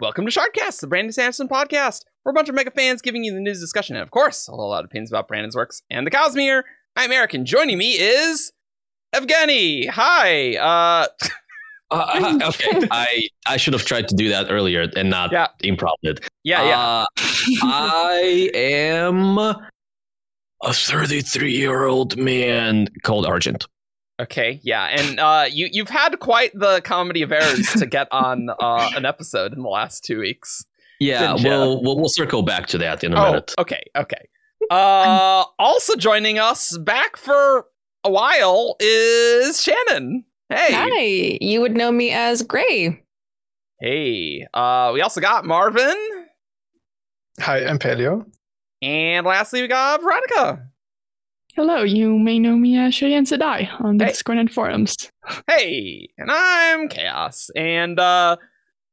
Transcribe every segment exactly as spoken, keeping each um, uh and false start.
Welcome to Shardcast, the Brandon Sanderson podcast. We're a bunch of mega fans giving you the news discussion and, of course, a whole lot of opinions about Brandon's works and the Cosmere. I'm Eric, and joining me is Evgeni. Hi. Uh, uh, okay, I, I should have tried to do that earlier and not yeah. improv it. Yeah, yeah. Uh, I am a thirty-three-year-old man called Argent. Okay, yeah, and uh, you, you've had quite the comedy of errors to get on uh, an episode in the last two weeks. Yeah, we'll, we'll, we'll circle back to that in a oh, minute. Okay, okay. Uh, also joining us back for a while is Shannon. Hey. Hi, you would know me as Gray. Hey, uh, we also got Marvin. Hi, I'm Paleo. And lastly, we got Veronica. Hello, you may know me as Shai and Sedai on the hey. Discord and forums. Hey, and I'm Chaos. And uh,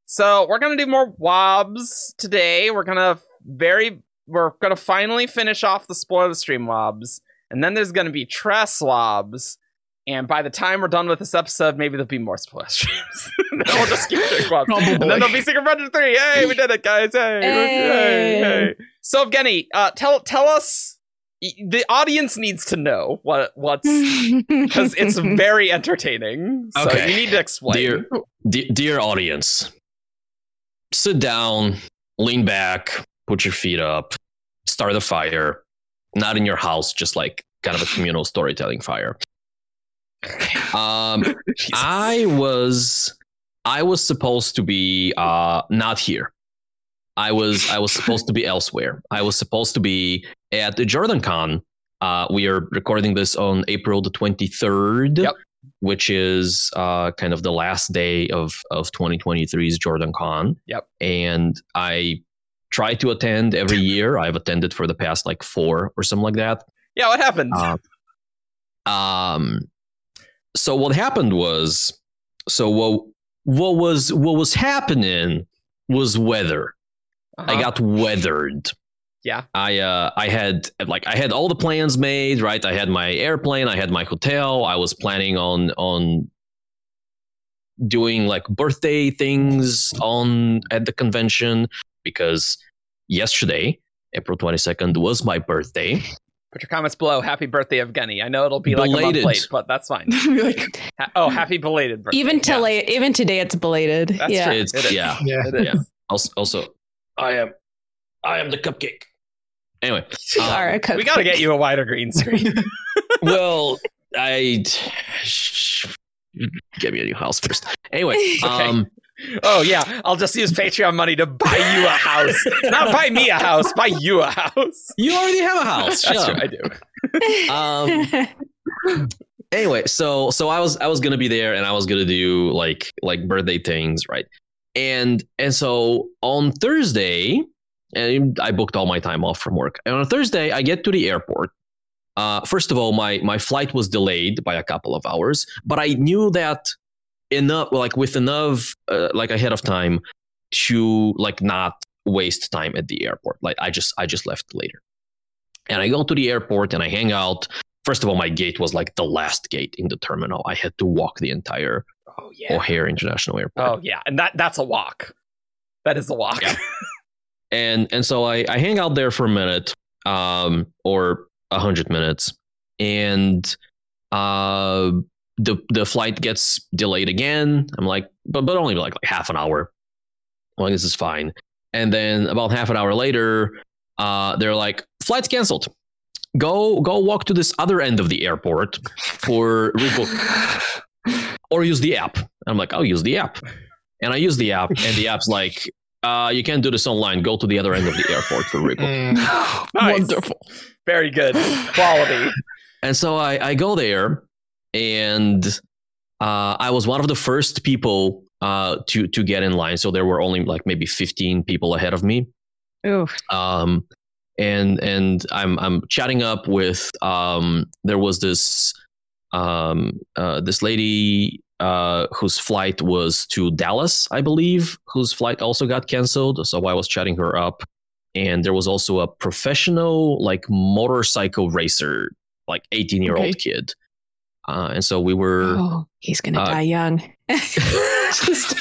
so we're going to do more W O Bs today. We're going to very, we're going to finally finish off the spoiler stream W O Bs. And then there's going to be Tress W O Bs. And by the time we're done with this episode, maybe there'll be more spoiler streams. Then we'll just keep doing W O Bs. Probably. And then there'll be Secret Project three. Hey, we did it, guys. Hey, hey, hey. hey. So, Evgeni, uh, tell, tell us. The audience needs to know what what's because it's very entertaining. So okay. You need to explain. Dear, de- dear audience, sit down, lean back, put your feet up, start a fire. Not in your house, just like kind of a communal storytelling fire. Um, I was I was supposed to be uh, not here. I was I was supposed to be elsewhere. I was supposed to be at the JordanCon. Uh, we are recording this on April the twenty-third, yep. which is uh, kind of the last day of, of twenty twenty-three's JordanCon. Yep. And I try to attend every year. I've attended for the past like four or something like that. Yeah, what happened? Uh, um. So what happened was, so what what was what was happening was weather. Uh-huh. I got weathered. Yeah. I uh I had like I had all the plans made, right? I had my airplane, I had my hotel, I was planning on on doing like birthday things on at the convention because yesterday, April twenty-second, was my birthday. Put your comments below. Happy birthday, Evgeni. I know it'll be belated. Like a month late, but that's fine. like, ha- oh, happy belated birthday. Even to yeah. late, even today it's belated. That's yeah. true. It's, it is. Yeah. yeah. It is. yeah. Also, also I am, I am the cupcake. Anyway, um, right, cupcake. We gotta get you a wider green screen. well, I sh- get me a new house first. Anyway, okay. um, oh yeah, I'll just use Patreon money to buy you a house, not buy me a house, buy you a house. You already have a house. That's true, I do. um. Anyway, so so I was I was gonna be there, and I was gonna do like like birthday things, right? And and so on Thursday, and I booked all my time off from work. And on Thursday, I get to the airport. Uh, first of all, my my flight was delayed by a couple of hours, but I knew that enough, like with enough, uh, like ahead of time, to like not waste time at the airport. Like I just I just left later, and I go to the airport and I hang out. First of all, my gate was like the last gate in the terminal. I had to walk the entire. Oh, yeah. O'Hare International Airport. Oh, yeah. And that that's a walk. That is a walk. Yeah. and and so I, I hang out there for a minute um, or one hundred minutes. And uh, the the flight gets delayed again. I'm like, but but only like, like half an hour. I'm like, this is fine. And then about half an hour later, uh, they're like, flight's canceled. Go, go walk to this other end of the airport for rebook. Or use the app. I'm like, I'll use the app. And I use the app, and the app's like, uh, you can't do this online. Go to the other end of the airport for rebook. Mm. Nice. Wonderful. Very good. Quality. And so I, I go there, and uh, I was one of the first people uh, to, to get in line. So there were only like maybe fifteen people ahead of me. Ooh. Um, and and I'm I'm chatting up with, um, there was this... Um, uh, this lady uh, whose flight was to Dallas, I believe, whose flight also got canceled. So I was chatting her up, and there was also a professional, like motorcycle racer, like eighteen-year-old okay. kid. Uh, and so we were. Oh, he's gonna uh, die young. Just...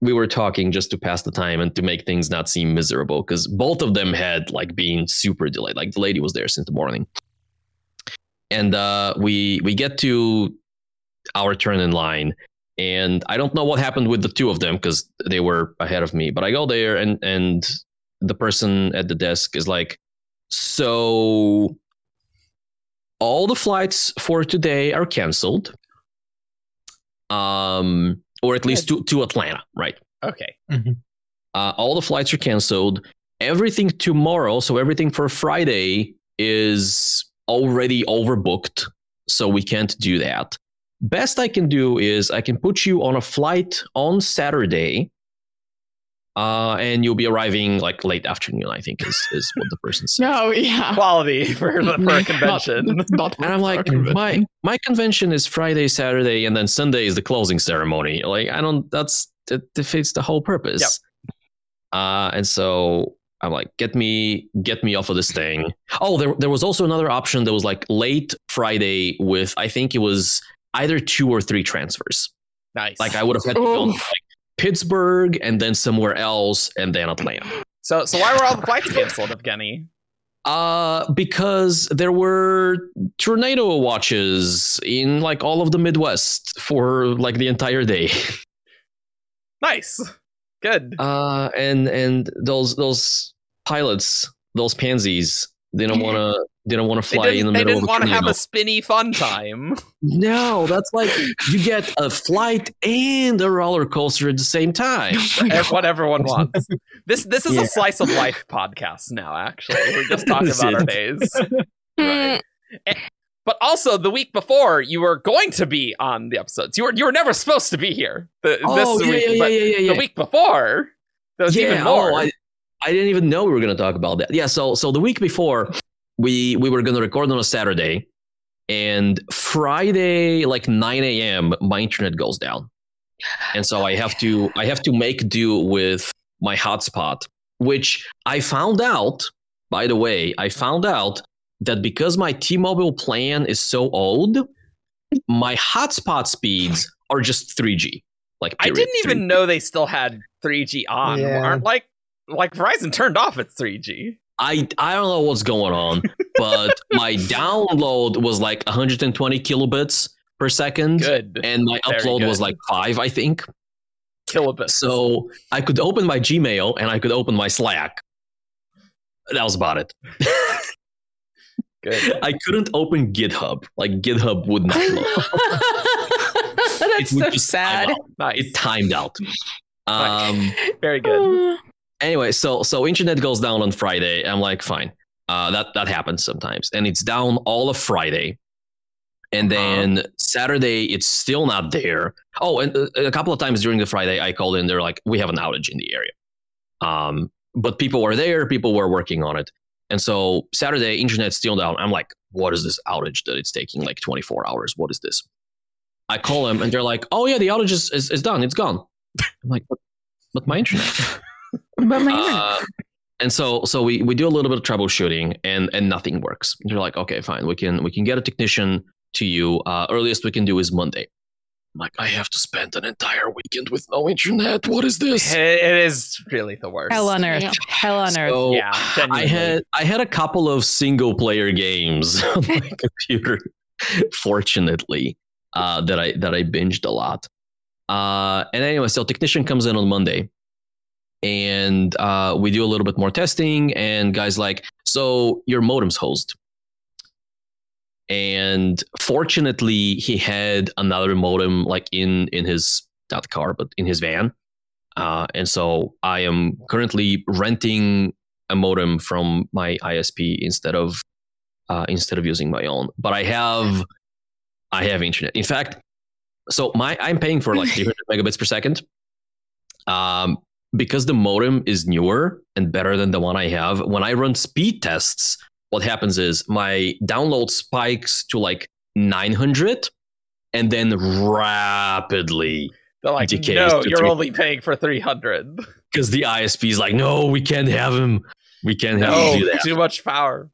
we were talking just to pass the time and to make things not seem miserable, because both of them had like been super delayed. Like the lady was there since the morning. And uh, we we get to our turn in line. And I don't know what happened with the two of them because they were ahead of me. But I go there and, and the person at the desk is like, so all the flights for today are canceled. Um, or at least to, to Atlanta, right? Okay. Mm-hmm. Uh, all the flights are canceled. Everything tomorrow, so everything for Friday is already overbooked. So we can't do that. Best I can do is I can put you on a flight on Saturday, uh, and you'll be arriving like late afternoon, I think, is, is what the person said. No, yeah. Quality for, for a convention. not, not and I'm like, convention. my my convention is Friday, Saturday, and then Sunday is the closing ceremony. Like, I don't, that's, that defeats the whole purpose. Yep. Uh, and so I'm like, get me, get me off of this thing. Oh, there, there was also another option that was like late Friday with, I think it was, either two or three transfers. Nice. Like I would have had to go to like Pittsburgh and then somewhere else and then Atlanta. So so why were all the flights canceled, Evgeni? Uh, because there were tornado watches in like all of the Midwest for like the entire day. Nice. Good. Uh, and and those those pilots, those pansies, they don't want to. They don't want to fly in the middle of the. They didn't want to have a spinny fun time. No, that's like you get a flight and a roller coaster at the same time. What everyone wants. This this is yeah. a slice of life podcast now. Actually, we're just talking about our days. Right. And, but also, the week before, you were going to be on the episodes. You were you were never supposed to be here. The, oh, this yeah, week, yeah, but yeah, yeah, yeah. The week before, there was yeah, even more. Oh, I, I didn't even know we were going to talk about that. Yeah, so so the week before, we we were going to record on a Saturday, and Friday, like nine a.m., my internet goes down. And so I have to I have to make do with my hotspot, which I found out, by the way, I found out that because my T-Mobile plan is so old, my hotspot speeds are just three G. Like I didn't even know they still had three G on. Yeah. Aren't like Like Verizon turned off its three G. I, I don't know what's going on, but my download was like one hundred twenty kilobits per second. Good. And my Very upload good. was like five, I think. Kilobits. So I could open my Gmail and I could open my Slack. That was about it. Good. I couldn't open GitHub. Like GitHub would not load. That's so sad. Nice. It timed out. Um, Very good. Anyway, so so internet goes down on Friday. I'm like, fine, uh, that that happens sometimes, and it's down all of Friday, and then uh-huh. Saturday it's still not there. Oh, and uh, a couple of times during the Friday, I called in. They're like, we have an outage in the area, um, but people were there, people were working on it, and so Saturday internet's still down. I'm like, what is this outage that it's taking like twenty-four hours? What is this? I call them, and they're like, oh yeah, the outage is is, is done. It's gone. I'm like, but, but my internet. But my uh, and so so we, we do a little bit of troubleshooting and, and nothing works. And they're like, okay, fine, we can we can get a technician to you. Uh, earliest we can do is Monday. I'm like, I have to spend an entire weekend with no internet. What is this? It, it is really the worst. Hell on earth. Yeah. Hell on earth. So yeah. Genuinely. I had I had a couple of single player games on my computer, fortunately, uh, that I that I binged a lot. Uh, and anyway, so technician comes in on Monday. And uh, we do a little bit more testing, and guys like, so your modem's hosed. And fortunately, he had another modem like in in his not car, but in his van. Uh, and so I am currently renting a modem from my I S P instead of uh, instead of using my own. But I have I have internet. In fact, so my I'm paying for like three hundred megabits per second. Um. Because the modem is newer and better than the one I have, when I run speed tests, what happens is my download spikes to like nine hundred and then rapidly They're like, decays. No, you're only paying for three hundred. Because the I S P is like, no, we can't have him. We can't have no, him do that. Too much power.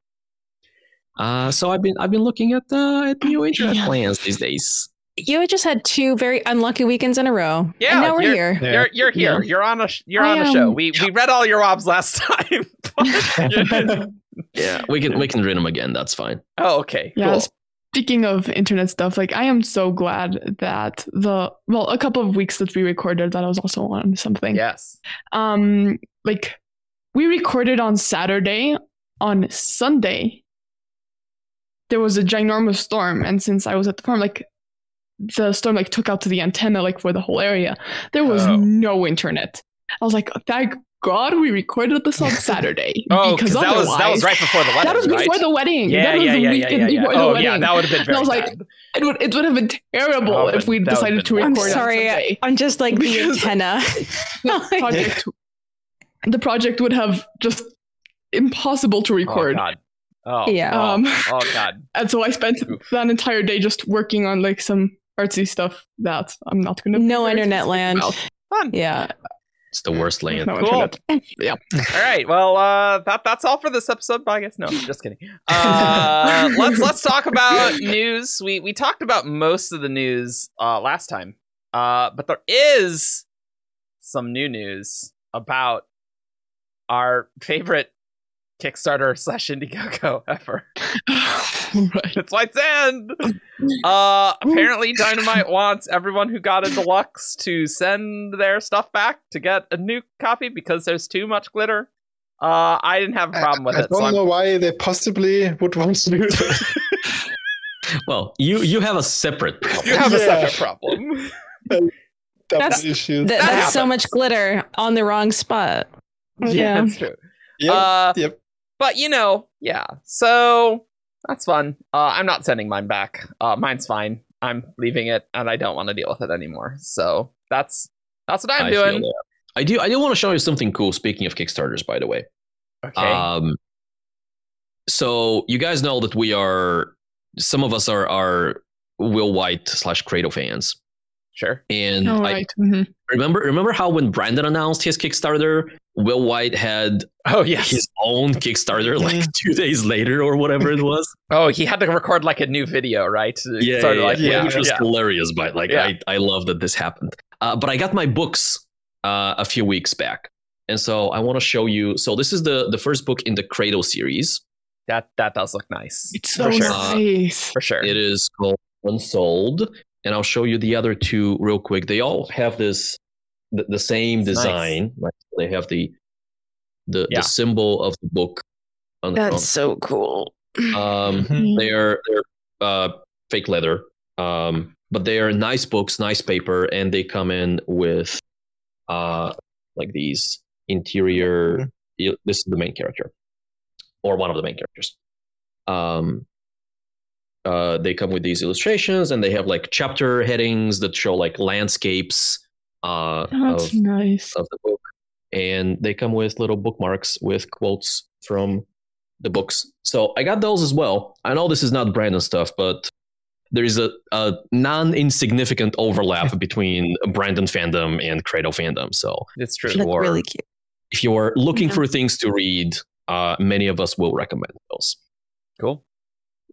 Uh, so I've been I've been looking at, uh, at new internet yeah. plans these days. You just had two very unlucky weekends in a row. Yeah, and now we're you're, here. You're, you're here. Yeah. You're on a. You're I, on a show. Um, we we read all your obs last time. Yeah, we can we can read them again. That's fine. Oh, okay. Yeah, cool. Speaking of internet stuff, like I am so glad that the well, a couple of weeks that we recorded that I was also on something. Yes. Um, like we recorded on Saturday. On Sunday, there was a ginormous storm, and since I was at the farm, like. The storm like took out to the antenna like for the whole area. There was oh. no internet. I was like, thank God we recorded this on Saturday. oh, because that was that was right before the wedding. That was right? before the wedding. Yeah, that was yeah, the yeah, weekend yeah, yeah, yeah. before oh, the wedding. Yeah, that would have been. Very and I was like, bad. it would it would have been terrible oh, if we decided to record. I'm sorry, on Sunday. I'm just like the antenna. the project, the project would have just impossible to record. Oh, God. Oh yeah. Um, oh, oh God. And so I spent that entire day just working on like some. Artsy stuff that I'm not gonna. No internet land. Well, fun. Yeah. It's the worst land. No cool. Internet. Yeah. All right. Well, uh, that that's all for this episode. I guess no. I'm just kidding. Uh, let's let's talk about news. We we talked about most of the news uh, last time, uh, but there is some new news about our favorite Kickstarter slash Indiegogo ever. Right. It's White Sand. Uh, apparently, Dynamite wants everyone who got a deluxe to send their stuff back to get a new copy because there's too much glitter. Uh, I didn't have a problem with I, I it. I don't so know I'm... why they possibly would want to do that. Well, you you have a separate problem. You have yeah. a separate problem. that, that that's issue. That, that that's so much glitter on the wrong spot. Yeah, yeah. That's true. Yep. Uh, yep. But you know, yeah. So. That's fun. Uh, I'm not sending mine back. Uh, mine's fine. I'm leaving it, and I don't want to deal with it anymore. So that's that's what I'm I doing. I do. I do want to show you something cool. Speaking of Kickstarters, by the way. Okay. Um, so you guys know that we are. Some of us are are Will White slash Cradle fans. Sure. And All right. I mm-hmm. remember remember how when Brandon announced his Kickstarter. Will White had oh yes. his own Kickstarter like two days later or whatever it was. Oh, he had to record like a new video, right? Yeah, yeah, like, yeah, yeah, which was yeah. hilarious. But like, yeah. I, I love that this happened. Uh, but I got my books uh, a few weeks back, and so I want to show you. So this is the the first book in the Cradle series. That that does look nice. It's so for sure. nice uh, for sure. It is called TwinSoul, and I'll show you the other two real quick. They all have this. The, the same it's design. Nice. Like they have the the, yeah. the symbol of the book on the That's front. So cool. Um, they're they're uh, fake leather, um, but they are nice books, nice paper, and they come in with uh, like these interior. This is the main character, or one of the main characters. Um, uh, they come with these illustrations, and they have like chapter headings that show like landscapes. Uh, That's of, nice. Of the book, and they come with little bookmarks with quotes from the books. So I got those as well. I know this is not Brandon stuff, but there is a, a non-insignificant overlap between Brandon fandom and Cradle fandom. So it's true. If you are, really cute. If you are looking yeah. for things to read, uh, many of us will recommend those. Cool.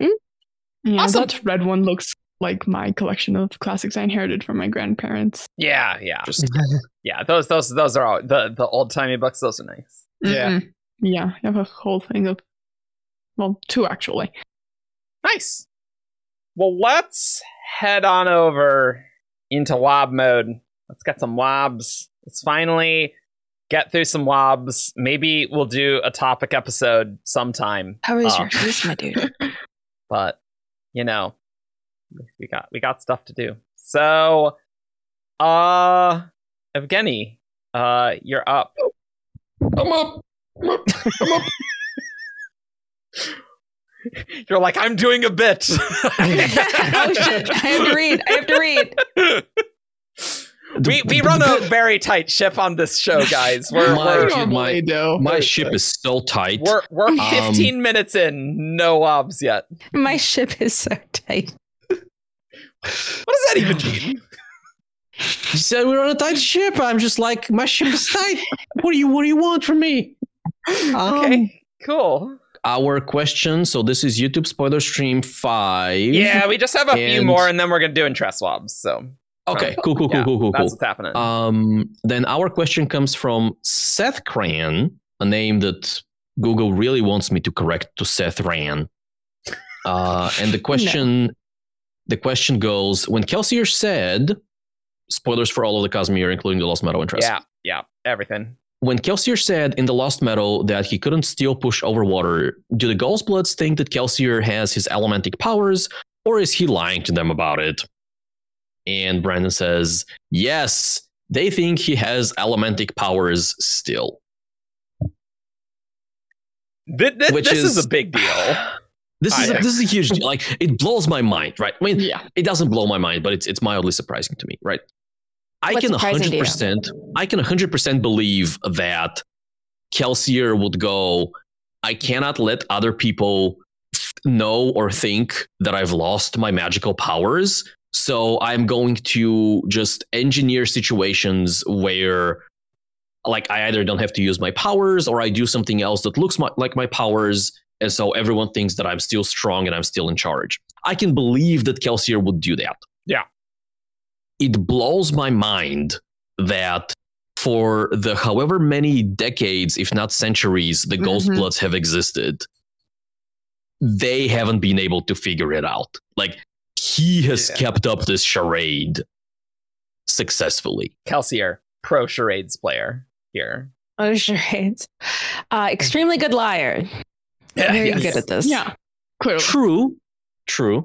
Mm? Yeah, awesome. That red one looks. Like my collection of classics I inherited from my grandparents. Yeah, yeah, Just, yeah. Those, those, those are all the the old timey books. Those are nice. Mm-mm. Yeah, yeah. I have a whole thing of, well, two actually. Nice. Well, let's head on over into W O B mode. Let's get some W O Bs. Let's finally get through some W O Bs. Maybe we'll do a topic episode sometime. How is uh, your face, my dude? But you know. We got we got stuff to do. So, uh, Evgeni, uh, you're up. I'm up. I'm up. I'm up. You're like, I'm doing a bit. Oh shit! I have to read. I have to read. We we run a very tight ship on this show, guys. We're, my we're, my, my, my ship is so tight. We're we're fifteen um, minutes in, no obs yet. My ship is so tight. What does that even mean? You said we're on a tight ship. I'm just like, my ship is tight. What do you What do you want from me? Um, okay, cool. our question. So this is YouTube spoiler stream five. Yeah, we just have a and... few more, and then we're gonna do in Tress Swabs. So okay, cool, cool, cool, yeah, cool, cool. That's cool. What's happening. Um, then our question comes from Seth Cran, a name that Google really wants me to correct to Seth Ran. Uh, and the question, no. the question goes: when Kelsier said, spoilers for all of the Cosmere, including the Lost Metal and Tress. Yeah, yeah, everything. When Kelsier said in the Lost Metal that he couldn't still push over water, do the Ghostbloods think that Kelsier has his elementic powers, or is he lying to them about it? And Brandon says, yes, they think he has elementic powers still. Th- th- Which this is, is a big deal. This is I, a, this is a huge deal. Like, it blows my mind, right? I mean, yeah. It doesn't blow my mind, but it's it's mildly surprising to me, right? I What's can one hundred percent I can one hundred percent believe that Kelsier would go, I cannot let other people know or think that I've lost my magical powers, so I'm going to just engineer situations where like I either don't have to use my powers or I do something else that looks my, like my powers. And so everyone thinks that I'm still strong and I'm still in charge. I can believe that Kelsier would do that. Yeah. It blows my mind that for the however many decades, if not centuries, the mm-hmm. Ghostbloods have existed, they haven't been able to figure it out. Like he has yeah. kept up this charade successfully. Kelsier, pro charades player. Here. Oh, charades. Uh, extremely good liar. Yeah, Very yes. good at this. Yeah, clearly. True. True.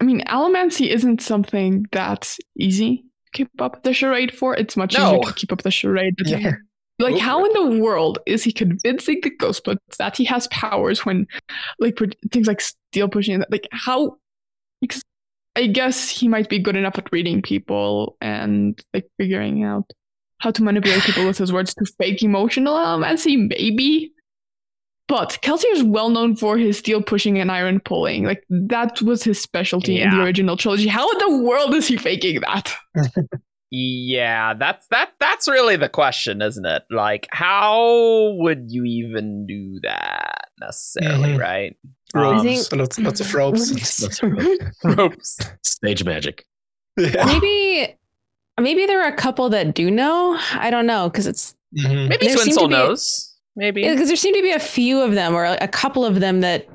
I mean, allomancy isn't something that's easy to keep up the charade for. It's much no. easier to keep up the charade. Yeah. Like, Ooh. How in the world is he convincing the Ghostbloods that he has powers when, like, things like steel pushing? Like, how... I guess he might be good enough at reading people and, like, figuring out how to manipulate people with his words to fake emotional allomancy, maybe. But Kelsier is well known for his steel pushing and iron pulling. Like, that was his specialty yeah. in the original trilogy. How in the world is he faking that? yeah, that's that. That's really the question, isn't it? Like, how would you even do that necessarily, mm-hmm. right? Ropes. Think- lots, lots of ropes. lots of ropes. Stage magic. Yeah. Maybe... Maybe there are a couple that do know. I don't know, because it's... Mm-hmm. Maybe TwinSoul knows. Maybe. Because there seem to be a few of them, or a couple of them that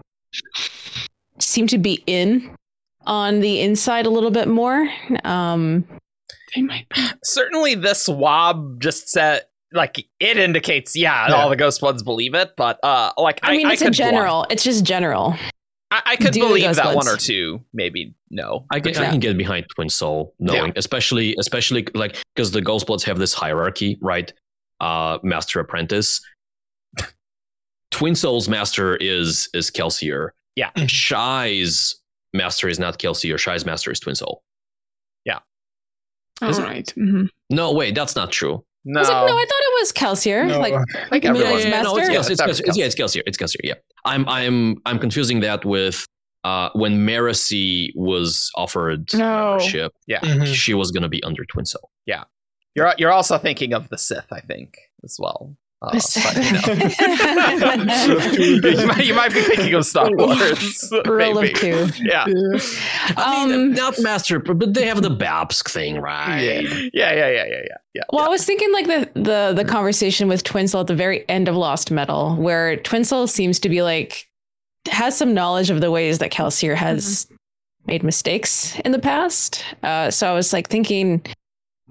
seem to be in on the inside a little bit more. Um, they might be. Certainly this W O B just said, like, it indicates, yeah, yeah. all the Ghostbloods believe it, but, uh, like, I, I mean, I, it's I a general. Bl- it's just general. I, I could Do believe that one or two, maybe no. I can, yeah. I can get behind TwinSoul knowing, yeah. especially especially like because the Ghostbloods have this hierarchy, right? Uh, master apprentice. TwinSoul's master is is Kelsier. Yeah. Shai's master is not Kelsier. Shai's master is TwinSoul. Yeah. All right. Mm-hmm. No, wait, that's not true. No, I was like, no, I thought it was Kelsier. No. Like, like everyone. Yeah, yeah, no, it's, yeah, it's, it's, Kelsier. It's, yeah, it's Kelsier. It's Kelsier. Yeah, I'm, I'm, I'm confusing that with uh, when Meracy was offered no. membership. Yeah, mm-hmm. she was going to be under TwinSoul. Yeah, you're, you're also thinking of the Sith, I think, as well. Uh, you, might, you might be thinking of Star Wars. Rule of two. Yeah. I mean, um, not master, but they have the Babsk thing, right? Yeah, yeah, yeah, yeah, yeah. yeah well, yeah. I was thinking like the, the, the conversation with TwinSoul at the very end of Lost Metal, where TwinSoul seems to be like, has some knowledge of the ways that Kelsier has mm-hmm. made mistakes in the past. Uh, so I was like thinking,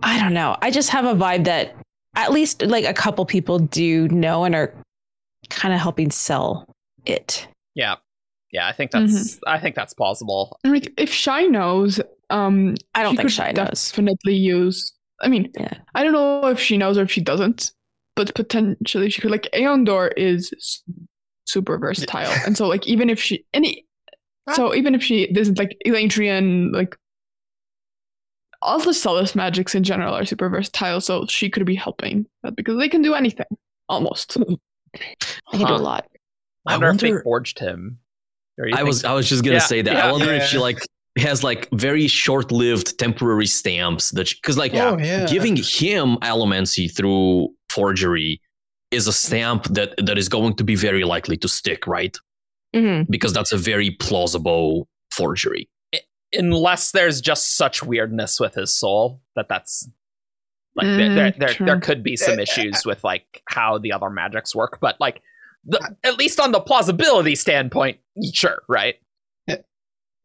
I don't know. I just have a vibe that at least like a couple people do know and are kind of helping sell it. Yeah. Yeah, I think that's mm-hmm. I think that's plausible. Like if Shai knows, um I don't think Shai knows. Definitely use I mean, yeah. I don't know if she knows or if she doesn't, but potentially she could like Aeondor is super versatile. and so like even if she any what? so even if she isn't like Elantrian, like all the Solus magics in general are super versatile, so she could be helping that because they can do anything, almost. They can huh. do a lot. I wonder I wonder if they forged him. I was I was just gonna yeah, say that. Yeah, I wonder yeah. if she like has like very short-lived temporary stamps that because like oh, yeah. giving him allomancy through forgery is a stamp that that is going to be very likely to stick, right? mm-hmm. because that's a very plausible forgery. It, unless there's just such weirdness with his soul that that's like mm, there there, there, there could be some issues with like how the other magics work, but like the, at least on the plausibility standpoint, sure, right?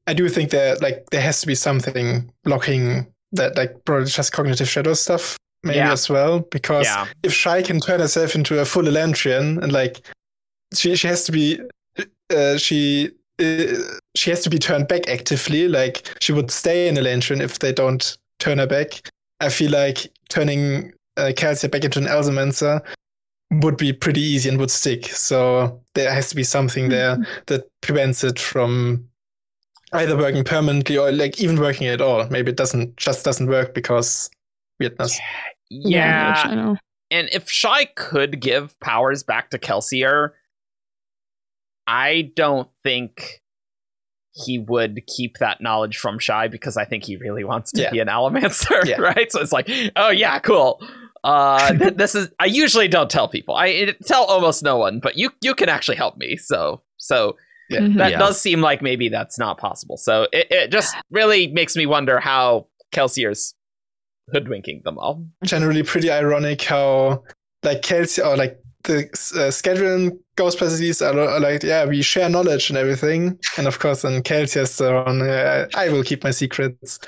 I do think that like there has to be something blocking that, like probably just cognitive shadow stuff maybe yeah. as well, because yeah. if Shai can turn herself into a full Elantrian and like she she has to be uh, she uh, she has to be turned back actively, like she would stay in Elantrian if they don't turn her back. I feel like turning uh, Kelsier back into an Elzemancer would be pretty easy and would stick. So there has to be something mm-hmm. there that prevents it from either working permanently or like even working at all. Maybe it doesn't just doesn't work because weirdness. Yeah. yeah. And if Shai could give powers back to Kelsier, I don't think he would keep that knowledge from Shai because I think he really wants to yeah. be an Allomancer, yeah. right? So it's like, oh yeah, cool. Uh, th- this is I usually don't tell people. I it, tell almost no one, but you you can actually help me. So so yeah, mm-hmm. that yeah. does seem like maybe that's not possible. So it, it just really makes me wonder how Kelsier's hoodwinking them all. Generally pretty ironic how like Kelsier or like the uh, scheduling Ghostbusters are, are like, yeah, we share knowledge and everything. And of course, then Kelsier's on, uh, I will keep my secrets.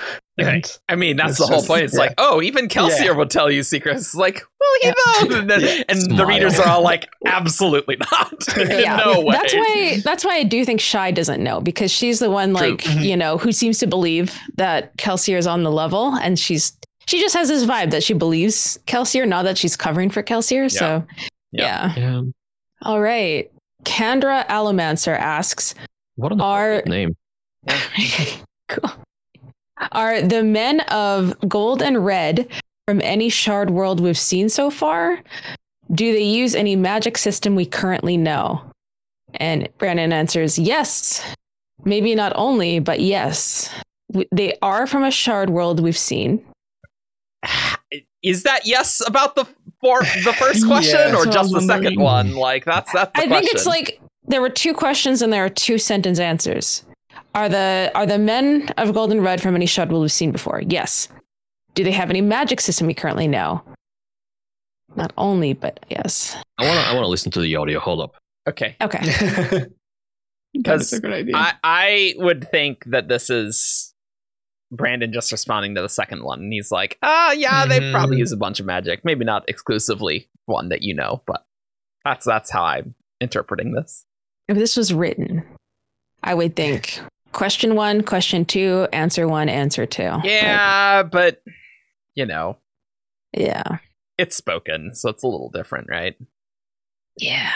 Okay. I mean, that's the whole just, point. It's yeah. like, oh, even Kelsier yeah. will tell you secrets. It's like, well, he yeah. knows. And, then, yeah. and the readers are all like, absolutely not. yeah. No way. That's why, that's why I do think Shai doesn't know, because she's the one, like, mm-hmm. you know, who seems to believe that Kelsier is on the level. And she's she just has this vibe that she believes Kelsier, not that she's covering for Kelsier. Yeah. So, yeah. yeah. yeah. All right. Kandra Allomancer asks, what an are the name? cool. Are the men of gold and red from any shard world we've seen so far? Do they use any magic system we currently know? And Brandon answers, yes. Maybe not only, but yes. We, they are from a shard world we've seen. Is that yes about the for the first question yeah, or just the second one? Like that's that's the I question. Think it's like there were two questions and there are two sentence answers. Are the are the men of gold and red from any shard world we've seen before? Yes. Do they have any magic system we currently know? Not only, but yes. I wanna I wanna listen to the audio. Hold up. Okay. Okay. Because a good idea. I, I would think that this is Brandon just responding to the second one, and he's like, "Ah, oh, yeah, they mm-hmm. probably use a bunch of magic. Maybe not exclusively one that you know, but that's that's how I'm interpreting this." If this was written, I would think question one, question two, answer one, answer two. Yeah, like, but you know, yeah, it's spoken, so it's a little different, right? Yeah,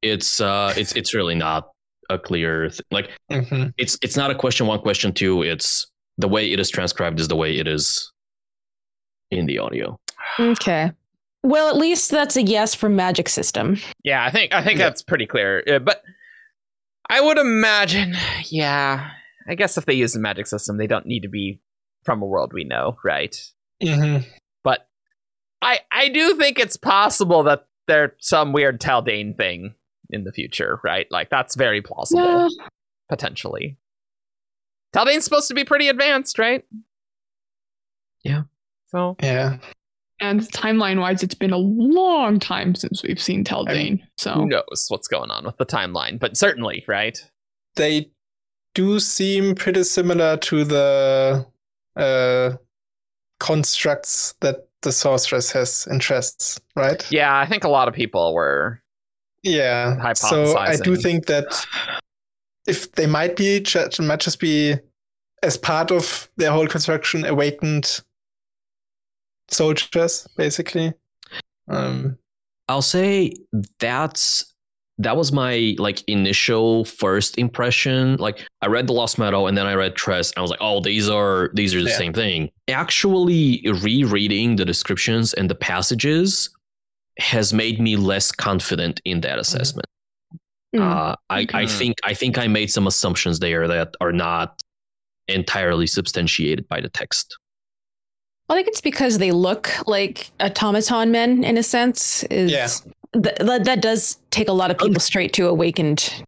it's uh, it's it's really not a clear th- like mm-hmm. it's it's not a question one, question two. It's the way it is transcribed is the way it is in the audio. Okay. Well, at least that's a yes for magic system. Yeah, I think I think yeah. that's pretty clear. Uh, but I would imagine, yeah, I guess if they use the magic system, they don't need to be from a world we know, right? Mm-hmm. But I I do think it's possible that there's some weird Taldain thing in the future, right? Like, that's very plausible, yeah. potentially. Taldain's supposed to be pretty advanced, right? Yeah. So. Yeah. And timeline-wise, it's been a long time since we've seen Taldain. I mean, so who knows what's going on with the timeline? But certainly, right? They do seem pretty similar to the uh, constructs that the sorceress has in Tress, right? Yeah, I think a lot of people were. Yeah. Hypothesizing. So I do think that. If they might be, might just be, as part of their whole construction, awakened soldiers, basically. Um, I'll say that's that was my like initial first impression. Like I read the Lost Metal and then I read Tress, and I was like, oh, these are these are the yeah. same thing. Actually, rereading the descriptions and the passages has made me less confident in that assessment. Mm-hmm. Uh, I, I think I think I made some assumptions there that are not entirely substantiated by the text. I think it's because they look like automaton men in a sense. Is yeah. th- that does take a lot of people straight to awakened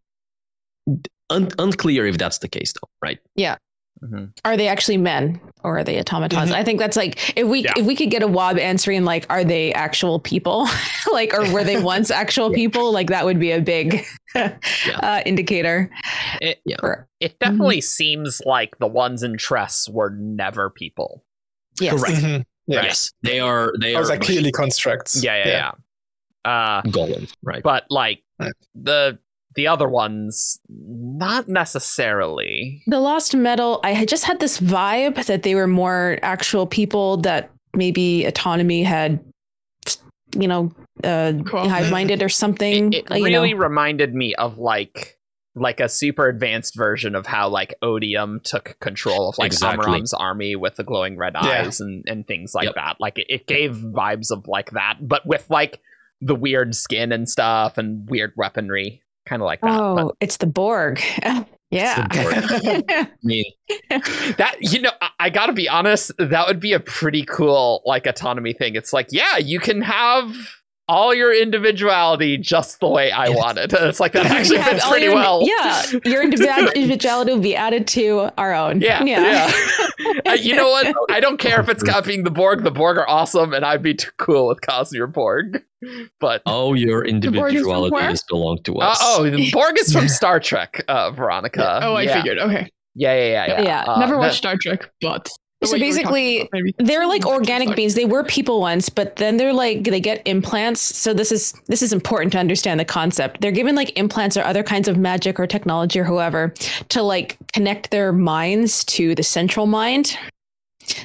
un- unclear if that's the case, though, right? Yeah. Mm-hmm. Are they actually men or are they automatons? Mm-hmm. I think that's like if we yeah. if we could get a W O B answering like, are they actual people? Like, or were they once actual yeah. people? Like, that would be a big yeah. uh, indicator. It, yeah. for, it definitely mm-hmm. seems like the ones in Tress were never people. Yes. Correct. Mm-hmm. Yeah. Right. Yes, they are. They Those are, are clearly constructs. Yeah, yeah, yeah. yeah. Uh, Golem, right? But like right. the. The other ones, not necessarily. The Lost Metal, I had just had this vibe that they were more actual people that maybe Autonomy had, you know, uh, cool. hive-minded or something. It, it like, really you know. reminded me of like like a super advanced version of how like Odium took control of like exactly. Amram's army with the glowing red yeah. eyes and, and things like yep. that. Like it, it gave vibes of like that, but with like the weird skin and stuff and weird weaponry. Kind of like that. Oh, but it's the Borg. Yeah. The Borg. Me. That, you know, I, I gotta be honest, that would be a pretty cool, like, autonomy thing. It's like, yeah, you can have all your individuality just the way I want it. It's like, that actually yeah, fits pretty your, well. Yeah, your individuality will be added to our own. Yeah, yeah. yeah. uh, you know what? I don't care if it's copying the Borg. The Borg are awesome, and I'd be too cool with Cosmere Borg. But oh, your individualities belong to us. Uh, oh, the Borg is from Star Trek, uh, Veronica. Yeah. Oh, I yeah. figured. Okay. Yeah, yeah, yeah. yeah. yeah. Uh, Never watched that- Star Trek, but... So basically, about, they're like organic beings. They were people once, but then they're like they get implants. So this is this is important to understand the concept. They're given like implants or other kinds of magic or technology or whoever to like connect their minds to the central mind.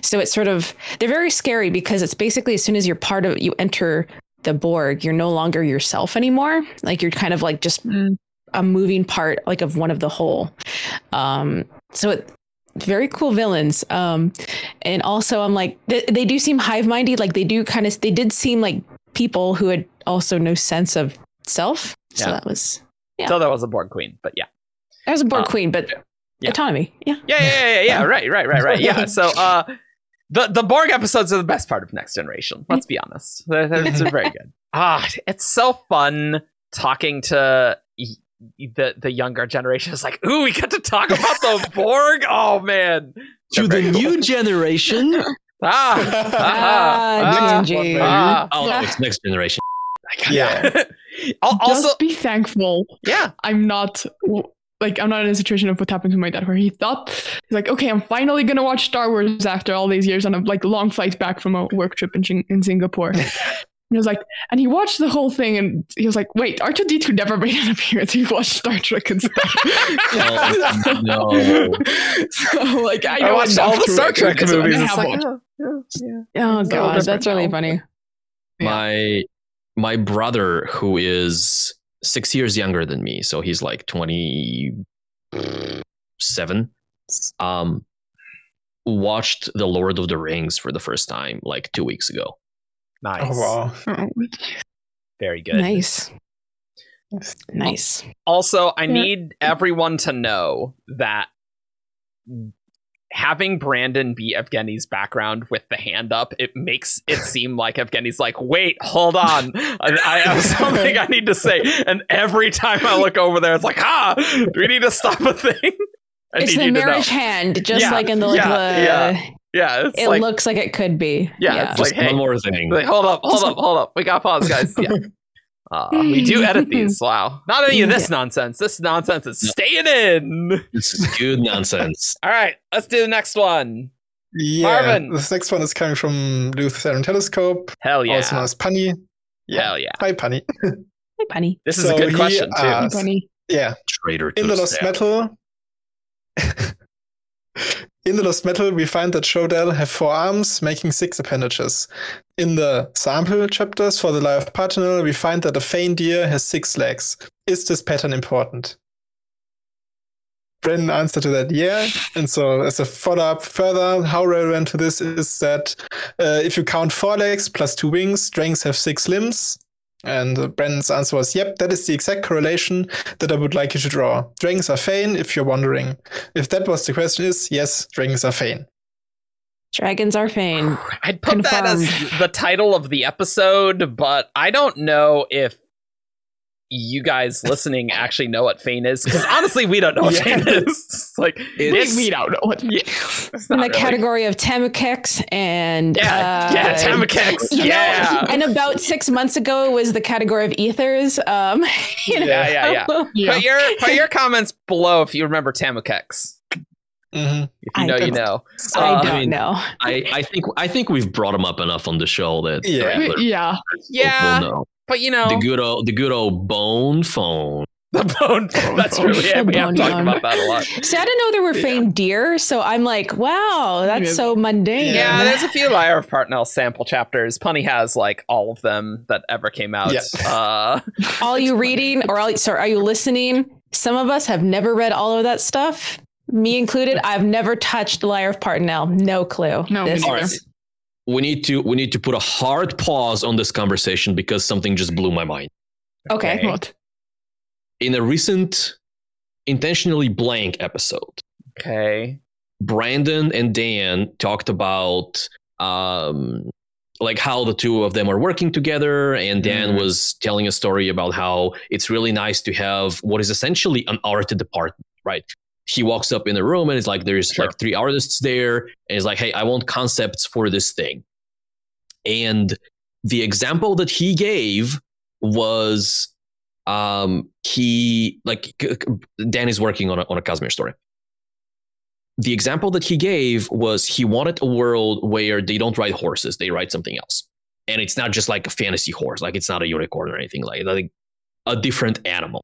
So it's sort of they're very scary because it's basically as soon as you're part of you enter the Borg, you're no longer yourself anymore. Like you're kind of like just mm. a moving part like of one of the whole. Um, so it. Very cool villains. Um, and also I'm like, they, they do seem hive mindy. Like they do kind of, they did seem like people who had also no sense of self. Yeah. So that was, yeah. So that was a Borg queen, but yeah. That was a Borg um, queen, but yeah. autonomy. Yeah. Yeah. Yeah. Yeah. yeah, yeah. right. Right. Right. Right. Yeah. So, uh, the, the Borg episodes are the best part of Next Generation. Let's be honest. They're, they're, they're very good. Ah, it's so fun talking to, the the younger generation. Is like, ooh, we got to talk about the Borg. Oh man, to the cool. new generation. ah, ah, ah, ah, ah. Oh, no, it's Next Generation. Yeah. Also, just be thankful. Yeah, I'm not like I'm not in a situation of what happened to my dad, where he thought he's like, okay, I'm finally gonna watch Star Wars after all these years on a like long flight back from a work trip in in Singapore. And he was like, and he watched the whole thing, and he was like, "Wait, R two D two never made an appearance. He watched Star Trek and stuff." oh, no. So like, I, I watched all the Star Trek movies. It's like, oh, yeah, yeah. oh god, so that's really now. funny. My yeah. my brother, who is six years younger than me, so he's like twenty-seven. Um, watched The Lord of the Rings for the first time like two weeks ago. Nice. Oh, wow. Very good. Nice. Nice. Also, I yeah. need everyone to know that having Brandon be Evgeni's background with the hand up, it makes it seem like Evgeni's like, wait, hold on. I, I have something I need to say. And every time I look over there, it's like, ah, do we need to stop a thing? I it's the marriage hand, just yeah, like in the... Yeah, the yeah. Yeah, it's it like, looks like it could be. Yeah, yeah. It's like, hey, one more thing. Like, hold up, hold up, hold up. We got pause, guys. Yeah, uh, we do edit these. Wow, not any of this yeah. nonsense. This nonsense is staying in. This is good nonsense. All right, let's do the next one. Yeah, Marvin. This next one is coming from Lutheran Telescope. Hell yeah. Also known as Punny. Yeah. Hell yeah. Hi, Punny. Hi, Punny. This is so a good question too. Hi, Punny. Yeah. Traitor to in the Lost Metal. In the Lost Metal, we find that ChoDell have four arms, making six appendages. In the sample chapters for the Liar of Partinel, we find that a Fain deer has six legs. Is this pattern important? Brandon answered to that, yeah. And so as a follow-up further, how relevant to this is that uh, if you count four legs plus two wings, dragons have six limbs. And Brandon's answer was, yep, that is the exact correlation that I would like you to draw. Dragons are Fain, if you're wondering. If that was the question is, yes, dragons are Fain. Dragons are Fain. I'd put Confirmed. that as the title of the episode, but I don't know if you guys listening actually know what Fain is, because honestly we don't know what yeah. Fain is. Like it's, we don't know what yeah, it's in the really. category of Tamakex and yeah, uh, yeah Tamakex yeah know, and about six months ago was the category of Aethers. um you know? yeah yeah yeah, yeah. Put your put your comments below if you remember Tamakex. Mm-hmm. If you know, I you know. Uh, I don't know. I, I think I think we've brought him up enough on the show that yeah, the yeah, yeah. We'll know. But you know, the good old the good old bone phone. The bone phone. That's phone. really yeah, we have talked about that a lot. See, I didn't know there were yeah. Fain deer, so I'm like, wow, that's yeah. so mundane. Yeah, there's a few Liar of Partinel sample chapters. Punny has like all of them that ever came out. Yeah. Uh, all you reading funny. or all, sorry, are you listening? Some of us have never read all of that stuff. Me included, I've never touched the Liar of Partinel. No clue. No, this right. we need to we need to put a hard pause on this conversation because something just blew my mind. Okay. okay. What? In a recent intentionally blank episode, okay, Brandon and Dan talked about um like how the two of them are working together, and Dan mm. was telling a story about how it's really nice to have what is essentially an art department, right? He walks up in the room and it's like, there's sure. like three artists there. And he's like, hey, I want concepts for this thing. And the example that he gave was um, he like Dan is working on a, on a Cosmere story. The example that he gave was he wanted a world where they don't ride horses. They ride something else. And it's not just like a fantasy horse. Like it's not a unicorn or anything like that. Like a different animal.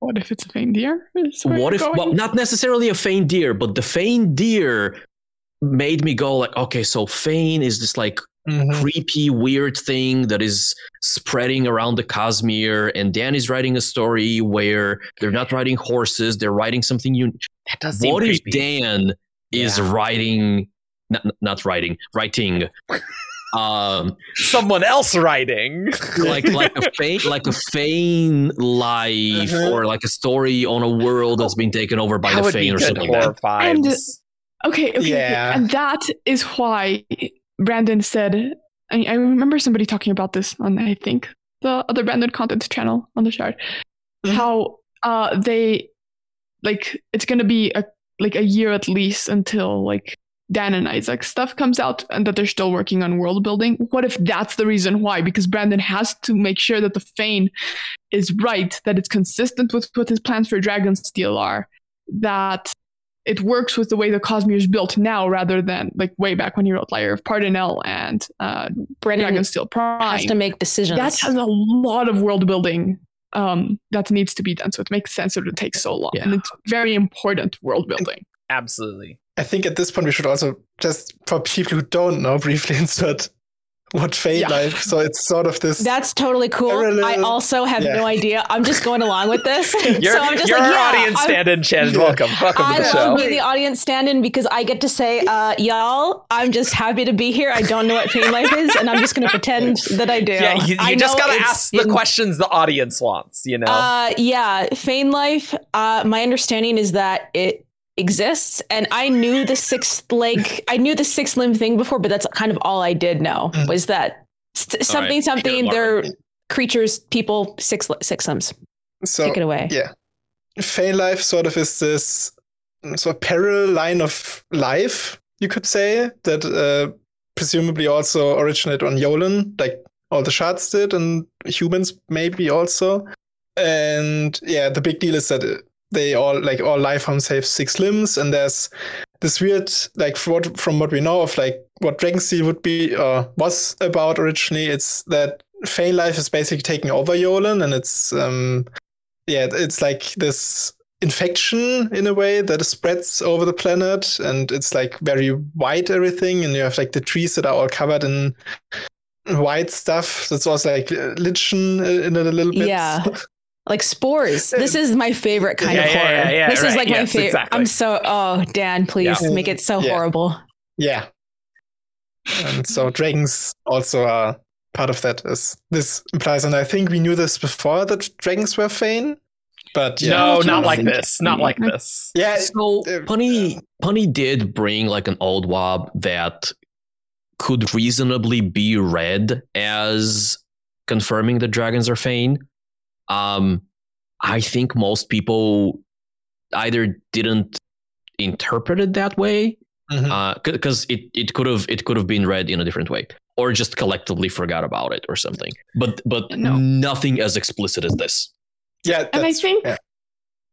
What if it's a Fain deer? What if, well, not necessarily a Fain deer, but the Fain deer made me go like, okay, so Fain is this like mm-hmm. creepy, weird thing that is spreading around the Cosmere, and Dan is writing a story where they're not riding horses, they're riding something unique. That does seem creepy. What if Dan is yeah. writing, not, not writing, writing... Um, someone else writing like like a Fain like a Fain life uh-huh. or like a story on a world that's been taken over by that the Fain or something like that. And, okay, okay, yeah. okay, and that is why Brandon said. I, I remember somebody talking about this on I think the other Brandon content channel on the Shard. Mm-hmm. How uh they like it's gonna be a like a year at least until like. Dan and Isaac stuff comes out and that they're still working on world building. What if that's the reason why? Because Brandon has to make sure that the Fain is right, that it's consistent with what his plans for Dragonsteel are, that it works with the way the Cosmere is built now rather than like way back when he wrote Liar of Partinel and uh, Dragonsteel Prime. Has to make decisions. That has a lot of world building um, that needs to be done. So it makes sense that it takes so long. Yeah. And it's very important world building. Absolutely. I think at this point we should also just, for people who don't know, briefly insert what Fain yeah. Life. So it's sort of this. That's totally cool. Parallel, I also have yeah. no idea. I'm just going along with this. You're, so I'm just you're like, our yeah, audience stand-in, Shannon. Yeah. Welcome, welcome I to the show. I will be the audience stand-in because I get to say, uh, y'all, I'm just happy to be here. I don't know what Fain Life is, and I'm just going to pretend that I do. Yeah, you, you I just got to ask the in, questions the audience wants. You know. Uh, yeah, Fain Life. Uh, my understanding is that it. Exists, and I knew the sixth leg I knew the sixth limb thing before, but that's kind of all I did know was that st- something right. something yeah, they're creatures, people, six six limbs. So take it away. Yeah, Fain Life sort of is this sort of parallel line of life, you could say, that uh, presumably also originated on Yolen, like all the shards did, and humans maybe also. And yeah, the big deal is that it, they all like all life forms have six limbs, and there's this weird like from what, from what we know of like what Dragonsteel would be or uh, was about originally. It's that Fain Life is basically taking over Yolen, and it's um yeah it's like this infection in a way that spreads over the planet, and it's like very white everything, and you have like the trees that are all covered in white stuff. That's also like lichen in a little bit. Yeah. Like spores. This is my favorite kind yeah, of horror. Yeah, yeah, yeah, this right. is like yes, my favorite. Exactly. I'm so, oh, Dan, please yeah. make it so yeah. horrible. Yeah. And so dragons also are part of that, as this implies. And I think we knew this before that dragons were Fain. But yeah. No, not like this. Not like this. Yeah. So uh, Punny, Punny did bring like an old W A B that could reasonably be read as confirming that dragons are Fain. Um, I think most people either didn't interpret it that way, mm-hmm. uh, because it it could have it could have been read in a different way, or just collectively forgot about it or something. But but no. nothing as explicit as this. Yeah, that's, and I think yeah.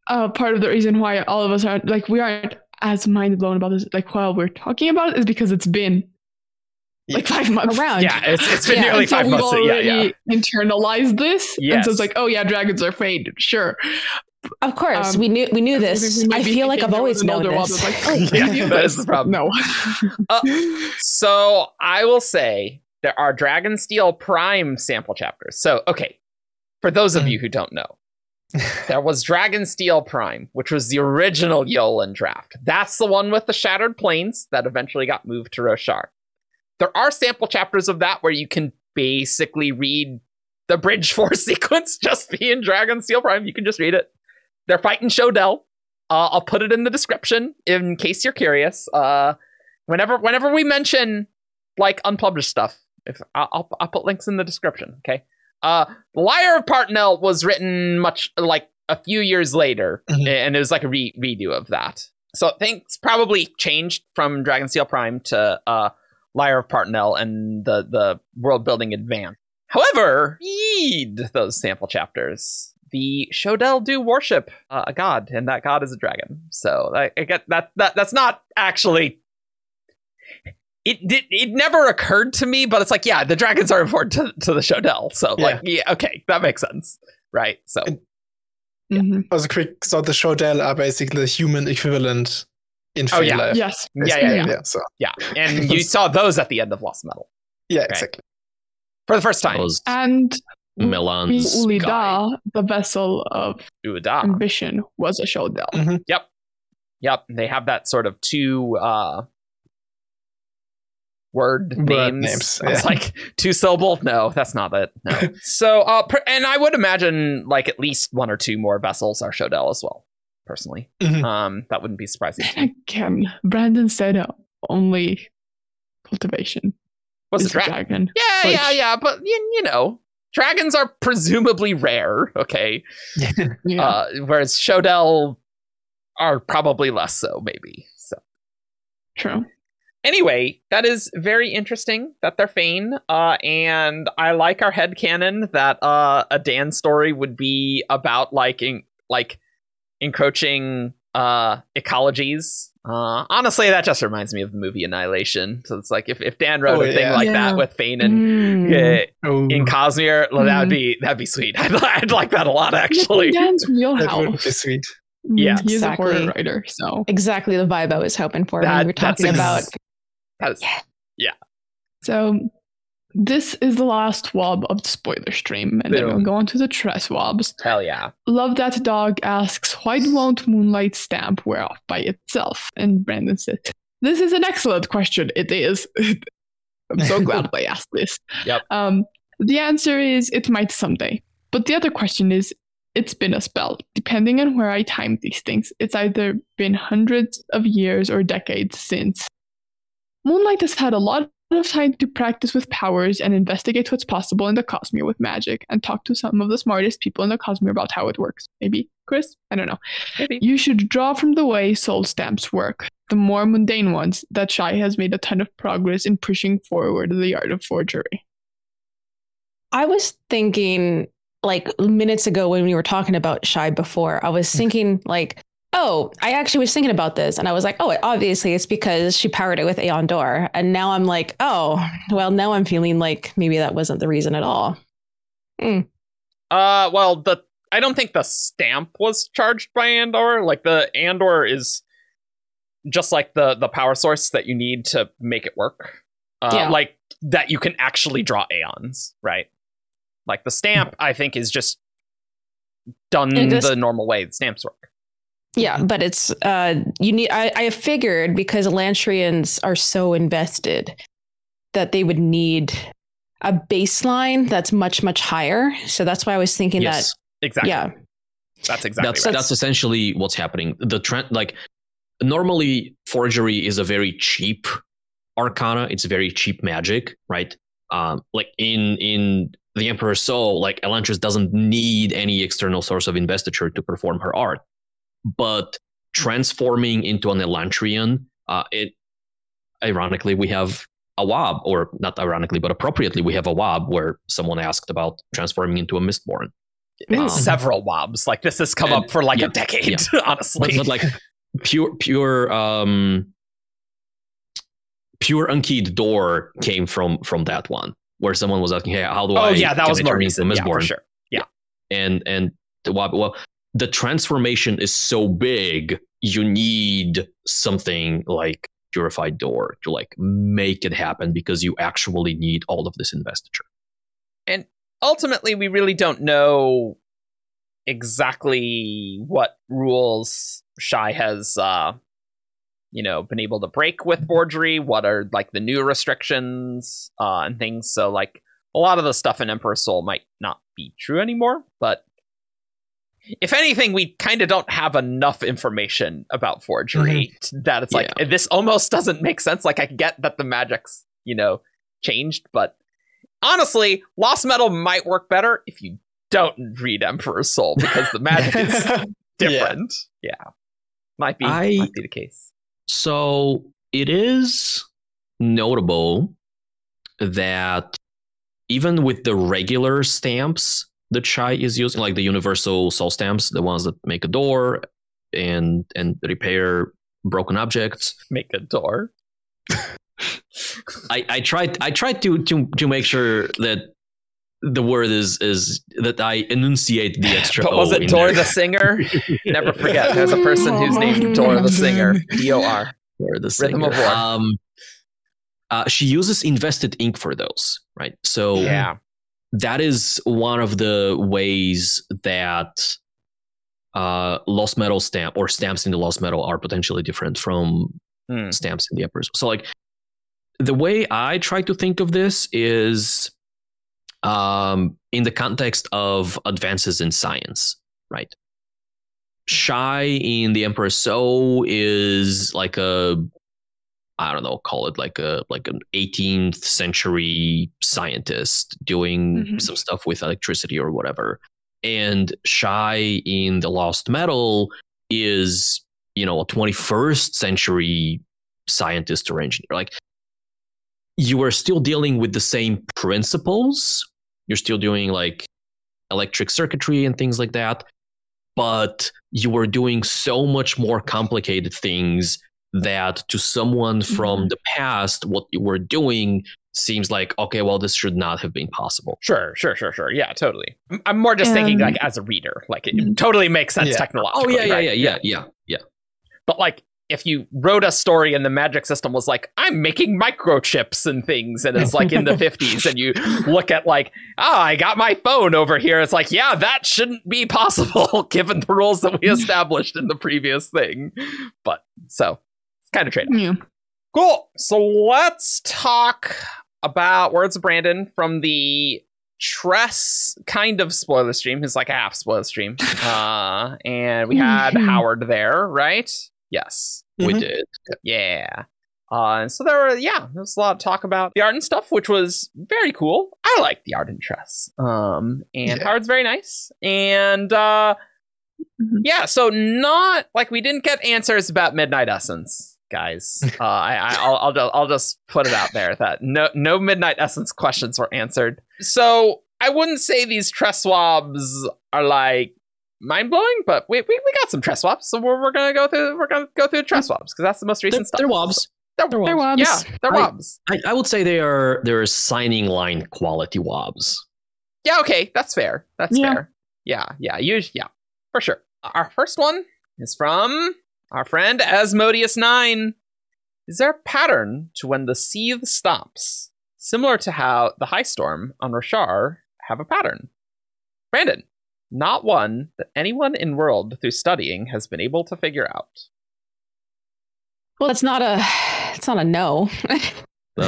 uh, part of the reason why all of us aren't like we aren't as mind blown about this, like while we're talking about it, is because it's been. Like five months around. Yeah, it's, it's been yeah, nearly so five months. So we've already yeah, yeah. internalized this. Yes. And so it's like, oh yeah, dragons are fade. Sure. Of course. Um, we knew we knew this. I feel like I've always known this. Like, oh, yeah, that is the problem. No. uh, so I will say there are Dragonsteel Prime sample chapters. So, okay. For those of mm. you who don't know, there was Dragonsteel Prime, which was the original Yolen draft. That's the one with the Shattered Plains that eventually got moved to Roshar. There are sample chapters of that where you can basically read the Bridge Force sequence just be in Dragonsteel Prime. You can just read it. They're fighting ChoDell. Uh, I'll put it in the description in case you're curious. Uh, whenever whenever we mention like unpublished stuff, if I'll, I'll put links in the description. Okay. Uh, Liar of Partinel was written much like a few years later, mm-hmm. and it was like a re- redo of that. So things probably changed from Dragonsteel Prime to. Uh, Liar of Partinel and the, the world-building advance. However, read those sample chapters. The ChoDell do worship uh, a god, and that god is a dragon. So I, I get that, that that's not actually... It, it it never occurred to me, but it's like, yeah, the dragons are important to, to the ChoDell. So, yeah. like, yeah, okay, that makes sense. Right, so... Yeah. Mm-hmm. Also quick, so the ChoDell are basically the human equivalent... In Fain oh, yeah. Life. Yes. Yeah, yeah, yeah. Yeah, so. yeah. And you saw those at the end of Lost Metal. Yeah, right? Exactly. For the first time. Those and Milan's Ulida, the vessel of Uda. Ambition, was a ChoDell. Mm-hmm. Yep. Yep. They have that sort of two uh, word, word names. names. Yeah. It's like two syllable. No, that's not it. No. so, uh, per- and I would imagine like at least one or two more vessels are ChoDell as well. Personally, mm-hmm. um, that wouldn't be surprising. Again, Brandon said uh, only cultivation was a dra- dragon. Yeah, which... yeah, yeah. But you, you know, dragons are presumably rare. Okay, yeah. uh, whereas ChoDell are probably less so. Maybe so. True. Anyway, that is very interesting that they're Fain, uh, and I like our headcanon that uh, a Dan story would be about liking like. encroaching uh ecologies uh honestly that just reminds me of the movie Annihilation. So it's like if, if Dan wrote oh, a yeah. thing like yeah. that with Fain and mm. uh, oh. in Cosmere mm. that'd be that'd be sweet. I'd, I'd like that a lot actually. Dan's wheelhouse. That would be sweet. Yeah, he's exactly. a horror writer, so exactly the vibe I was hoping for that, when we were talking ex- about is, yeah. yeah so this is the last wob of the spoiler stream, and Boom. then we'll go on to the Tress wobs. Hell yeah. Love That Dog asks, why won't Moonlight Stamp wear off by itself? And Brandon said, this is an excellent question. It is. I'm so glad I asked this. Yep. Um, the answer is, it might someday. But the other question is, it's been a spell. Depending on where I timed these things, it's either been hundreds of years or decades since. Moonlight has had a lot of time to practice with powers and investigate what's possible in the Cosmere with magic, and talk to some of the smartest people in the Cosmere about how it works. Maybe Chris? I don't know. Maybe. You should draw from the way soul stamps work, the more mundane ones, that Shai has made a ton of progress in pushing forward the art of forgery. I was thinking, like, minutes ago when we were talking about Shai before, I was thinking, like, oh, I actually was thinking about this, and I was like, oh, obviously it's because she powered it with Aeondor. And now I'm like, oh, well, now I'm feeling like maybe that wasn't the reason at all. Mm. Uh, well, the I don't think the stamp was charged by Aeondor. Like, the Aeondor is just like the, the power source that you need to make it work. Uh, yeah. Like, that you can actually draw Aeons, right? Like, the stamp, I think, is just done just- the normal way the stamps work. Yeah, but it's uh, you need. I, I figured because Elantrians are so invested that they would need a baseline that's much, much higher. So that's why I was thinking yes, that. Exactly. Yeah, that's exactly. That's right. that's essentially what's happening. The trend, like normally, forgery is a very cheap arcana. It's very cheap magic, right? Um, like in in the Emperor's Soul, like Elantris doesn't need any external source of investiture to perform her art. But transforming into an Elantrian, uh, it ironically, we have a W A B, or not ironically, but appropriately, we have a W A B where someone asked about transforming into a Mistborn. Um, Several W A Bs. Like, this has come and, up for like yeah, a decade, yeah. honestly. But, but like pure, pure, um, pure Unkeyed Door came from from that one, where someone was asking, "Hey, how do oh, I? Oh yeah, that was more recent. Yeah, for sure. Yeah, and and the W A B. Well, the transformation is so big, you need something like Purified Door to like make it happen, because you actually need all of this investiture. And ultimately, we really don't know exactly what rules Shai has, uh, you know, been able to break with Forgery. What are like the new restrictions uh, and things? So like a lot of the stuff in Emperor's Soul might not be true anymore. But if anything, we kind of don't have enough information about Forgery mm-hmm. that it's like yeah. this almost doesn't make sense. Like, I get that the magic's, you know, changed, but honestly, Lost Metal might work better if you don't read Emperor's Soul, because the magic is different. Yeah. yeah. Might be, I, might be the case. So it is notable that even with the regular stamps that Shai is using, like the universal soul stamps, the ones that make a door and and repair broken objects. Make a door? I, I tried I tried to, to to make sure that the word is is that I enunciate the extra but was O. Was it Dor the Singer? Never forget, there's a person who's named Dor the Singer. D O R. Dor the Singer. Rhythm of War. Um, uh, she uses invested ink for those, right? So yeah. that is one of the ways that uh, Lost Metal stamp or stamps in the Lost Metal are potentially different from hmm. stamps in the Emperor's. So like, the way I try to think of this is um, in the context of advances in science, right? Shai in the Emperor's Soul is like a, I don't know, call it like a like an eighteenth century scientist doing mm-hmm. some stuff with electricity or whatever. And Shai in the Lost Metal is, you know, a twenty-first century scientist or engineer. Like, you are still dealing with the same principles. You're still doing like electric circuitry and things like that, but you are doing so much more complicated things that to someone from the past, what you were doing seems like, okay, well, this should not have been possible. Sure, sure, sure, sure. Yeah, totally. I'm more just um, thinking like as a reader, like it totally makes sense yeah. technologically. Oh yeah, yeah, right? yeah, yeah, yeah, yeah. But like, if you wrote a story and the magic system was like, I'm making microchips and things, and it's like in the fifties, and you look at like, ah, oh, I got my phone over here. It's like, yeah, that shouldn't be possible given the rules that we established in the previous thing. But so it's kind of trade-off. Yeah. Cool. So let's talk about Words of Brandon from the Tress kind of spoiler stream. It's like a half spoiler stream. Uh, and we had Howard there, right? Yes, mm-hmm. we did. Yeah. Uh, and so there were, yeah, there was a lot of talk about the art and stuff, which was very cool. I like the art in Tress. Um, and yeah. Howard's very nice. And uh, mm-hmm. yeah, so not, like, we didn't get answers about Midnight Essence, guys. uh, I, I, I'll, I'll, just, I'll just put it out there that no, no Midnight Essence questions were answered. So I wouldn't say these Tress swabs are, like, mind-blowing, but we, we we got some Tress swaps, so we're, we're gonna go through we're gonna go through Tress swaps, because that's the most recent they're, stuff. They're wobs. They're, they're, they're wobs. Yeah, they're I, wobs. I, I would say they are they're signing line quality wobs. Yeah, okay, that's fair. That's yeah. fair. Yeah, yeah, you yeah, for sure. Our first one is from our friend Asmodeus nine. Is there a pattern to when the seethe stops, similar to how the High Storm on Roshar have a pattern? Brandon. Not one that anyone in world through studying has been able to figure out. Well, it's not a, it's not a no. no.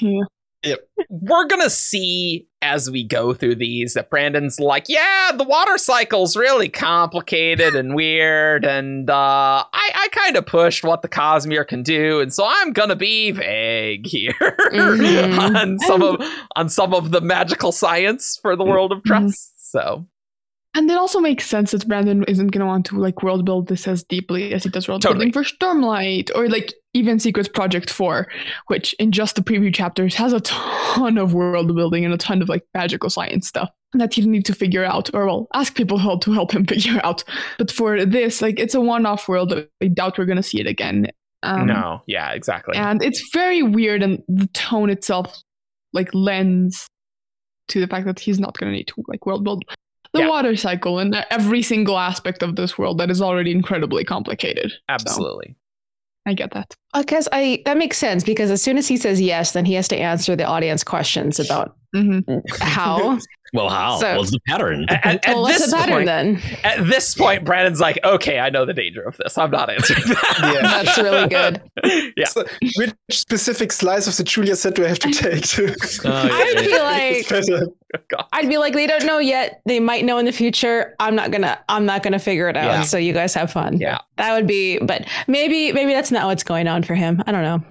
yeah. Yep. We're going to see as we go through these that Brandon's like, yeah, the water cycle's really complicated and weird. And uh, I, I kind of pushed what the Cosmere can do. And so I'm going to be vague here mm-hmm. on some and- of on some of the magical science for the world of Tress. Mm-hmm. So. And it also makes sense that Brandon isn't going to want to like world build this as deeply as he does world totally. building for Stormlight or like even Secrets Project four, which in just the preview chapters has a ton of world building and a ton of like magical science stuff that he'll need to figure out, or well, ask people to help him figure out. But for this, like it's a one-off world. I doubt we're going to see it again. Um, no, yeah, exactly. And it's very weird, and the tone itself like lends to the fact that he's not going to need to like world build. The yeah. water cycle and every single aspect of this world that is already incredibly complicated. Absolutely. So, I get that. Because I that makes sense, because as soon as he says yes, then he has to answer the audience questions about mm-hmm. how. Well, how? So, what's the pattern? At, at, well, at what's this the pattern point, then? At this point, Brandon's like, okay, I know the danger of this. I'm not answering that. Yeah. That's really good. Yeah. So, which specific slice of the Julia set do I have to take? To oh, yeah, I'd yeah. be like, oh, I'd be like, they don't know yet. They might know in the future. I'm not gonna, I'm not gonna figure it out. Yeah. So you guys have fun. Yeah. That would be, but maybe, maybe that's not what's going on for him. I don't know.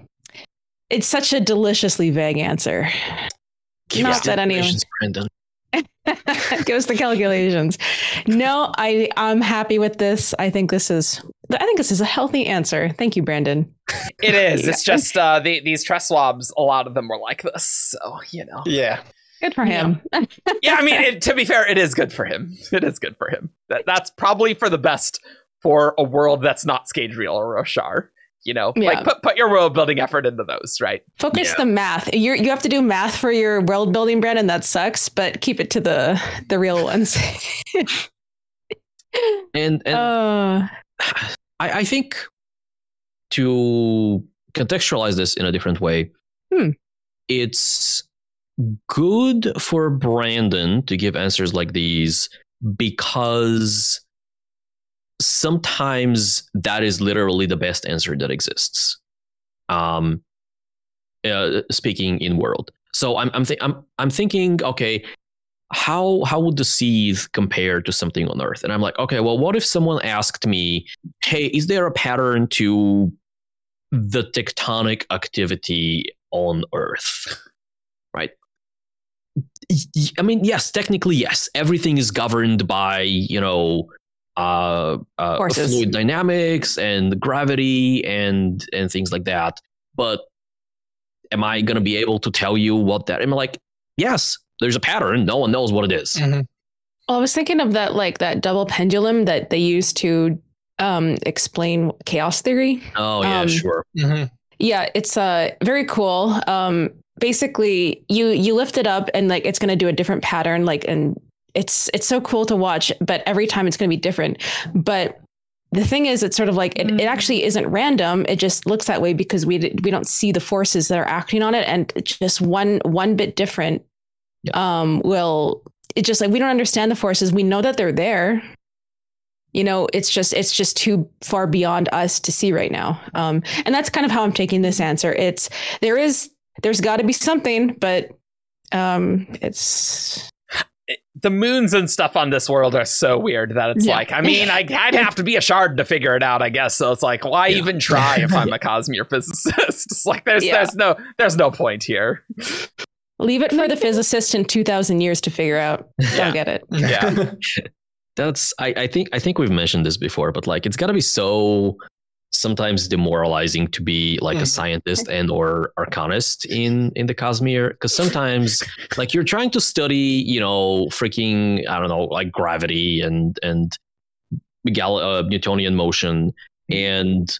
It's such a deliciously vague answer. Give not that anyone. Brandon. Give us the calculations. No, I, I'm happy with this. I think this is I think this is a healthy answer. Thank you, Brandon. It is. It's just uh, the, these Tress swabs, a lot of them were like this. So, you know. Yeah. Good for him. Yeah, yeah I mean, it, to be fair, it is good for him. It is good for him. That, that's probably for the best for a world that's not Skadriel or Roshar. You know, yeah. like put put your world building effort into those, right? Focus yeah. the math. You you have to do math for your world building, Brandon. That sucks, but keep it to the the real ones. and and uh. I I think to contextualize this in a different way, hmm. it's good for Brandon to give answers like these because. Sometimes that is literally the best answer that exists. Um, uh, speaking in world, so I'm I'm, th- I'm I'm thinking, okay, how how would the seed compare to something on Earth? And I'm like, okay, well, what if someone asked me, hey, is there a pattern to the tectonic activity on Earth? Right. I mean, yes, technically, yes. Everything is governed by, you know. Uh, uh, fluid dynamics and gravity and and things like that. But am I going to be able to tell you what that? I'm like, yes, there's a pattern. No one knows what it is. Mm-hmm. Well, I was thinking of that, like that double pendulum that they use to um, explain chaos theory. Oh yeah, um, sure. Mm-hmm. Yeah, it's uh, very cool. Um, basically, you you lift it up and like it's going to do a different pattern, like and. It's it's so cool to watch, but every time it's going to be different. But the thing is, it's sort of like it, it actually isn't random. It just looks that way because we we don't see the forces that are acting on it, and just one one bit different yeah. um, will. It's just like we don't understand the forces. We know that they're there. You know, it's just it's just too far beyond us to see right now. Um, and that's kind of how I'm taking this answer. It's there is there's got to be something, but um, it's. The moons and stuff on this world are so weird that it's yeah. like, I mean, I, I'd have to be a shard to figure it out, I guess. So it's like, why yeah. even try if I'm a Cosmere physicist? It's like, there's yeah. there's no there's no point here. Leave it for the physicist in two thousand years to figure out. Yeah. I'll get it. Yeah, that's I, I think I think we've mentioned this before, but like, it's got to be so sometimes demoralizing to be like mm. a scientist and or arcanist in in the Cosmere, because sometimes like you're trying to study, you know, freaking I don't know, like gravity and and gal- uh, Newtonian motion, and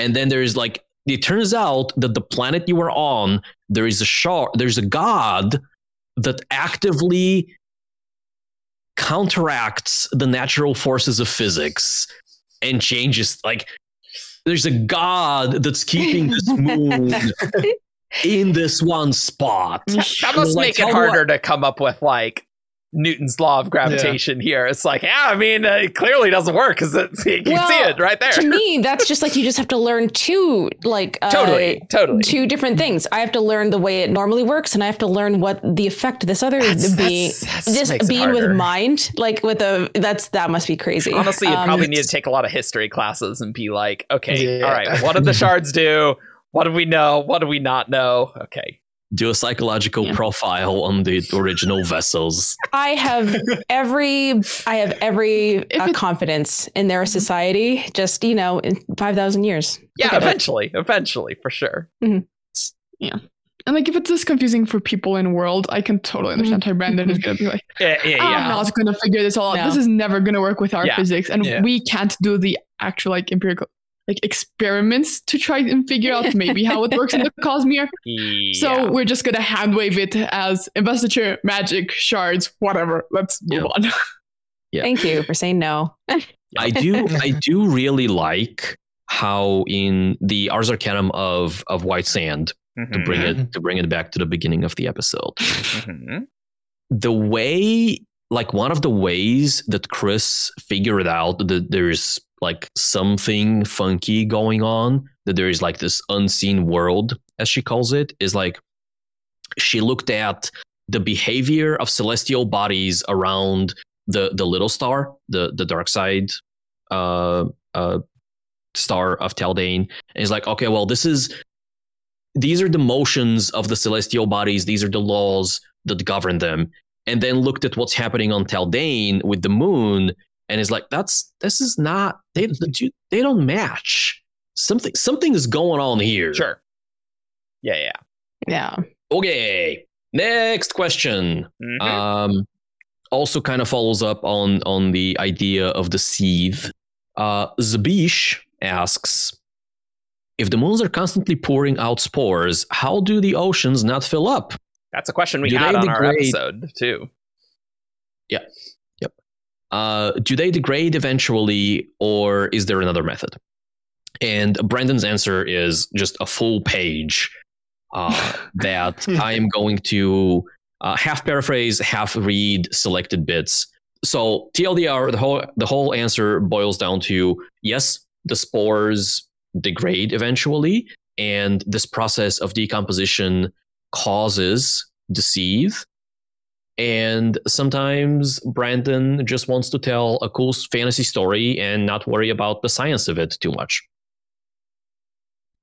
and then there's like it turns out that the planet you were on there is a shard, there's a god that actively counteracts the natural forces of physics and changes like. There's a god that's keeping this moon in this one spot. That must like, make it harder I- to come up with like Newton's law of gravitation yeah. here. It's like, yeah, I mean, uh, it clearly doesn't work because you can well, see it right there. To me, that's just like you just have to learn two, like uh, totally, totally two different things. I have to learn the way it normally works, and I have to learn what the effect this other that's, being, that's, that's this being with mind, like with a that's that must be crazy. Honestly, you um, probably need to take a lot of history classes and be like, okay, yeah. all right, what did the shards do? What do we know? What do we not know? Okay. Do a psychological yeah. profile on the original vessels. I have every, I have every uh, confidence in their society. Just, you know, in five thousand years. Yeah, eventually, it. eventually, for sure. Mm-hmm. Yeah, and like if it's this confusing for people in world, I can totally understand mm-hmm. how Brandon is gonna be like, yeah, yeah, yeah. I'm not gonna figure this all out. No. This is never gonna work with our yeah. physics, and yeah. we can't do the actual like empirical. Like experiments to try and figure out maybe how it works in the Cosmere. Yeah. So we're just gonna hand wave it as investiture, magic, shards, whatever. Let's move yeah. on. Yeah. Thank you for saying no. I do I do really like how in the Ars Arcanum of, of White Sand, mm-hmm. to bring it to bring it back to the beginning of the episode. Mm-hmm. The way like one of the ways that Chris figured out that there's like something funky going on, that there is like this unseen world, as she calls it, is like she looked at the behavior of celestial bodies around the the little star, the the dark side uh, uh, star of Taldain, and it's like, okay, well, this is these are the motions of the celestial bodies, these are the laws that govern them, and then looked at what's happening on Taldain with the moon. And it's like, that's, this is not, they they don't match. Something something is going on here. Sure. Yeah, yeah. Yeah. Okay. Next question. Mm-hmm. Um, also kind of follows up on, on the idea of the sieve. Uh, Zabish asks, if the moons are constantly pouring out spores, how do the oceans not fill up? That's a question we do had on our episode, too. Yeah. Uh, do they degrade eventually, or is there another method? And Brandon's answer is just a full page uh, that I am going to uh, half paraphrase, half read selected bits. So T L D R, the whole the whole answer boils down to yes, the spores degrade eventually, and this process of decomposition causes the sieve. And sometimes Brandon just wants to tell a cool fantasy story and not worry about the science of it too much.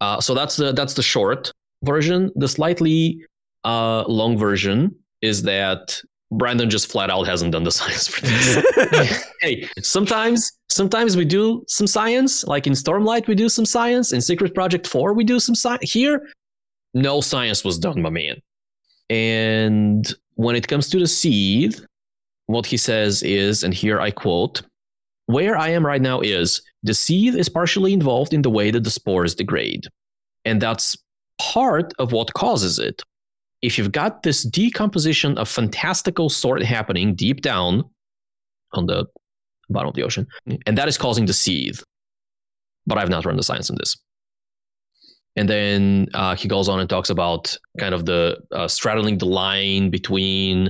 Uh, so that's the that's the short version. The slightly uh, long version is that Brandon just flat out hasn't done the science for this. Hey, sometimes sometimes we do some science, like in Stormlight we do some science, in Secret Project four we do some science. Here, no science was done, my man. And when it comes to the seed, what he says is, and here I quote, "Where I am right now is the seed is partially involved in the way that the spores degrade. And that's part of what causes it. If you've got this decomposition of fantastical sort happening deep down on the bottom of the ocean, and that is causing the seed. But I've not run the science on this." And then uh, he goes on and talks about kind of the uh, straddling the line between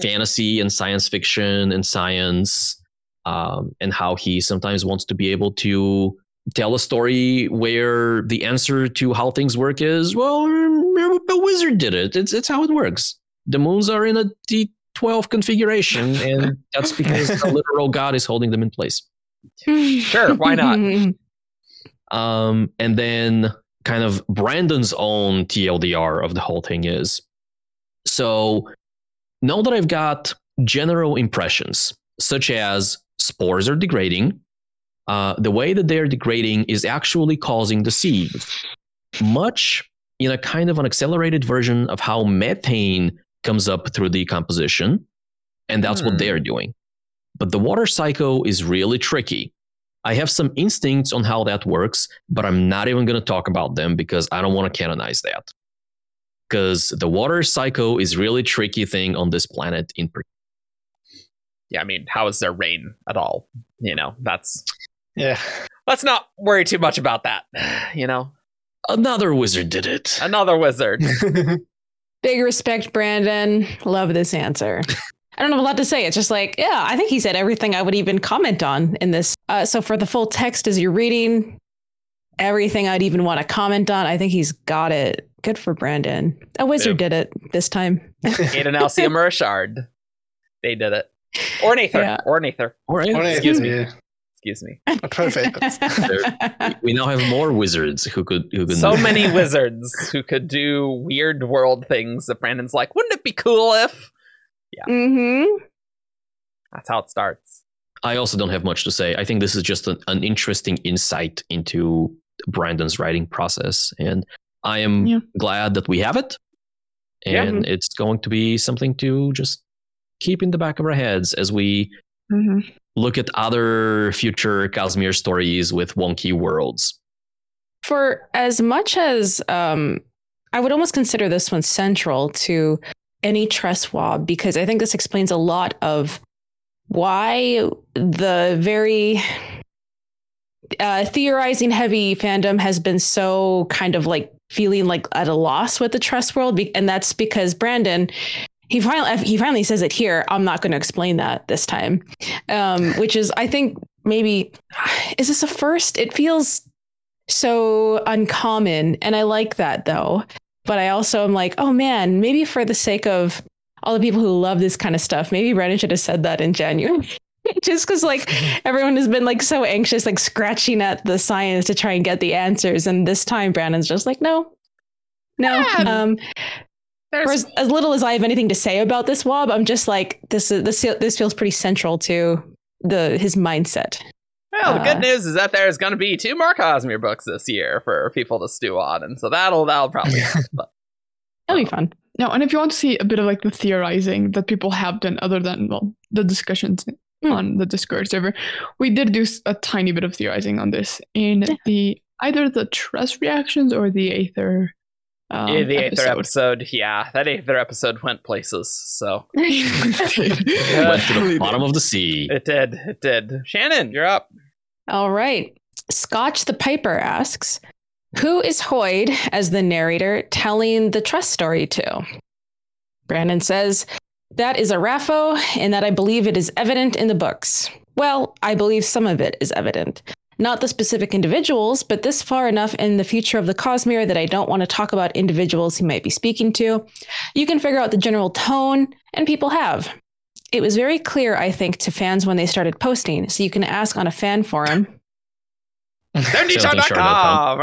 fantasy and science fiction and science, um, and how he sometimes wants to be able to tell a story where the answer to how things work is, well, the wizard did it. It's it's how it works. The moons are in a D twelve configuration, and that's because the literal god is holding them in place. Sure, why not? Um, and then kind of Brandon's own T L D R of the whole thing is, so now that I've got general impressions, such as spores are degrading, uh, the way that they're degrading is actually causing the seed, much in a kind of an accelerated version of how methane comes up through decomposition, and that's hmm. what they're doing. But the water cycle is really tricky. I have some instincts on how that works, but I'm not even going to talk about them because I don't want to canonize that. Because the water cycle is really tricky thing on this planet in particular. Yeah, I mean, how is there rain at all? You know, that's... yeah. Let's not worry too much about that, you know? Another wizard did it. Another wizard. Big respect, Brandon. Love this answer. I don't have a lot to say. It's just like, yeah, I think he said everything I would even comment on in this. Uh, so for the full text, as you're reading, everything I'd even want to comment on, I think he's got it. Good for Brandon. A wizard yeah. did it this time. Aidan Alcium Roshard. They did it. Or an Aether. Yeah. Or an Aether. Or an Aether. Excuse me. Yeah. Excuse me. Perfect. We now have more wizards who could. Who could so know. many wizards who could do weird world things that Brandon's like, wouldn't it be cool if? Yeah. Mm-hmm. That's how it starts. I also don't have much to say. I think this is just an, an interesting insight into Brandon's writing process. And I am yeah. glad that we have it. And yeah. it's going to be something to just keep in the back of our heads as we. Mm-hmm. Look at other future Cosmere stories with wonky worlds. For as much as um, I would almost consider this one central to any Tress Wob, because I think this explains a lot of why the very uh, theorizing heavy fandom has been so kind of like feeling like at a loss with the Tress world. And that's because Brandon... He finally he finally says it here. I'm not going to explain that this time, um, which is, I think, maybe, is this a first? It feels so uncommon. And I like that, though. But I also am like, oh, man, maybe for the sake of all the people who love this kind of stuff, maybe Brandon should have said that in January. Just because, like, everyone has been, like, so anxious, like, scratching at the science to try and get the answers. And this time, Brandon's just like, no, no. Um, As, as little as I have anything to say about this wob, I'm just like, this is this this feels pretty central to the his mindset. Well, the uh, good news is that there's going to be two more Cosmere books this year for people to stew on, and so that'll that'll probably happen. That'll be fun. No, and if you want to see a bit of like the theorizing that people have done, other than well the discussions mm. on the Discord server, we did do a tiny bit of theorizing on this in yeah. the either the Tress reactions or the Aether. Um, yeah, the Aether episode. episode, yeah, that Aether episode went places. So it went to the bottom of the sea. It did. It did. Shannon, you're up. All right. Scotch the Piper asks, "Who is Hoyd as the narrator telling the Tress story to?" Brandon says, "That is a Raffo, and that I believe it is evident in the books. Well, I believe some of it is evident." Not the specific individuals, but this far enough in the future of the Cosmere that I don't want to talk about individuals he might be speaking to. You can figure out the general tone, and people have. It was very clear, I think, to fans when they started posting, so you can ask on a fan forum. They're D T R dot com.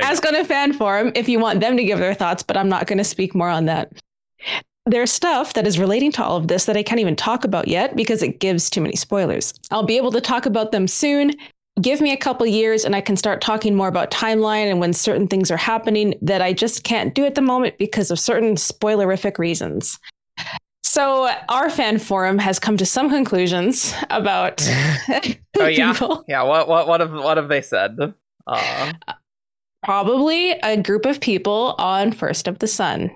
Ask on a fan forum if you want them to give their thoughts, but I'm not going to speak more on that. There's stuff that is relating to all of this that I can't even talk about yet because it gives too many spoilers. I'll be able to talk about them soon. Give me a couple years and I can start talking more about timeline and when certain things are happening that I just can't do at the moment because of certain spoilerific reasons. So our fan forum has come to some conclusions about oh, yeah. people. Yeah, what what what have what have they said? Uh. Probably a group of people on First of the Sun.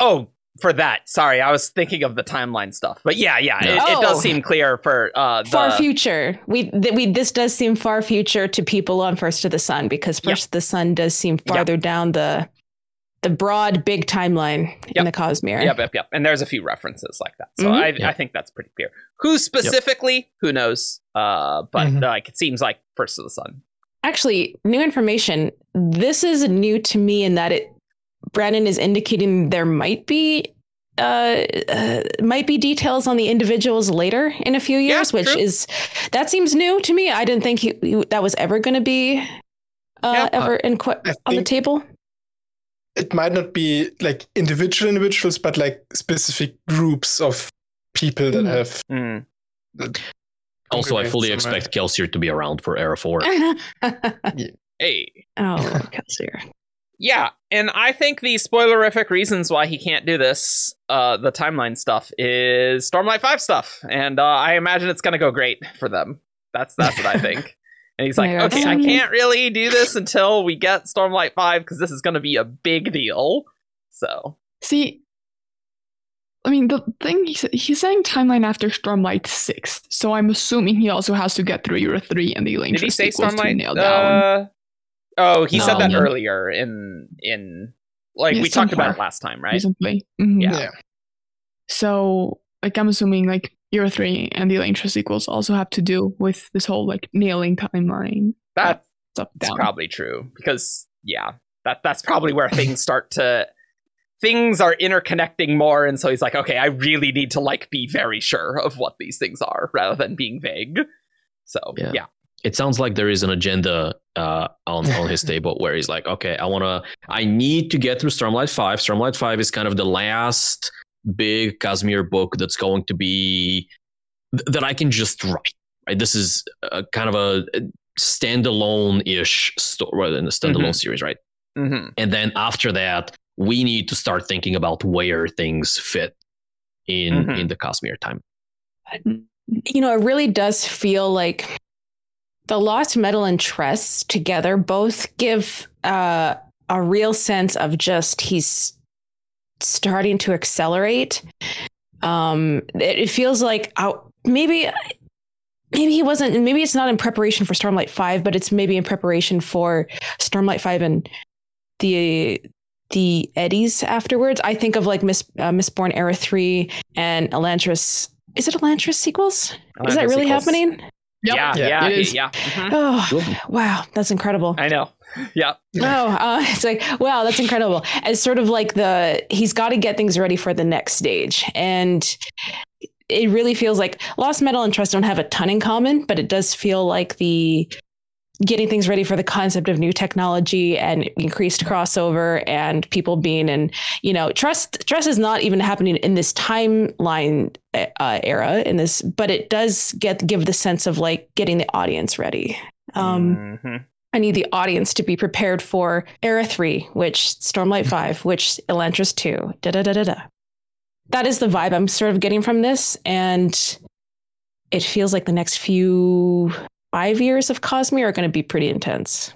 Oh, for that, sorry, I was thinking of the timeline stuff, but yeah, yeah, it, oh. it does seem clear for uh, the... far future. We th- we this does seem far future to people on First of the Sun because First yep. of the Sun does seem farther yep. down the the broad big timeline yep. in the Cosmere. Yep, yep, yep. And there's a few references like that, so mm-hmm. I yep. I think that's pretty clear. Who specifically? Yep. Who knows? Uh, but mm-hmm. like it seems like First of the Sun. Actually, new information. This is new to me in that it. Brandon is indicating there might be uh, uh, might be details on the individuals later in a few years, yeah, which true. is that seems new to me. I didn't think he, he, that was ever going to be uh, yeah, ever in qu- on the table. It might not be like individual individuals, but like specific groups of people that mm. have. Mm. That also, I fully somewhere. expect Kelsier to be around for Era Four. yeah. Hey, oh, Kelsier. Yeah, and I think the spoilerific reasons why he can't do this, uh, the timeline stuff, is Stormlight five stuff. And uh, I imagine it's going to go great for them. That's that's what I think. And he's like, okay, I can't really do this until we get Stormlight five, because this is going to be a big deal. So, see, I mean, the thing, he's, he's saying timeline after Stormlight six, so I'm assuming he also has to get through Era three and the Elantris. Did he say Stormlight? Uh... Oh, he no, said that no. earlier in in like yeah, we talked about it last time, right? Recently. Mm-hmm. Yeah. yeah. So, like, I'm assuming, like, your three and the Elantris sequels also have to do with this whole, like, nailing timeline. That's, that's, that's probably true. Because, yeah, that that's probably where things start to... Things are interconnecting more, and so he's like, okay, I really need to, like, be very sure of what these things are, rather than being vague. So, yeah. yeah. It sounds like there is an agenda uh, on, on his table where he's like, okay, I want to... I need to get through Stormlight five. Stormlight five is kind of the last... big Cosmere book that's going to be th- that I can just write. Right, this is a, kind of a standalone-ish story, rather than a standalone mm-hmm. series, right? Mm-hmm. And then after that, we need to start thinking about where things fit in mm-hmm. in the Cosmere time. You know, it really does feel like the Lost Metal and Tress together both give uh, a real sense of just he's. starting to accelerate. Um, it, it feels like uh, maybe, maybe he wasn't. Maybe it's not in preparation for Stormlight Five, but it's maybe in preparation for Stormlight Five and the the eddies afterwards. I think of like Miss uh, Mistborn Era Three and Elantris. Is it Elantris sequels? Elantris is that really sequels. happening? Yep. Yeah, yeah, yeah. It is. yeah. Mm-hmm. Oh, wow, that's incredible. I know. Yeah. Oh, uh, it's like, wow, that's incredible. It's sort of like the, he's got to get things ready for the next stage. And it really feels like Lost Metal and Tress don't have a ton in common, but it does feel like the getting things ready for the concept of new technology and increased crossover and people being in, you know, Tress, Tress is not even happening in this timeline uh, era in this, but it does get, give the sense of like getting the audience ready. Um, mm-hmm. I need the audience to be prepared for Era three, which Stormlight five, which Elantris two, da da da da da. That is the vibe I'm sort of getting from this, and it feels like the next few five years of Cosmere are going to be pretty intense.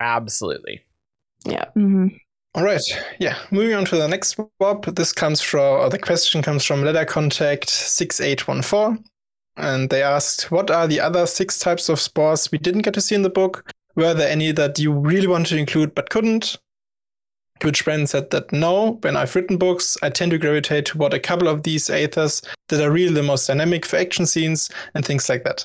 Absolutely. Yeah. Mm-hmm. All right. Yeah. Moving on to the next swap. This comes from, or the question comes from Letter Contact six eight one four, and they asked, "What are the other six types of spores we didn't get to see in the book? Were there any that you really wanted to include but couldn't?" To which Brandon said that no, when I've written books, I tend to gravitate toward a couple of these Aethers that are really the most dynamic for action scenes and things like that.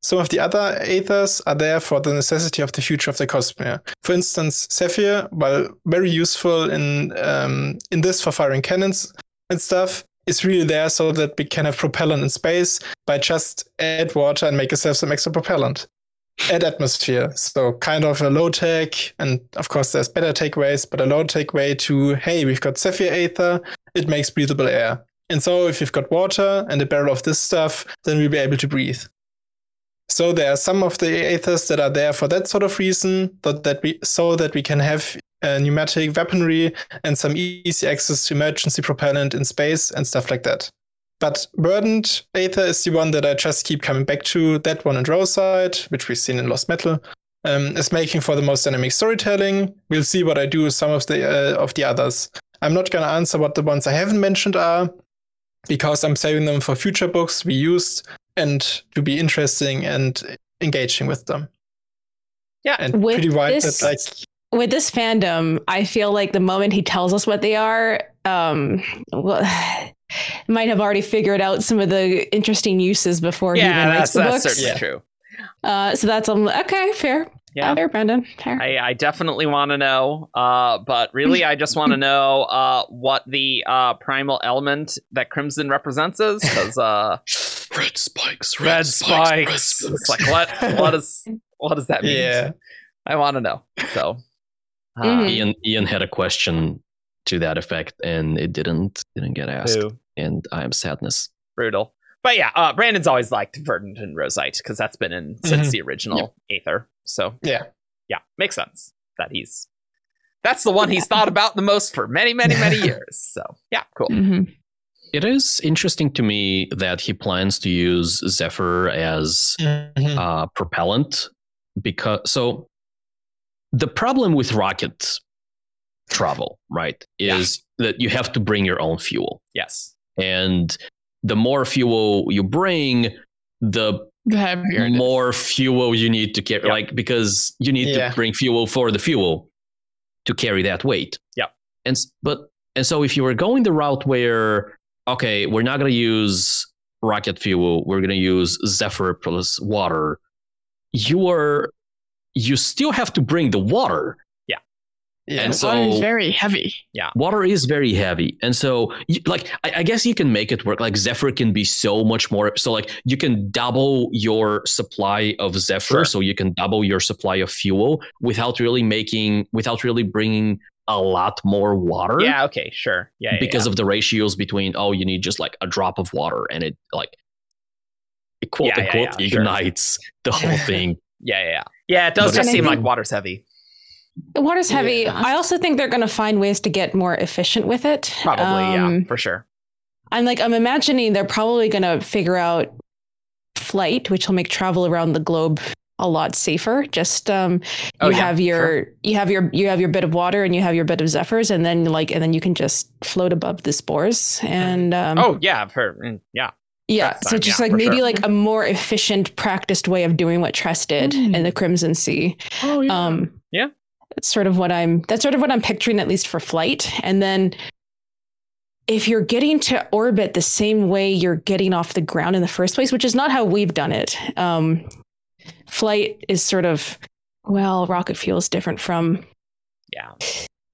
Some of the other Aethers are there for the necessity of the future of the Cosmere. For instance, Saphir, while very useful in um, in this for firing cannons and stuff, is really there so that we can have propellant in space by just add water and make yourself some extra propellant. At atmosphere, so kind of a low tech, and of course there's better takeaways, but a low takeaway to, hey, we've got Saphir Aether, it makes breathable air. And so if you've got water and a barrel of this stuff, then we'll be able to breathe. So there are some of the Aethers that are there for that sort of reason, that, that we, so that we can have uh, pneumatic weaponry and some easy access to emergency propellant in space and stuff like that. But Verdant Aether is the one that I just keep coming back to. That one in Roseside, which we've seen in Lost Metal, um, is making for the most dynamic storytelling. We'll see what I do with some of the uh, of the others. I'm not going to answer what the ones I haven't mentioned are, because I'm saving them for future books we used and to be interesting and engaging with them. Yeah, and with pretty wide. This, that, like, with this fandom, I feel like the moment he tells us what they are, um, well. might have already figured out some of the interesting uses before yeah, he even writes the books. That's certainly yeah. true. Uh, so that's um, okay, fair. Yeah, uh, fair, Brandon. Fair. I, I definitely want to know, uh, but really, I just want to know uh, what the uh, primal element that Crimson represents is, because uh, red spikes, red, red spikes. spikes. Red spikes. It's like what? What does what does that mean? Yeah. I want to know. So, uh, mm-hmm. Ian Ian had a question to that effect, and it didn't didn't get asked. Who? And I am sadness. Brutal. But yeah, uh, Brandon's always liked Verdant and Rosite, because that's been in mm-hmm. since the original yeah. Aether. So yeah, yeah, makes sense that he's, that's the one he's thought about the most for many, many, many years. So yeah, cool. Mm-hmm. It is interesting to me that he plans to use Zephyr as mm-hmm. uh, propellant, because so the problem with rocket travel, right, is yeah. that you have to bring your own fuel. Yes. And the more fuel you bring, the, the more fuel you need to carry, yep. like, because you need yeah. to bring fuel for the fuel to carry that weight. Yeah. And but and so if you were going the route where okay, we're not going to use rocket fuel. We're going to use Zephyr plus water. You are, you still have to bring the water. Yeah. yeah. And so water is very heavy. Yeah. Water is very heavy. And so, like, I, I guess you can make it work. Like, Zephyr can be so much more. So, like, you can double your supply of Zephyr. Sure. So you can double your supply of fuel without really making, without really bringing a lot more water. Yeah. Okay. Sure. Yeah. Because yeah, yeah. of the ratios between, oh, you need just like a drop of water, and it like, quote yeah, unquote, yeah, yeah, ignites sure. the whole thing. yeah, yeah. Yeah. Yeah. It does but just seem like water's heavy. The water's heavy. Yeah. I also think they're going to find ways to get more efficient with it. Probably. Um, yeah. For sure. I'm like, I'm imagining they're probably going to figure out flight, which will make travel around the globe a lot safer. Just um, you oh, yeah, have your sure. you have your you have your bit of water and you have your bit of zephyrs, and then like and then you can just float above the spores. And um, oh yeah, I've heard yeah yeah. So just yeah, like maybe sure. like a more efficient, practiced way of doing what Tress did mm. in the Crimson Sea. Oh yeah, um, yeah. That's sort of what I'm. That's sort of what I'm picturing, at least for flight. And then if you're getting to orbit the same way you're getting off the ground in the first place, which is not how we've done it. Um, Flight is sort of, well, rocket fuel is different from yeah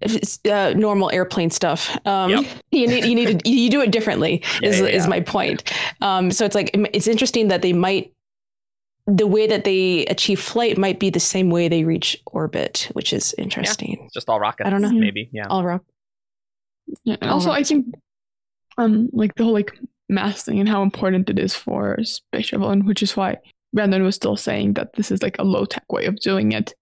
it's, uh, normal airplane stuff. Um, yep. you need you need to, you do it differently. yeah, is yeah, is yeah. my point. Um, so it's like it's interesting that they might the way that they achieve flight might be the same way they reach orbit, which is interesting. Yeah, just all rockets. I don't know. Maybe yeah. All rock. Yeah, all also, rockets. I think um like the whole like mass thing and how important it is for space travel, and which is why Brandon was still saying that this is like a low-tech way of doing it.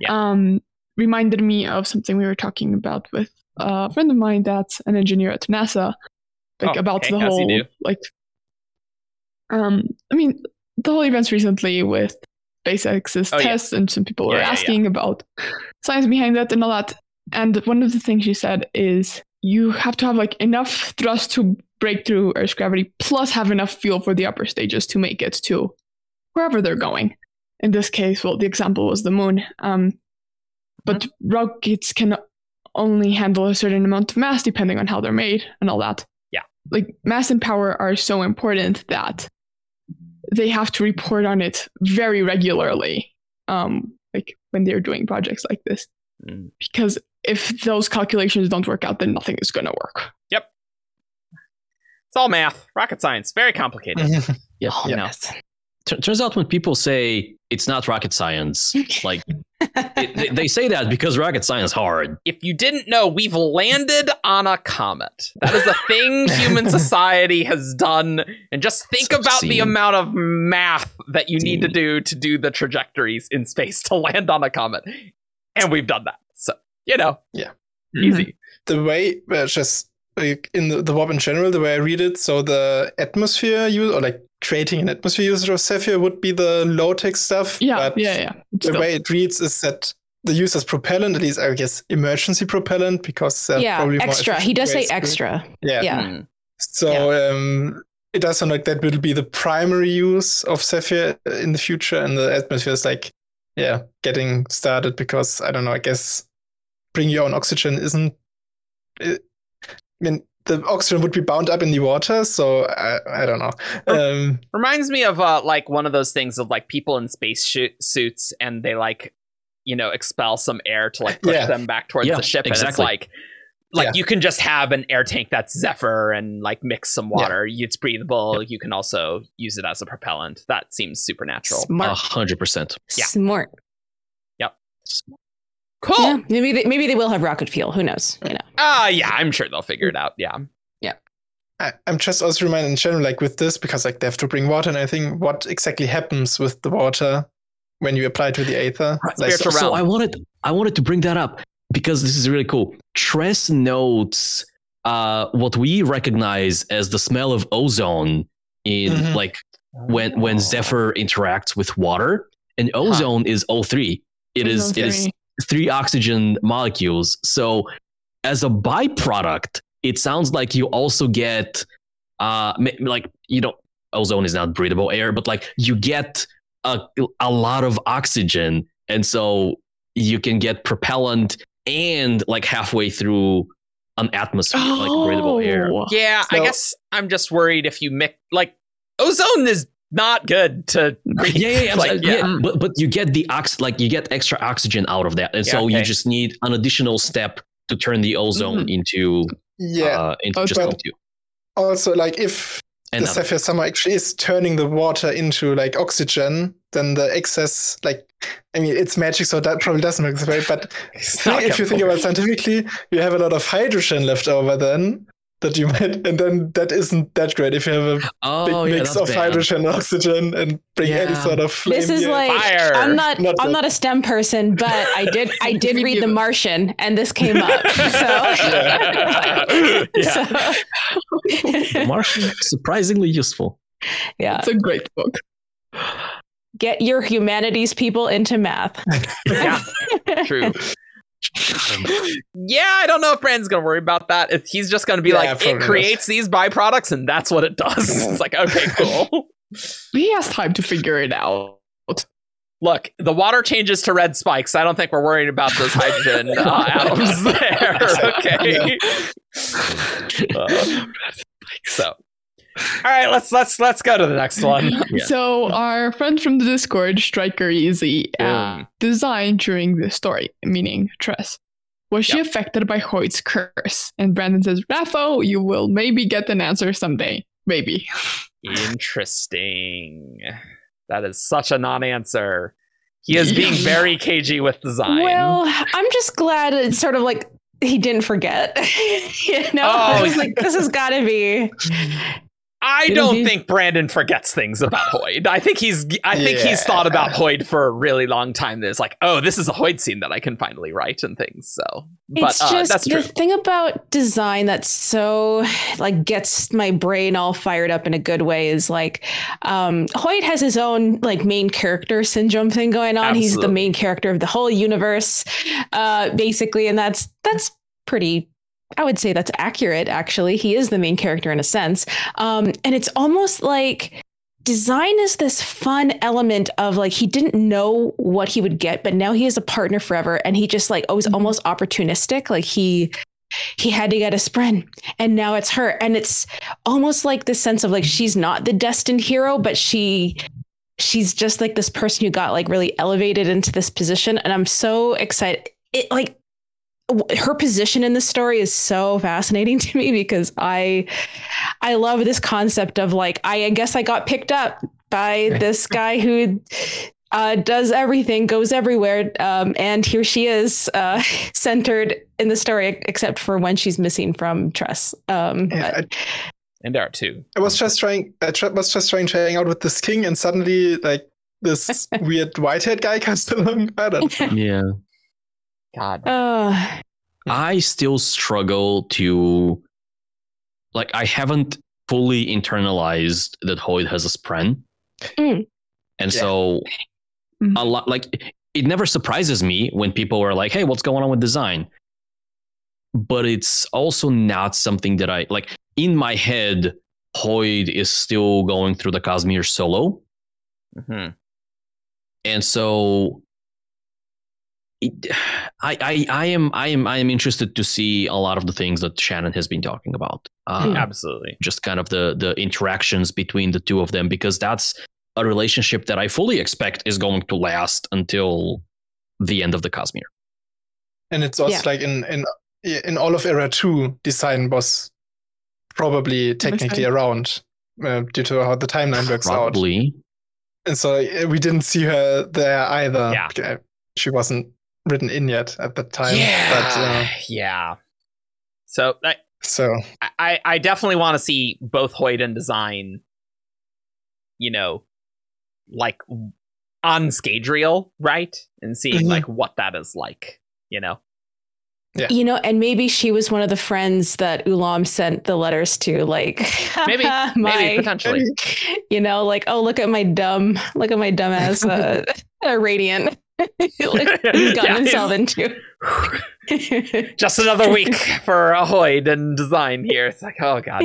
Yeah. Um, reminded me of something we were talking about with a friend of mine that's an engineer at NASA, like oh, about okay. the How's whole like. Um, I mean, the whole events recently with SpaceX's oh, tests, yeah. and some people yeah, were yeah, asking yeah. about science behind that and all that. And one of the things she said is you have to have like enough thrust to break through Earth's gravity, plus have enough fuel for the upper stages to make it to wherever they're going. In this case, well, the example was the moon. Um, but mm-hmm. rockets can only handle a certain amount of mass depending on how they're made and all that. Yeah. Like mass and power are so important that they have to report on it very regularly. Um, like when they're doing projects like this, mm. because if those calculations don't work out, then nothing is going to work. Yep. It's all math, rocket science, very complicated. yep. Oh, yep. Yes. Turns out when people say it's not rocket science, like it, they, they say that because rocket science is hard. If you didn't know, we've landed on a comet. That is a thing human society has done. And just think so about seen. the amount of math that you seen. need to do to do the trajectories in space to land on a comet. And we've done that. So, you know, yeah, easy. Mm-hmm. The way, well, just like in the, the warp in general, the way I read it, so the atmosphere you or like, creating an atmosphere usage of Saphir would be the low-tech stuff. Yeah, but yeah, yeah. Still. The way it reads is that the use as propellant, at least I guess emergency propellant, because uh, yeah, probably extra. More he does say extra. Yeah. yeah. Mm. So yeah. Um, it does sound like that will be the primary use of Saphir in the future, and the atmosphere is like, yeah, getting started because I don't know. I guess bring your own oxygen isn't. It, I mean. The oxygen would be bound up in the water, so I, I don't know. Um, Reminds me of uh, like one of those things of like people in space sh- suits and they like, you know, expel some air to like push yeah. them back towards yeah, the ship. Exactly. And it's like, like yeah. you can just have an air tank that's Zephyr and like mix some water. Yeah. It's breathable. Yeah. You can also use it as a propellant. That seems supernatural. Smart. one hundred percent Yeah. Smart. Yep. Smart. Cool. Yeah, maybe they, maybe they will have rocket fuel. Who knows? You know. Ah, uh, yeah. I'm sure they'll figure it out. Yeah. Yeah. I, I'm just also reminded in general, like with this, because like they have to bring water, and I think what exactly happens with the water when you apply to the Aether. Right, like, so, so I wanted I wanted to bring that up because this is really cool. Tress notes uh, what we recognize as the smell of ozone in mm-hmm. like when when Zephyr interacts with water, and ozone huh. is O three. It is it is. three oxygen molecules. So as a byproduct, it sounds like you also get uh like, you know, ozone is not breathable air, but like you get a, a lot of oxygen. And so you can get propellant and like halfway through an atmosphere, oh, like breathable air. Yeah, so, I guess I'm just worried if you mix, like, ozone is not good to breathe. Yeah, yeah, yeah, like, sorry, yeah. yeah. But, but you get the ox, like you get extra oxygen out of that, and yeah, so okay. you just need an additional step to turn the ozone mm. into yeah, uh, into also, just you. Also, like if and the Saphir Summer actually is turning the water into like oxygen, then the excess, like, I mean, it's magic, so that probably doesn't work this way. But think, if you think about it scientifically, you have a lot of hydrogen left over then that you might, and then that isn't that great if you have a oh, big yeah, mix of bad. hydrogen and oxygen and bring yeah. any sort of flame. This is like fire. I'm not, not I'm like, not a STEM person, but I did I did read The Martian and this came up. So, yeah. Yeah. so. The Martian, surprisingly useful. Yeah, it's a great book. Get your humanities people into math. Yeah, true. Yeah, I don't know if Brandon's gonna worry about that. If he's just gonna be yeah, like, it creates these byproducts, and that's what it does. It's like, okay, cool. He has time to figure it out. Look, the water changes to red spikes. I don't think we're worried about those hydrogen uh, atoms there. Okay. Uh, so, all right, let's let's let's go to the next one. Yeah. So our friend from the Discord, Striker Easy, uh, designed during the story, meaning Tress, was yep. she affected by Hoyt's curse? And Brandon says, Raffo, you will maybe get an answer someday, maybe. Interesting. That is such a non-answer. He is being very cagey with design. Well, I'm just glad it's sort of like he didn't forget. You know, oh. I was like, this has got to be. I don't mm-hmm. think Brandon forgets things about Hoyd. I think he's I think yeah. he's thought about Hoyd for a really long time. There's like, oh, this is a Hoyd scene that I can finally write and things. So but it's just uh, that's the true. thing about design that's so like gets my brain all fired up in a good way is like um, Hoyd has his own like main character syndrome thing going on. Absolutely. He's the main character of the whole universe, uh, basically, and that's that's pretty. I would say that's accurate, actually. He is the main character in a sense. Um, and it's almost like design is this fun element of like he didn't know what he would get, but now he is a partner forever. And he just like always almost opportunistic. Like he he had to get a sprint and now it's her. And it's almost like this sense of like she's not the destined hero, but she she's just like this person who got like really elevated into this position. And I'm so excited. It like. Her position in the story is so fascinating to me because I, I love this concept of like, I, I guess I got picked up by this guy who uh, does everything, goes everywhere. Um, and here she is uh, centered in the story, except for when she's missing from Tress. Um, yeah, but, I, and Art too. I was just trying, I tra- was just trying to hang out with this king and suddenly like this weird white-haired guy comes along. I don't know. Yeah. God. Uh, I still struggle to, like, I haven't fully internalized that Hoyd has a spren. Mm. And yeah. so, mm-hmm. a lot, like, it never surprises me when people are like, hey, what's going on with design? But it's also not something that I, like, in my head, Hoyd is still going through the Cosmere solo. Mm-hmm. And so... It, I, I I am I am I am interested to see a lot of the things that Shannon has been talking about. Um, Absolutely, just kind of the the interactions between the two of them, because that's a relationship that I fully expect is going to last until the end of the Cosmere. And it's also yeah. like in in in all of Era Two, design was probably technically around uh, due to how the timeline works out. Probably, and so we didn't see her there either. Yeah. She wasn't written in yet at the time. Yeah, but, uh, yeah. So, I, so I, I definitely want to see both Hoyd and design, you know, like on Skadriel, right? And seeing mm-hmm. like what that is like, you know. Yeah. You know, and maybe she was one of the friends that Ulam sent the letters to, like maybe, my, maybe potentially. You know, like oh, look at my dumb, look at my dumbass uh, uh, radiant. Like, he's gotten yeah, himself into just another week for a Hoyd and design here. It's like, oh god,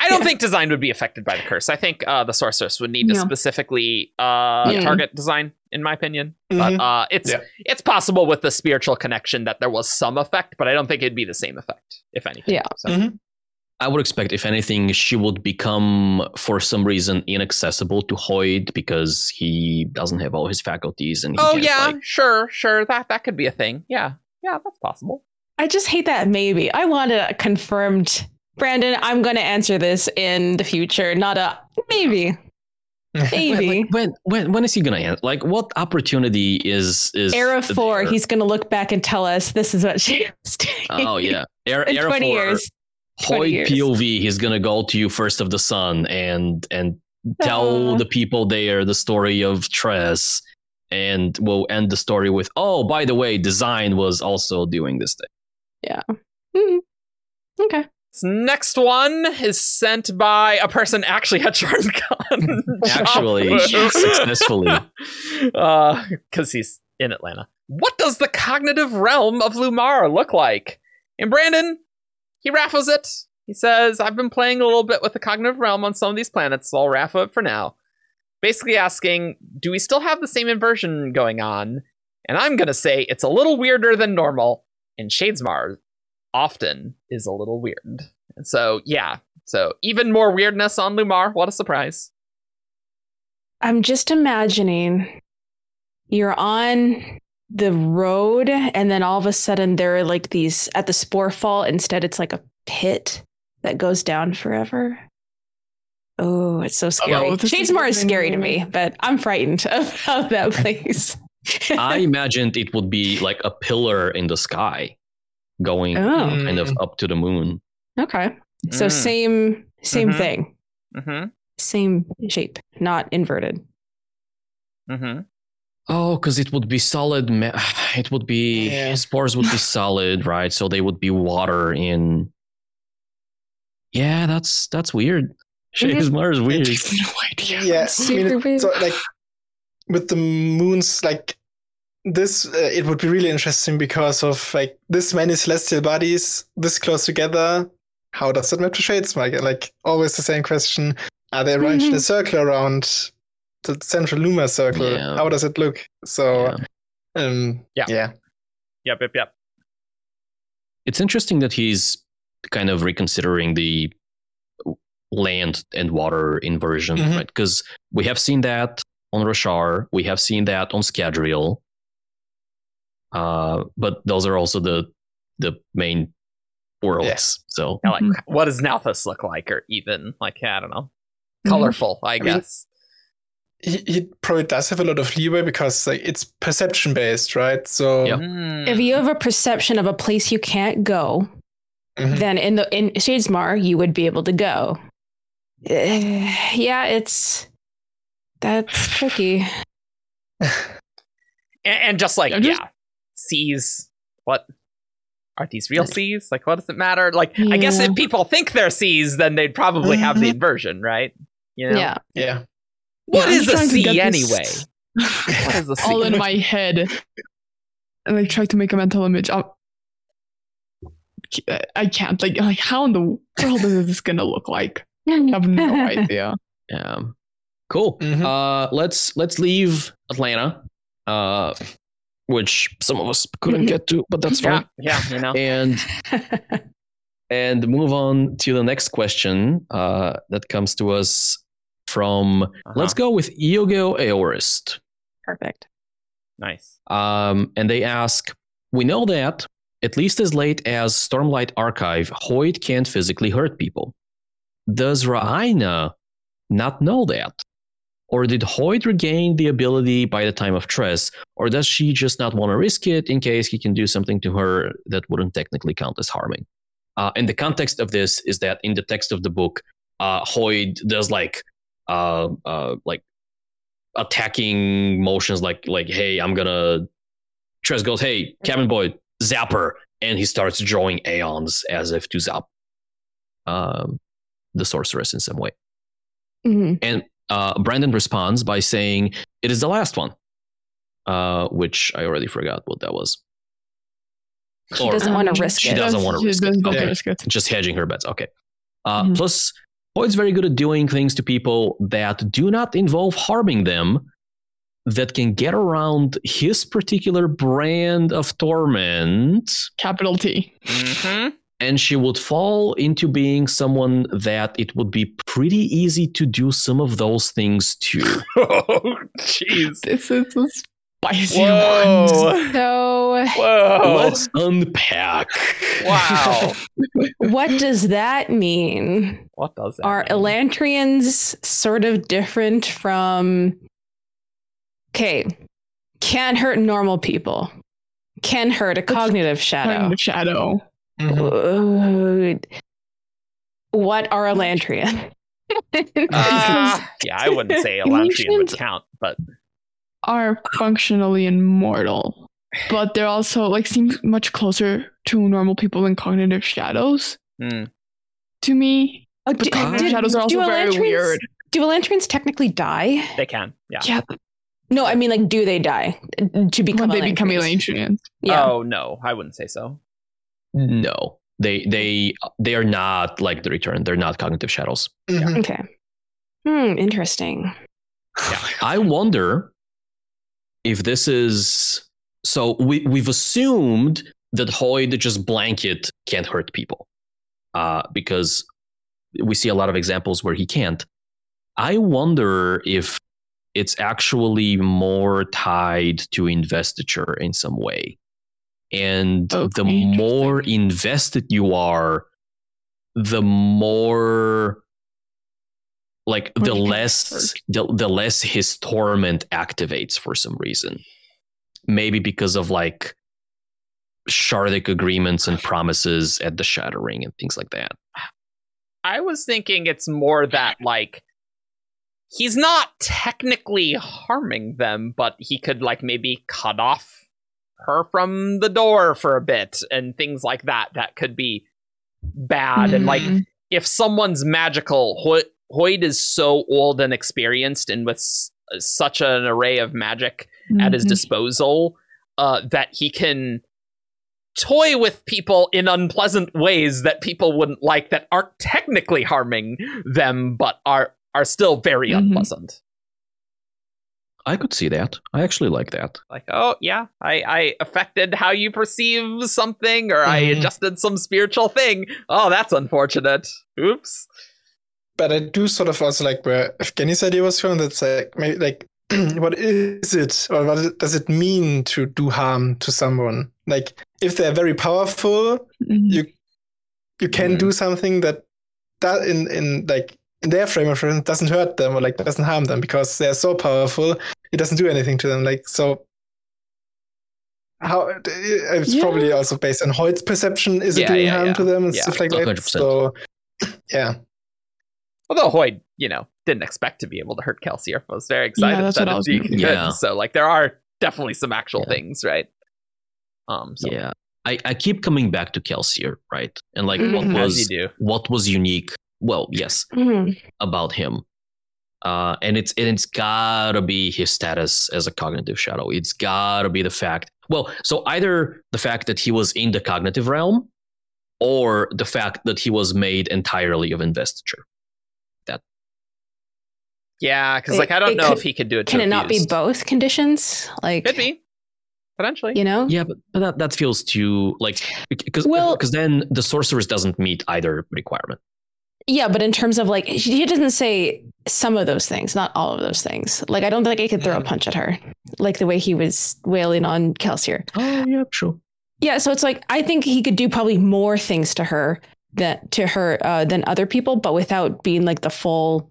I don't yeah. think design would be affected by the curse. I think uh, the sorceress would need yeah. to specifically uh, yeah. target design in my opinion. Mm-hmm. But uh, it's yeah. it's possible with the spiritual connection that there was some effect, but I don't think it'd be the same effect, if anything. Yeah. So. Mm-hmm. I would expect, if anything, she would become, for some reason, inaccessible to Hoyt because he doesn't have all his faculties. And he oh, can't, yeah, like... sure, sure. That that could be a thing. Yeah, yeah, that's possible. I just hate that maybe. I want a confirmed, Brandon, I'm going to answer this in the future, not a maybe. Maybe. Like, when, when, when is he going to answer? Like, what opportunity is... is Era four, there? He's going to look back and tell us this is what she is doing. Oh, yeah. Era, in era twenty four. Years. Hoyt P O V, he's going to go to you first of the sun and and tell uh, the people there the story of Tress, and we'll end the story with, oh, by the way, design was also doing this thing. Yeah. Mm-hmm. Okay. This next one is sent by a person actually at CharmCon. Actually, successfully. Uh, because he's in Atlanta. What does the cognitive realm of Lumar look like? And Brandon... he raffles it. He says, I've been playing a little bit with the cognitive realm on some of these planets, so I'll raffle it for now. Basically asking, do we still have the same inversion going on? And I'm going to say it's a little weirder than normal, and Shadesmar often is a little weird. And so, yeah. So even more weirdness on Lumar. What a surprise. I'm just imagining you're on... the road, and then all of a sudden there are like these at the spore fall. Instead, it's like a pit that goes down forever. Oh, it's so scary. Oh, Shadesmar is scary to me, but I'm frightened about that place. I imagined it would be like a pillar in the sky, going oh. kind of up to the moon. Okay, so mm. same same mm-hmm. thing, mm-hmm. same shape, not inverted. Mm-hmm. Oh, because it would be solid. Ma- it would be yeah. spores would be solid, right? So they would be water in. Yeah, that's that's weird. Shadesmar is weird. No idea. Yeah, I mean, it, so like with the moons, like this, uh, it would be really interesting because of like this many celestial bodies this close together. How does it map to Shadesmar? Like always the same question: are they arranged mm-hmm. in a circle around the central Luma circle? Yeah. How does it look? So, yeah. Um, yeah. yeah. Yep, yep, yep. It's interesting that he's kind of reconsidering the land and water inversion, mm-hmm. right? Because we have seen that on Roshar, we have seen that on Scadrial. Uh, but those are also the the main worlds. Yeah. So, yeah, like, mm-hmm. what does Nalthus look like? Or even, like, I don't know, colorful, mm-hmm. I guess. I mean, He, he probably does have a lot of leeway because like it's perception based, right? So yep. mm. if you have a perception of a place you can't go, mm-hmm. then in the in Shadesmar you would be able to go. Uh, yeah, it's that's tricky. and, and just like just, yeah, seas. What are these real seas? Like, what does it matter? Like, yeah. I guess if people think they're seas, then they'd probably have the inversion, right? You know? Yeah. Yeah. What yeah, is a sea anyway? What is a sea? All in my head. And I try to make a mental image. I'm, I can't. Like, like, how in the world is this going to look like? I have no idea. Yeah. Cool. Mm-hmm. Uh, let's let's leave Atlanta, uh, which some of us couldn't get to, but that's fine. Yeah, yeah, you know. And, and move on to the next question uh, that comes to us from uh-huh. let's go with Iogo Aorist. Perfect. Nice. Um, and they ask, we know that at least as late as Stormlight Archive, Hoyt can't physically hurt people. Does Ra'ina not know that? Or did Hoyt regain the ability by the time of Tress? Or does she just not want to risk it in case he can do something to her that wouldn't technically count as harming? Uh, and the context of this is that in the text of the book, uh, Hoyt does like Uh, uh, like attacking motions, like like hey, I'm gonna. Tress goes, hey, cabin boy, zap her, and he starts drawing aeons as if to zap um, the sorceress in some way. Mm-hmm. And uh, Brandon responds by saying, "It is the last one," uh, which I already forgot what that was. She or, doesn't want to risk she it. She doesn't want to risk it. Okay. risk it. Just hedging her bets. Okay. Uh, mm-hmm. Plus. Hoyt's very good at doing things to people that do not involve harming them, that can get around his particular brand of torment. Capital T. Mm-hmm. And she would fall into being someone that it would be pretty easy to do some of those things to. Oh, jeez. This is a spicy Whoa. one. So Whoa. let's unpack. Wow. What does that mean? What does that Are mean? Elantrians sort of different from... Okay, can't hurt normal people. Can hurt a cognitive shadow. Kind of shadow. Mm-hmm. What are Elantrian? Uh, yeah, I wouldn't say Elantrian would count, but are functionally immortal, but they're also like seem much closer to normal people than cognitive shadows. Mm. To me, oh, but do, cognitive did, shadows are also very weird. Do Elantrians technically die? They can. Yeah. Yeah. No, I mean, like, do they die to become? When they become Elantrians? Yeah. Oh no, I wouldn't say so. No, they they they are not like the return. They're not cognitive shadows. Mm-hmm. Yeah. Okay. Hmm. Interesting. Yeah. I wonder if this is so. We we've assumed that Hoid just blanket can't hurt people, uh, because we see a lot of examples where he can't. I wonder if it's actually more tied to investiture in some way. And okay, the more invested you are, the more like the less the, the less his torment activates for some reason. Maybe because of like Shardic agreements and promises at the Shattering and things like that. I was thinking it's more that like he's not technically harming them, but he could, like, maybe cut off her from the door for a bit and things like that. That could be bad. Mm. And, like, if someone's magical, Hoid, Hoid is so old and experienced and with s- such an array of magic mm-hmm. at his disposal uh, that he can toy with people in unpleasant ways that people wouldn't like that aren't technically harming them, but are are still very unpleasant. Mm-hmm. I could see that. I actually like that. Like, oh, yeah, I, I affected how you perceive something, or mm. I adjusted some spiritual thing. Oh, that's unfortunate. Oops. But I do sort of also like where Evgeni's idea was from, that's like, maybe like, what is it, or what does it mean to do harm to someone? Like, if they're very powerful, mm-hmm. you you can mm. do something that, that in, in like, in their frame of reference doesn't hurt them or like doesn't harm them because they're so powerful it doesn't do anything to them, like, so how it's yeah. probably also based on Hoid's perception is yeah, it doing yeah, harm yeah. to them and yeah. stuff like one hundred percent. That so yeah, although Hoid, you know, didn't expect to be able to hurt Kelsier, but was very excited yeah, that's that what I was thinking. Yeah. So like there are definitely some actual yeah. things, right? um so. yeah I, I keep coming back to Kelsier, right? And like mm-hmm. what was what was unique Well, yes, mm-hmm. about him, uh, and it's and it's gotta be his status as a cognitive shadow. It's gotta be the fact. Well, so either the fact that he was in the cognitive realm, or the fact that he was made entirely of investiture. That. Yeah, because like I don't know could, if he could do it. Can it not be both conditions? Like could be. Potentially, you know. Yeah, but, but that that feels too like because well, because then the sorceress doesn't meet either requirement. Yeah, but in terms of like, he doesn't say some of those things, not all of those things. Like, I don't think I could throw a punch at her, like the way he was wailing on Kelsier. Oh, yeah, sure. Yeah, so it's like I think he could do probably more things to her that to her uh, than other people, but without being like the full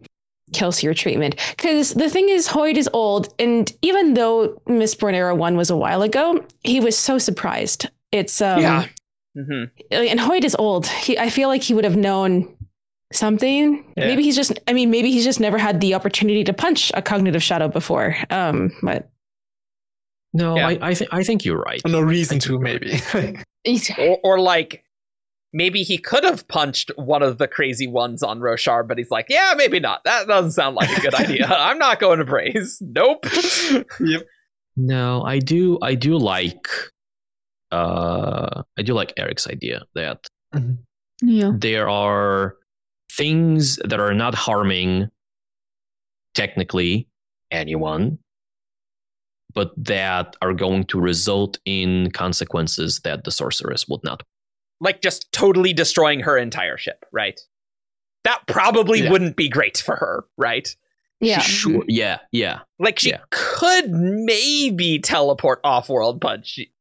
Kelsier treatment. Because the thing is, Hoid is old, and even though Miss Bornera one was a while ago, he was so surprised. It's um, yeah, mm-hmm. and Hoid is old. He, I feel like he would have known. Something yeah. maybe he's just I mean maybe he's just never had the opportunity to punch a cognitive shadow before, um but no yeah. I I, th- I think you're right, no reason to maybe or, or like maybe he could have punched one of the crazy ones on Roshar, but he's like yeah maybe not, that doesn't sound like a good idea, I'm not going to praise. Nope. Yep. No, I do I do like uh I do like Eric's idea that mm-hmm. yeah there are things that are not harming technically anyone, but that are going to result in consequences that the sorceress would not. Like just totally destroying her entire ship, right? That probably yeah. wouldn't be great for her, right? Yeah. Sure. Yeah, yeah. Like she yeah. could maybe teleport off-world, but she...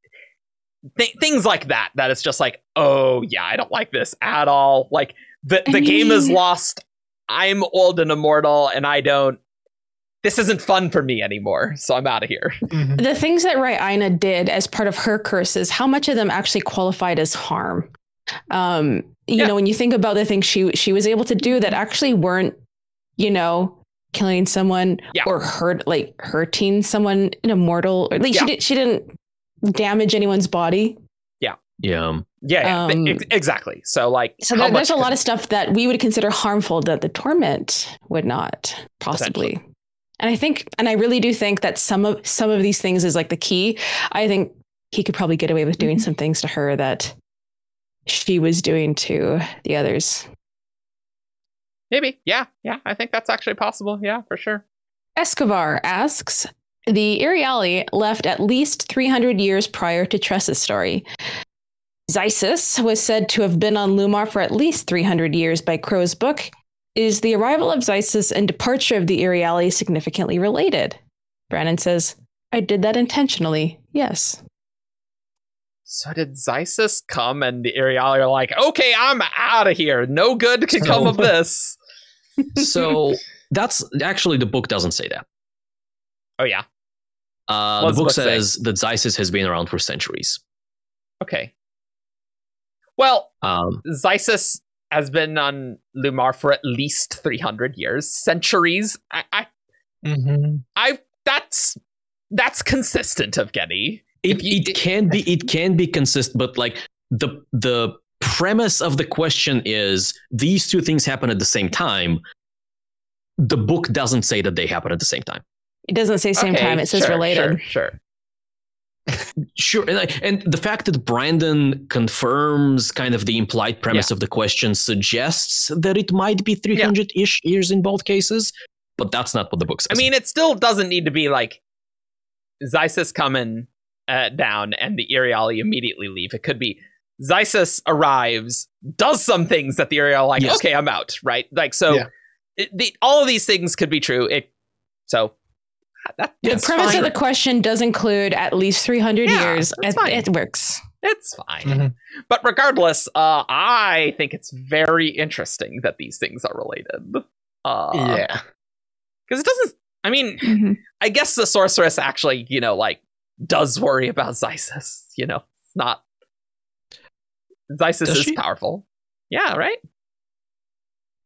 Th- things like that, that it's just like, oh, yeah, I don't like this at all. Like, the, the I mean... game is lost. I'm old and immortal, and I don't... This isn't fun for me anymore, so I'm out of here. Mm-hmm. The things that Rai'ina did as part of her curses, how much of them actually qualified as harm? Um, you yeah. know, when you think about the things she she was able to do that actually weren't, you know, killing someone yeah. or hurt like hurting someone in a mortal, or, like yeah. she did, she didn't damage anyone's body. Yeah, yeah, yeah, yeah. Um, Th- exactly. So like, so there, there's a lot of stuff that we would consider harmful that the Torment would not possibly. And I think, and I really do think that some of some of these things is like the key. I think he could probably get away with doing mm-hmm. some things to her that she was doing to the others. Maybe. Yeah. Yeah. I think that's actually possible. Yeah, for sure. Escobar asks, the Iriali left at least three hundred years prior to Tress's story. Zysis was said to have been on Lumar for at least three hundred years by Crow's book. Is the arrival of Zysis and departure of the Iriali significantly related? Brandon says, I did that intentionally. Yes. So did Zysis come and the Iriali are like, okay, I'm out of here. No good can so, come of this. So that's actually the book doesn't say that. Oh, yeah. Uh, the book says say? that Zysis has been around for centuries. Okay. Well, um, Zysis has been on Lumar for at least three hundred years. Centuries. I, I, mm-hmm. I that's that's consistent, Evgeni. It, it can be it can be consistent, but like the the premise of the question is these two things happen at the same time. The book doesn't say that they happen at the same time. It doesn't say same okay, time. It says sure, related. Sure. Sure. sure. And, I, and the fact that Brandon confirms kind of the implied premise yeah. of the question suggests that it might be three hundred-ish yeah. years in both cases, but that's not what the book says. I mean, it still doesn't need to be like Zysis coming. Uh, down and the Iriali immediately leave. It could be Zysis arrives, does some things that the Iriali like, yes. okay, I'm out, right? Like, so yeah. it, the, all of these things could be true. It so that, the premise fine. of the question does include at least three hundred yeah, years. It, it works. It's fine. Mm-hmm. But regardless, uh, I think it's very interesting that these things are related. Uh, yeah. Because it doesn't, I mean, mm-hmm. I guess the sorceress actually, you know, like, does worry about Zysis, you know. It's not Zysis does is she? powerful. Yeah, right?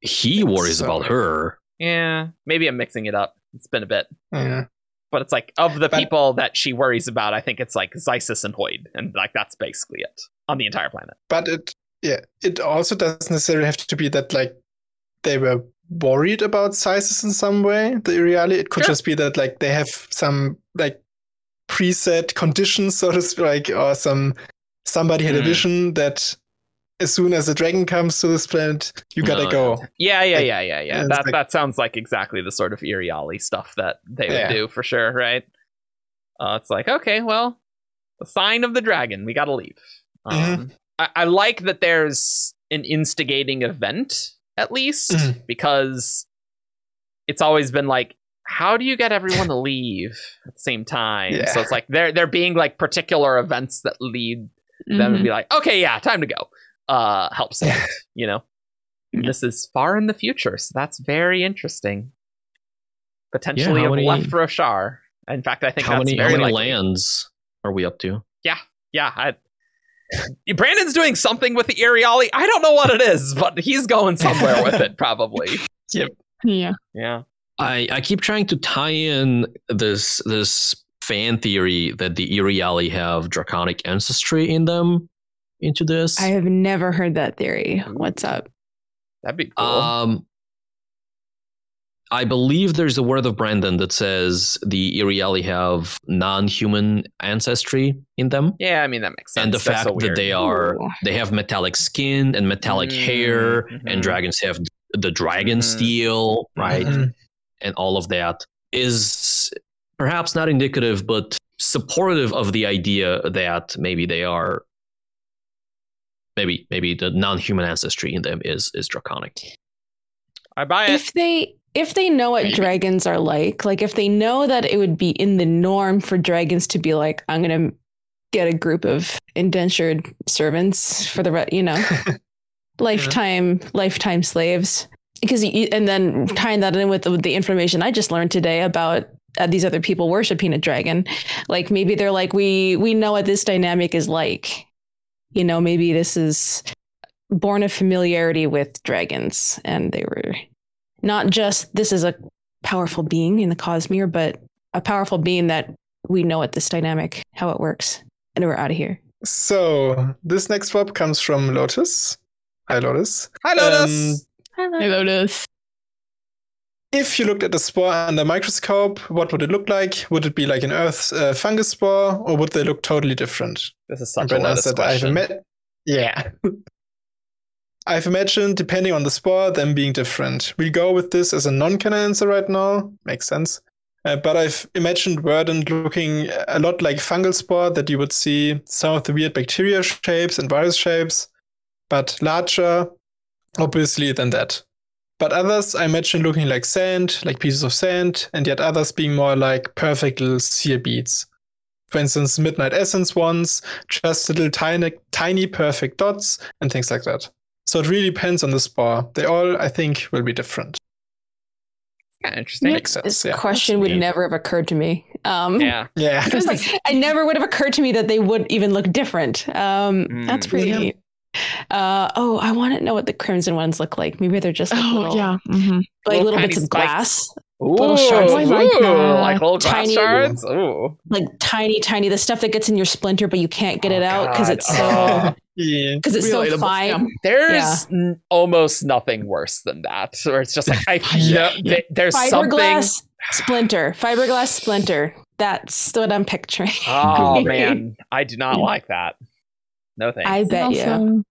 He worries so. about her. Yeah. Maybe I'm mixing it up. It's been a bit. Yeah. But it's like of the but, people that she worries about, I think it's like Zysis and Hoyd. And like that's basically it on the entire planet. But it yeah, it also doesn't necessarily have to be that like they were worried about Zysis in some way, the Iriali. It could sure. just be that like they have some like preset conditions, so to speak, or some somebody had mm. a vision that as soon as a dragon comes to this planet, you gotta no, go. Yeah, yeah, like, yeah, yeah, yeah. That like, that sounds like exactly the sort of Iriali stuff that they would yeah. do for sure, right? Uh, it's like, okay, well, the sign of the dragon, we gotta leave. Um, mm-hmm. I, I like that there's an instigating event, at least, mm-hmm. because it's always been like, how do you get everyone to leave at the same time? Yeah. So it's like they're they're being like particular events that lead mm-hmm. them to be like, okay, yeah, time to go. Uh, helps, you know. Yeah. This is far in the future, so that's very interesting. Potentially, yeah, have many, left Roshar. In fact, I think how that's many, very how many lands are we up to? Yeah, yeah. I, Brandon's doing something with the Iriali. I don't know what it is, but he's going somewhere with it, probably. Yep. Yeah. Yeah. I, I keep trying to tie in this this fan theory that the Iriali have draconic ancestry in them into this. I have never heard that theory. What's up? That'd be cool. Um, I believe there's a word of Brandon that says the Iriali have non-human ancestry in them. Yeah, I mean that makes sense. And the That's fact so that they are Ooh. they have metallic skin and metallic mm-hmm. hair, mm-hmm. and dragons have the dragon mm-hmm. steel, right? Mm-hmm. And all of that is perhaps not indicative, but supportive of the idea that maybe they are, maybe maybe the non-human ancestry in them is is draconic. I buy it. If they if they know what dragons are like, like if they know that it would be in the norm for dragons to be like, I'm gonna get a group of indentured servants for the re- you know, lifetime yeah. lifetime slaves. Because and then tying that in with the, with the information I just learned today about uh, these other people worshiping a dragon, like maybe they're like, we we know what this dynamic is like, you know, maybe this is born of familiarity with dragons, and they were not just this is a powerful being in the Cosmere, but a powerful being that we know what this dynamic, how it works, and we're out of here. So this next swap comes from Lotus. Hi, Lotus. Hi, Lotus. Um, Hi, Lotus. If you looked at the spore under a microscope, what would it look like? Would it be like an Earth uh, fungus spore, or would they look totally different? This is such a Lotus question. I've ima- yeah. I've imagined, depending on the spore, them being different. We'll go with this as a non-canon answer right now. Makes sense. Uh, but I've imagined verdant looking a lot like fungal spore that you would see some of the weird bacteria shapes and virus shapes, but larger, obviously, than that. But others I imagine looking like sand, like pieces of sand, and yet others being more like perfect little sphere beads. For instance, Midnight Essence ones, just little tiny, tiny perfect dots, and things like that. So it really depends on the spore. They all, I think, will be different. Kind of interesting. Makes sense, this yeah. question would never have occurred to me. Um, yeah. Yeah. It, like, it never would have occurred to me that they would even look different. Um, mm. That's pretty yeah. neat. Uh, oh, I want to know what the crimson ones look like. Maybe they're just like oh, little, yeah. mm-hmm. like little, little bits of spikes. Glass. Ooh, little shards. Ooh, like, uh, like little tiny, shards? Ooh. Like tiny, tiny. The stuff that gets in your splinter, but you can't get oh, it out because it's so because it's Relatable. so fine. Yeah. There's yeah. N- almost nothing worse than that. Or it's just like, I yeah, yeah. Th- there's fiberglass something. Splinter. Fiberglass splinter. That's what I'm picturing. Oh, man. I do not yeah. like that. No thanks. I bet you.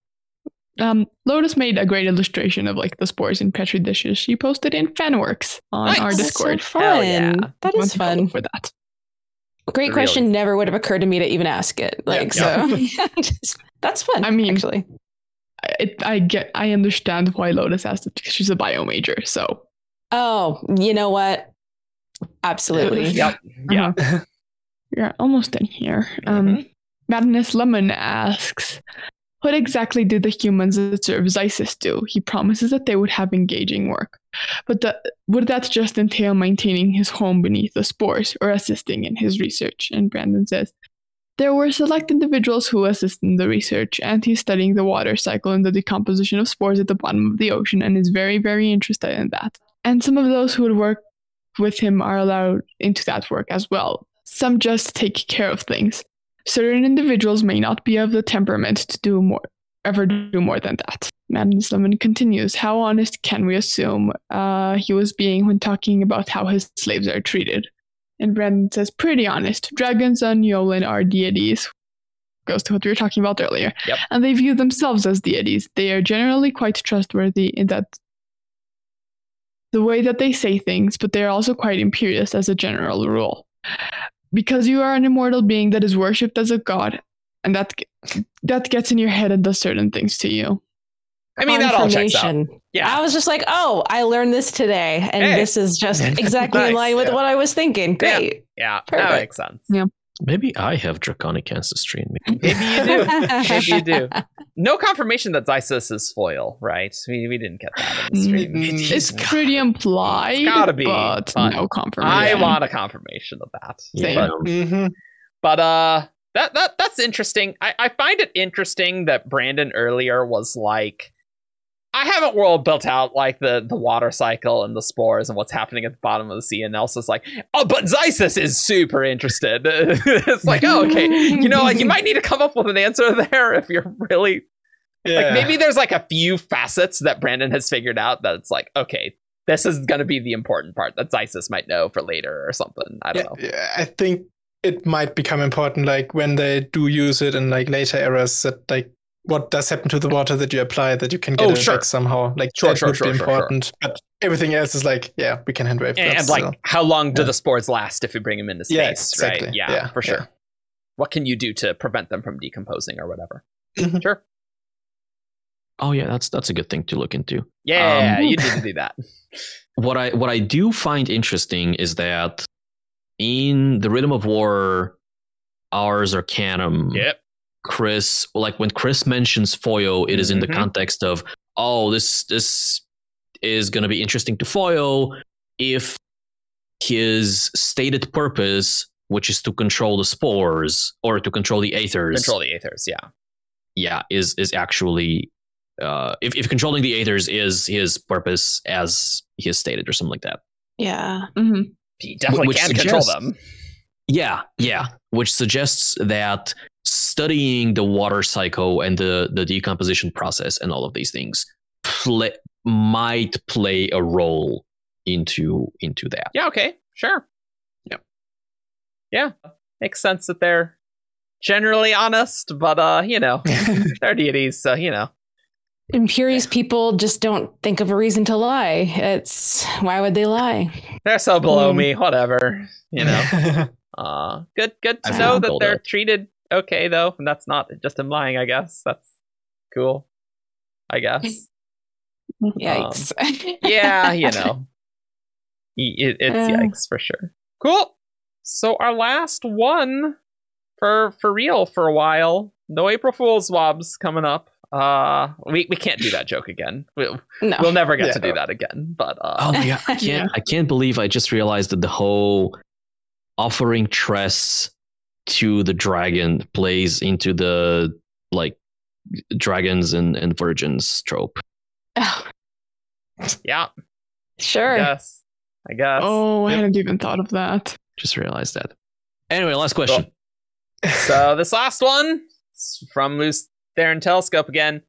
Um, Lotus made a great illustration of like the spores in petri dishes. She posted in Fanworks on nice. our Discord. That's so fun. Yeah. That is fun for that. Great the question. Really. Never would have occurred to me to even ask it. Like yeah, so, yeah. Just, that's fun. I mean, actually, it, I get. I understand why Lotus asked it because she's a bio major. So. Oh, you know what? Absolutely. Yep. Yeah. Uh-huh. You're almost in here. Um. Mm-hmm. Madness Lemon asks, what exactly did the humans that serve Zysis do? He promises that they would have engaging work, but the, would that just entail maintaining his home beneath the spores or assisting in his research? And Brandon says, there were select individuals who assist in the research, and he's studying the water cycle and the decomposition of spores at the bottom of the ocean and is very, very interested in that. And some of those who would work with him are allowed into that work as well. Some just take care of things. Certain individuals may not be of the temperament to do more, ever do more than that. Madness Lemon continues, how honest can we assume uh, he was being when talking about how his slaves are treated? And Brandon says, pretty honest. Dragons and Yolen are deities. Goes to what we were talking about earlier. Yep. And they view themselves as deities. They are generally quite trustworthy in that the way that they say things, but they are also quite imperious as a general rule. Because you are an immortal being that is worshipped as a god, and that that gets in your head and does certain things to you. I mean, that all checks out. Yeah, I was just like, oh, I learned this today, and hey. this is just exactly nice. in line with yeah. what I was thinking. Great. Yeah, yeah. That makes sense. Yeah. Maybe I have draconic ancestry in me. Maybe you do. Maybe you do. No confirmation that Zysis is foil, right? We we didn't get that in the stream. Mm, it's pretty implied. It's gotta be, but no confirmation. I want a confirmation of that. Yeah. But, mm-hmm. but uh, that that that's interesting. I, I find it interesting that Brandon earlier was like, I haven't world built out like the, the water cycle and the spores and what's happening at the bottom of the sea, and Elsa's like, oh, but Zysis is super interested. It's like, oh, okay, you know, like you might need to come up with an answer there if you're really yeah. like maybe there's like a few facets that Brandon has figured out that it's like, okay, this is going to be the important part that Zysis might know for later or something. I don't yeah, know. Yeah, I think it might become important, like when they do use it in like later eras, that like what does happen to the water that you apply, that you can get oh, it sure. back somehow. Like sure, that sure, would sure, be sure, important. Sure. But everything else is like, yeah, we can hand wave. And, and like, so. how long do yeah. the spores last if we bring them into space? Yeah, exactly. right? yeah, yeah, for sure. Yeah. What can you do to prevent them from decomposing or whatever? Mm-hmm. Sure. Oh yeah, that's that's a good thing to look into. Yeah, um, you need to do that. What I what I do find interesting is that in the Rhythm of War, ours Arcanum. Yep. Chris, like when Chris mentions foil, it is in mm-hmm. the context of, oh, this this is going to be interesting to foil if his stated purpose, which is to control the spores or to control the aethers, control the aethers, yeah, yeah, is is actually uh, if if controlling the aethers is his purpose as he has stated or something like that. Yeah, mm-hmm. he definitely which can suggests, control them. Yeah, yeah, which suggests that studying the water cycle and the, the decomposition process and all of these things play, might play a role into into that. Yeah, okay, sure. Yeah. Yeah, makes sense that they're generally honest, but, uh, you know, they're deities, so, you know. Imperious people just don't think of a reason to lie. It's, why would they lie? They're so below mm. me, whatever, you know. uh, good, good to I know that they're it. treated... okay, though, and that's not just him lying, I guess. That's cool, I guess. Yikes. Um, yeah, you know. It, it's uh, yikes for sure. Cool. So our last one for for real for a while. No April Fool's Wobs coming up. Uh, we, we can't do that joke again. We'll, no. we'll never get yeah. to do that again. But uh, oh yeah, I can't. yeah. I can't believe I just realized that the whole offering Tress to the dragon plays into the like dragons and, and virgins trope. Oh. Yeah. Sure. I guess. I guess. Oh, I yep. hadn't even thought of that. Just realized that. Anyway, last question. Cool. So this last one is from Loose Theron Telescope again.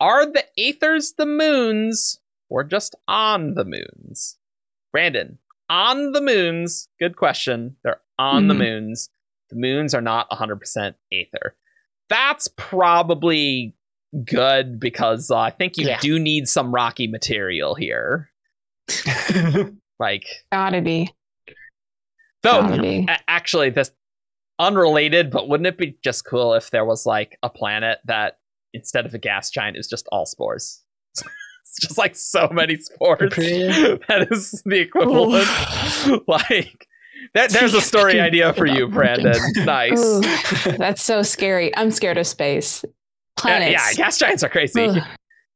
Are the aethers the moons or just on the moons? Brandon, on the moons. Good question. They're on mm. the moons. The moons are not one hundred percent aether. That's probably good because uh, I think you yeah. do need some rocky material here. Like, gotta be. So, gotta be. Actually, this unrelated, but wouldn't it be just cool if there was like a planet that instead of a gas giant is just all spores? It's just like so many spores. That is the equivalent. Like. That, there's a story idea for you, Brandon. Nice. Ooh, that's so scary. I'm scared of space. Planets. Yeah, yeah gas giants are crazy. Ooh.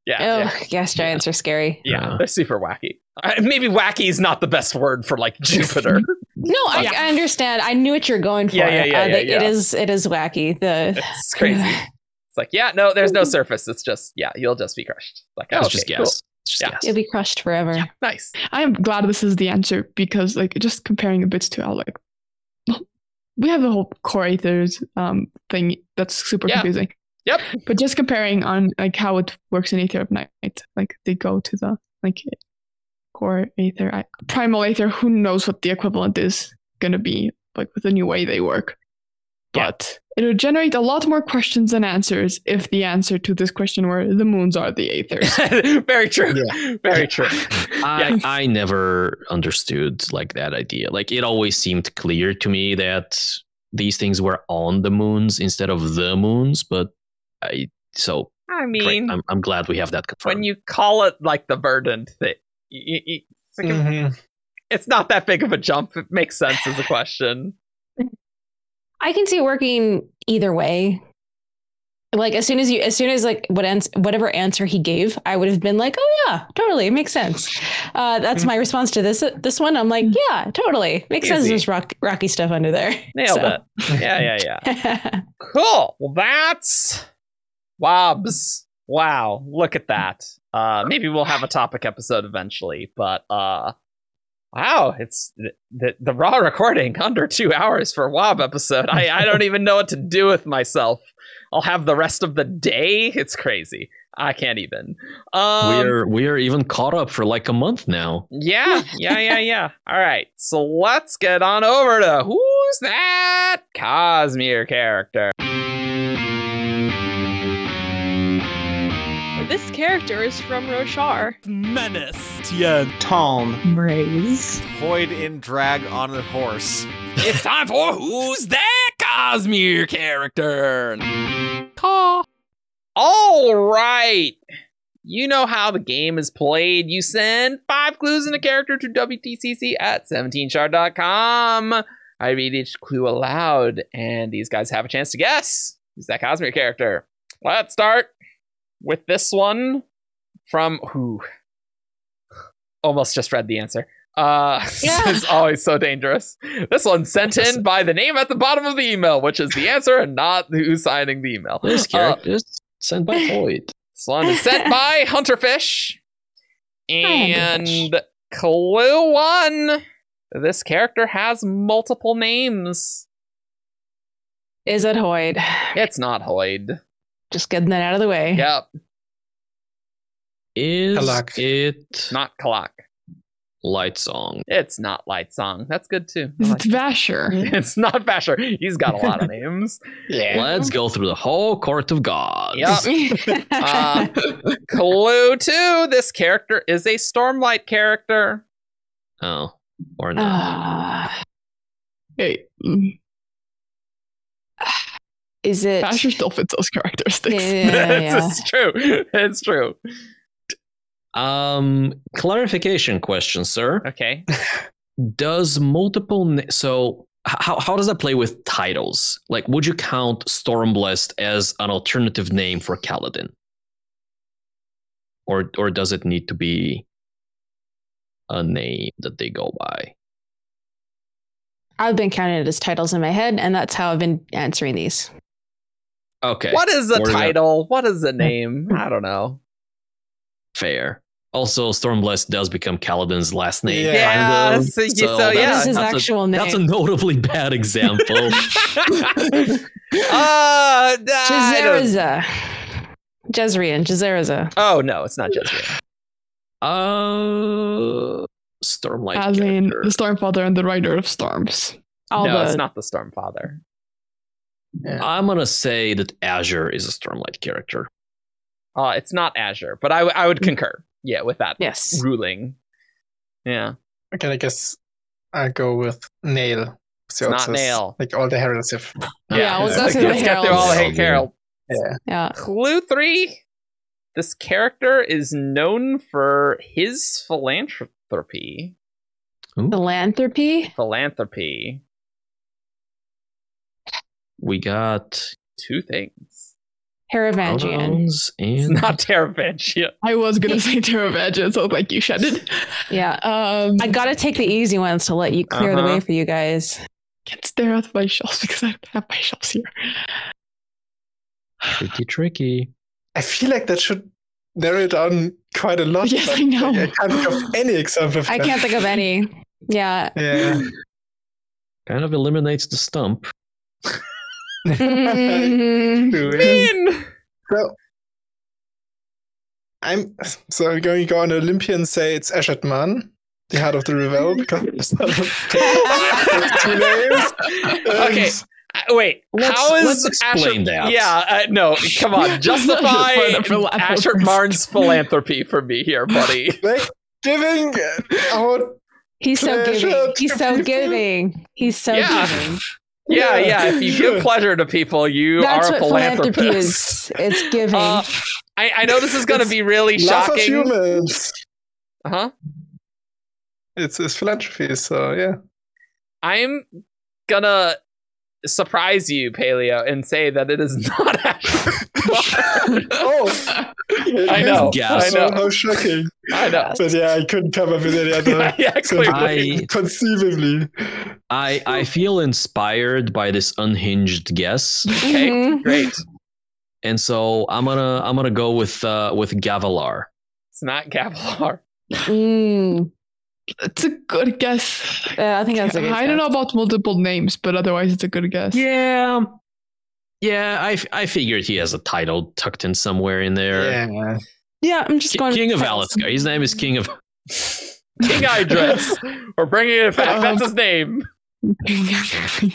Yeah. Oh, yeah. Gas giants yeah. are scary. Yeah, uh, they're super wacky. Uh, maybe wacky is not the best word for like Jupiter. No, I, yeah. I understand. I knew what you're going for. Yeah, yeah, yeah, uh, yeah, yeah. It is. It is wacky. The it's crazy. It's like yeah, no, there's no surface. It's just yeah, you'll just be crushed. Like oh, okay, just gas. Cool. Just yeah. You'll be crushed forever. Yeah, nice. I am glad this is the answer because, like, just comparing a bit to our, like, we have the whole core aethers um, thing that's super yeah. confusing. Yep. But just comparing on, like, how it works in Aether of Night, like, they go to the, like, core aether, I, primal aether, who knows what the equivalent is going to be, like, with the new way they work. Yeah. But it would generate a lot more questions than answers if the answer to this question were the moons are the aethers. Very true. Yeah. Very true. I, I never understood like that idea. Like it always seemed clear to me that these things were on the moons instead of the moons. But I so I mean, I'm, I'm glad we have that confirmed. When you call it like the burden thing, it's, like mm-hmm. it's not that big of a jump. It makes sense as a question. I can see it working either way. Like as soon as you, as soon as like what ans- whatever answer he gave, I would have been like, oh yeah, totally, it makes sense. Uh, that's my response to this this one. I'm like, yeah, totally, makes Easy. sense. There's rock, rocky stuff under there. Nailed so. it. Yeah, yeah, yeah. Cool. Well, that's Wobs. Wow, look at that. Uh, maybe we'll have a topic episode eventually, but. Uh, Wow, it's the, the the raw recording under two hours for a Wob episode. I, I don't even know what to do with myself. I'll have the rest of the day. It's crazy. I can't even. Um, we're we're even caught up for like a month now. Yeah, yeah, yeah, yeah. All right, so let's get on over to who's that Cosmere character. This character is from Roshar. Menace. Tien. Tom. Mraze. Void in drag on a horse. It's time for Who's That Cosmere Character? Call. All right. You know how the game is played. You send five clues and a character to W T C C at seventeen shard dot com. I read each clue aloud, and these guys have a chance to guess who's that Cosmere character. Let's start with this one from who? Almost just read the answer. Uh, yeah. It's always so dangerous. This one's sent in by the name at the bottom of the email, which is the answer and not who's signing the email. This character is uh, sent by Void. This one is sent by Hunterfish. And oh clue one. This character has multiple names. Is it Hoyd? It's not Hoyd. Just getting that out of the way. Yep. Is Kalak. It... Not Kalak. Lightsong. It's not Lightsong. That's good, too. Is it Vasher? It's not Vasher. He's got a lot of names. Yeah. Let's go through the whole court of gods. Yep. uh, clue two. This character is a Stormlight character. Oh. Or not. Uh, hey. Is it. Asher still fits those characteristics. Yeah, yeah, yeah. It's true. It's true. Um, clarification question, sir. Okay. Does multiple. Na- so, how, how does that play with titles? Like, would you count Stormblessed as an alternative name for Kaladin? Or, or does it need to be a name that they go by? I've been counting it as titles in my head, and that's how I've been answering these. Okay. What is a what title? Is what is a name? I don't know. Fair. Also, Stormblessed does become Kaladin's last name. Yeah. Kind of, so, so, so yeah. That's his that's actual a, name. That's a notably bad example. uh, Jezeriza. Jezrean. Jezeriza. Oh, no, it's not Jezrean. Uh, Stormlight. I mean, character. The Stormfather and the Rider of Storms. All no, the... it's not the Stormfather. Yeah. I'm gonna say that Azure is a Stormlight character. Uh, it's not Azure, but I, w- I would concur. Yeah, with that yes. ruling. Yeah. Okay, I guess I go with Nail. So it's not it's Nail. Like all the heralds of. Yeah, yeah, yeah. Well, let's like, get through all the hate heralds. Yeah. Yeah. Clue three. This character is known for his philanthropy. Ooh. Philanthropy? Philanthropy. We got two things. Taravangian. It's not Taravangian. I was going to say Taravangian, so like you shut it. Yeah. Um, I got to take the easy ones to let you clear uh-huh. the way for you guys. Can't stare at my shelves because I don't have my shelves here. Tricky, tricky. I feel like that should narrow down quite a lot. Yes, I know. I can't think of any example of that. I can't think of any. Yeah. Yeah. Kind of eliminates the stump. mm-hmm. So, I'm so I'm going to go on Olympia and say it's Eshat Man, the Heart of the Revel, because it's not two names. Okay. Wait, let's, how is let's explain Asher, that? Yeah, uh, no, come on, justify Asher Marn's philanthropy for me here, buddy. Like giving out. He's so giving. He's so people. giving. He's so yeah. giving. Yeah, yeah, yeah. If you give pleasure to people, you that's are a philanthropist. Philanthropy is. It's giving. Uh, I, I know this is going to be really shocking. Humans. Uh huh. It's his philanthropy, so yeah. I'm gonna surprise you, Paleo, and say that it is not Asher. Oh, I know. I know. How shocking. I know. But yeah, I couldn't come up with any other. Yeah, clearly. I, conceivably. I I feel inspired by this unhinged guess. Okay, mm-hmm. Great. And so I'm gonna I'm gonna go with uh, with Gavilar. It's not Gavilar. Mm. It's a good guess. Yeah, I think that's a good I guess. Don't know about multiple names, but otherwise it's a good guess. Yeah. Yeah, I, I figured he has a title tucked in somewhere in there. Yeah, yeah I'm just K- going King to of Aliskar. His name is King of... King Idris. We're bringing it back. Um, that's his name.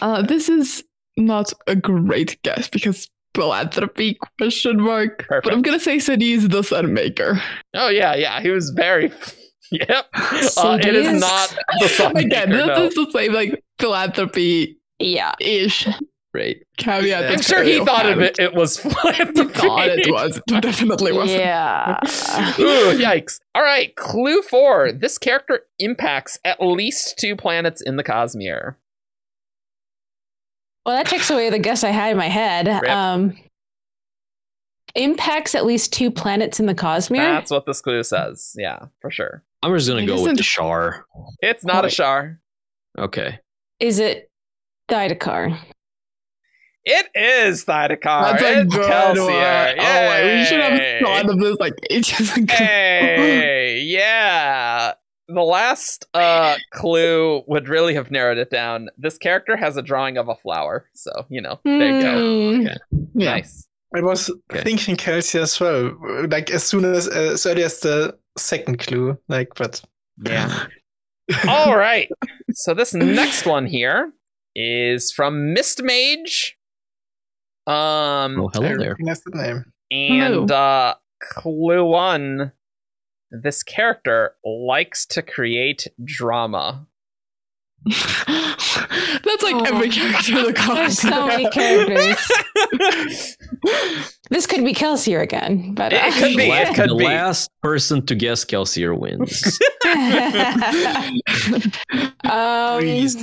Uh, this is not a great guess because philanthropy question mark. Perfect. But I'm gonna say Sidney is the sun maker. Oh yeah, yeah. He was very Yep. So uh, it is not the sun maker. Again, this no. is the same like philanthropy yeah. ish. Right. Caveat. I'm sure he thought of it it was philanthropy. He thought it was. It definitely wasn't. Yeah. Ooh, yikes. All right, clue four. This character impacts at least two planets in the Cosmere. Well, that takes away the guess I had in my head. Um, impacts at least two planets in the Cosmere? That's what this clue says. Yeah, for sure. I'm just going to go with the Shar. It's not oh, a Shar. Okay. Is it Thydakar? It is Thydakar. That's a it's good Kelsier. Oh, wait, we should have thought of this like ages ago. Hey, yeah. The last uh, clue would really have narrowed it down. This character has a drawing of a flower. So, you know, there you mm. go. Okay. Yeah. Nice. I was okay. thinking Kelsier as well. Like, as soon as, uh, as early as the second clue. Like, but. Yeah. All right. So, this next one here is from Mistmage. Um, oh, hello there. That's the name. And uh, clue one. This character likes to create drama. That's like oh. every character in the comic. So many characters. This could be Kelsier again. But it could be. It could the be. Last person to guess Kelsier wins. um, Breeze.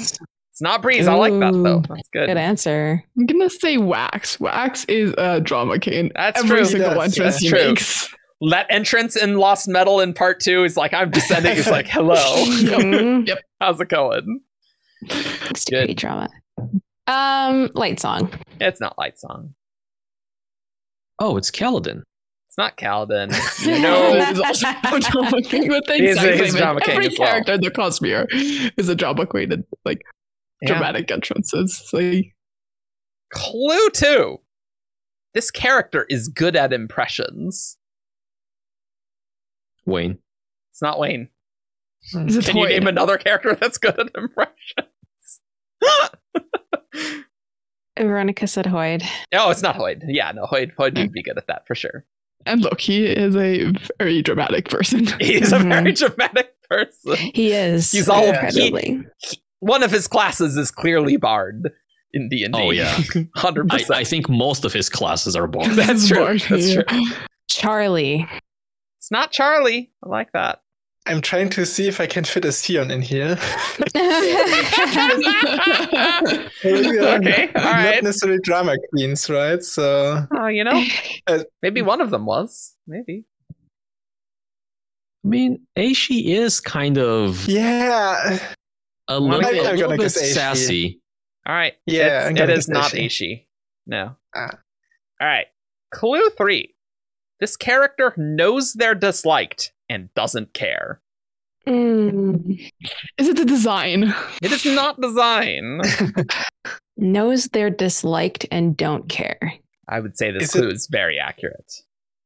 It's not Breeze. Ooh, I like that, though. That's good. Good answer. I'm going to say Wax. Wax is a uh, drama cane. That's every true. Single one yes, he true. Makes. That entrance in Lost Metal in part two is like, I'm descending. It's like, hello. Yep. Yep. How's it going? It's good drama. Um, Light Song. It's not Light Song. Oh, it's Kaladin. It's not Kaladin. No, it's also a drama king. But he's a, he's drama king every as well. Character in the Cosmere is a drama queen and like yeah. dramatic entrances. So. Clue two. This character is good at impressions. Wayne. It's not Wayne. It's Can you Wayne. Name another character that's good at impressions? Veronica said Hoyd. Oh, it's not Hoyd. Yeah, no, Hoyd, Hoyd mm. would be good at that for sure. And look, he is a very dramatic person. He is mm-hmm. a very dramatic person. He is. He's all incredibly. He, he, one of his classes is clearly Bard in D and D. Oh yeah, hundred percent. I think most of his classes are Bard. That's true. Bard, that's yeah. true. Charlie. It's not Charlie. I like that. I'm trying to see if I can fit a Sion in here. Okay, all right. Not necessarily drama queens, right? So, oh, you know, uh, maybe one of them was. Maybe. I mean, Aishi is kind of yeah, a little, I, a little bit sassy. All right. Yeah, it is not Aishi. No. Ah. All right. Clue three. This character knows they're disliked and doesn't care. Mm. Is it the design? It is not design. Knows they're disliked and don't care. I would say this is clue is very accurate.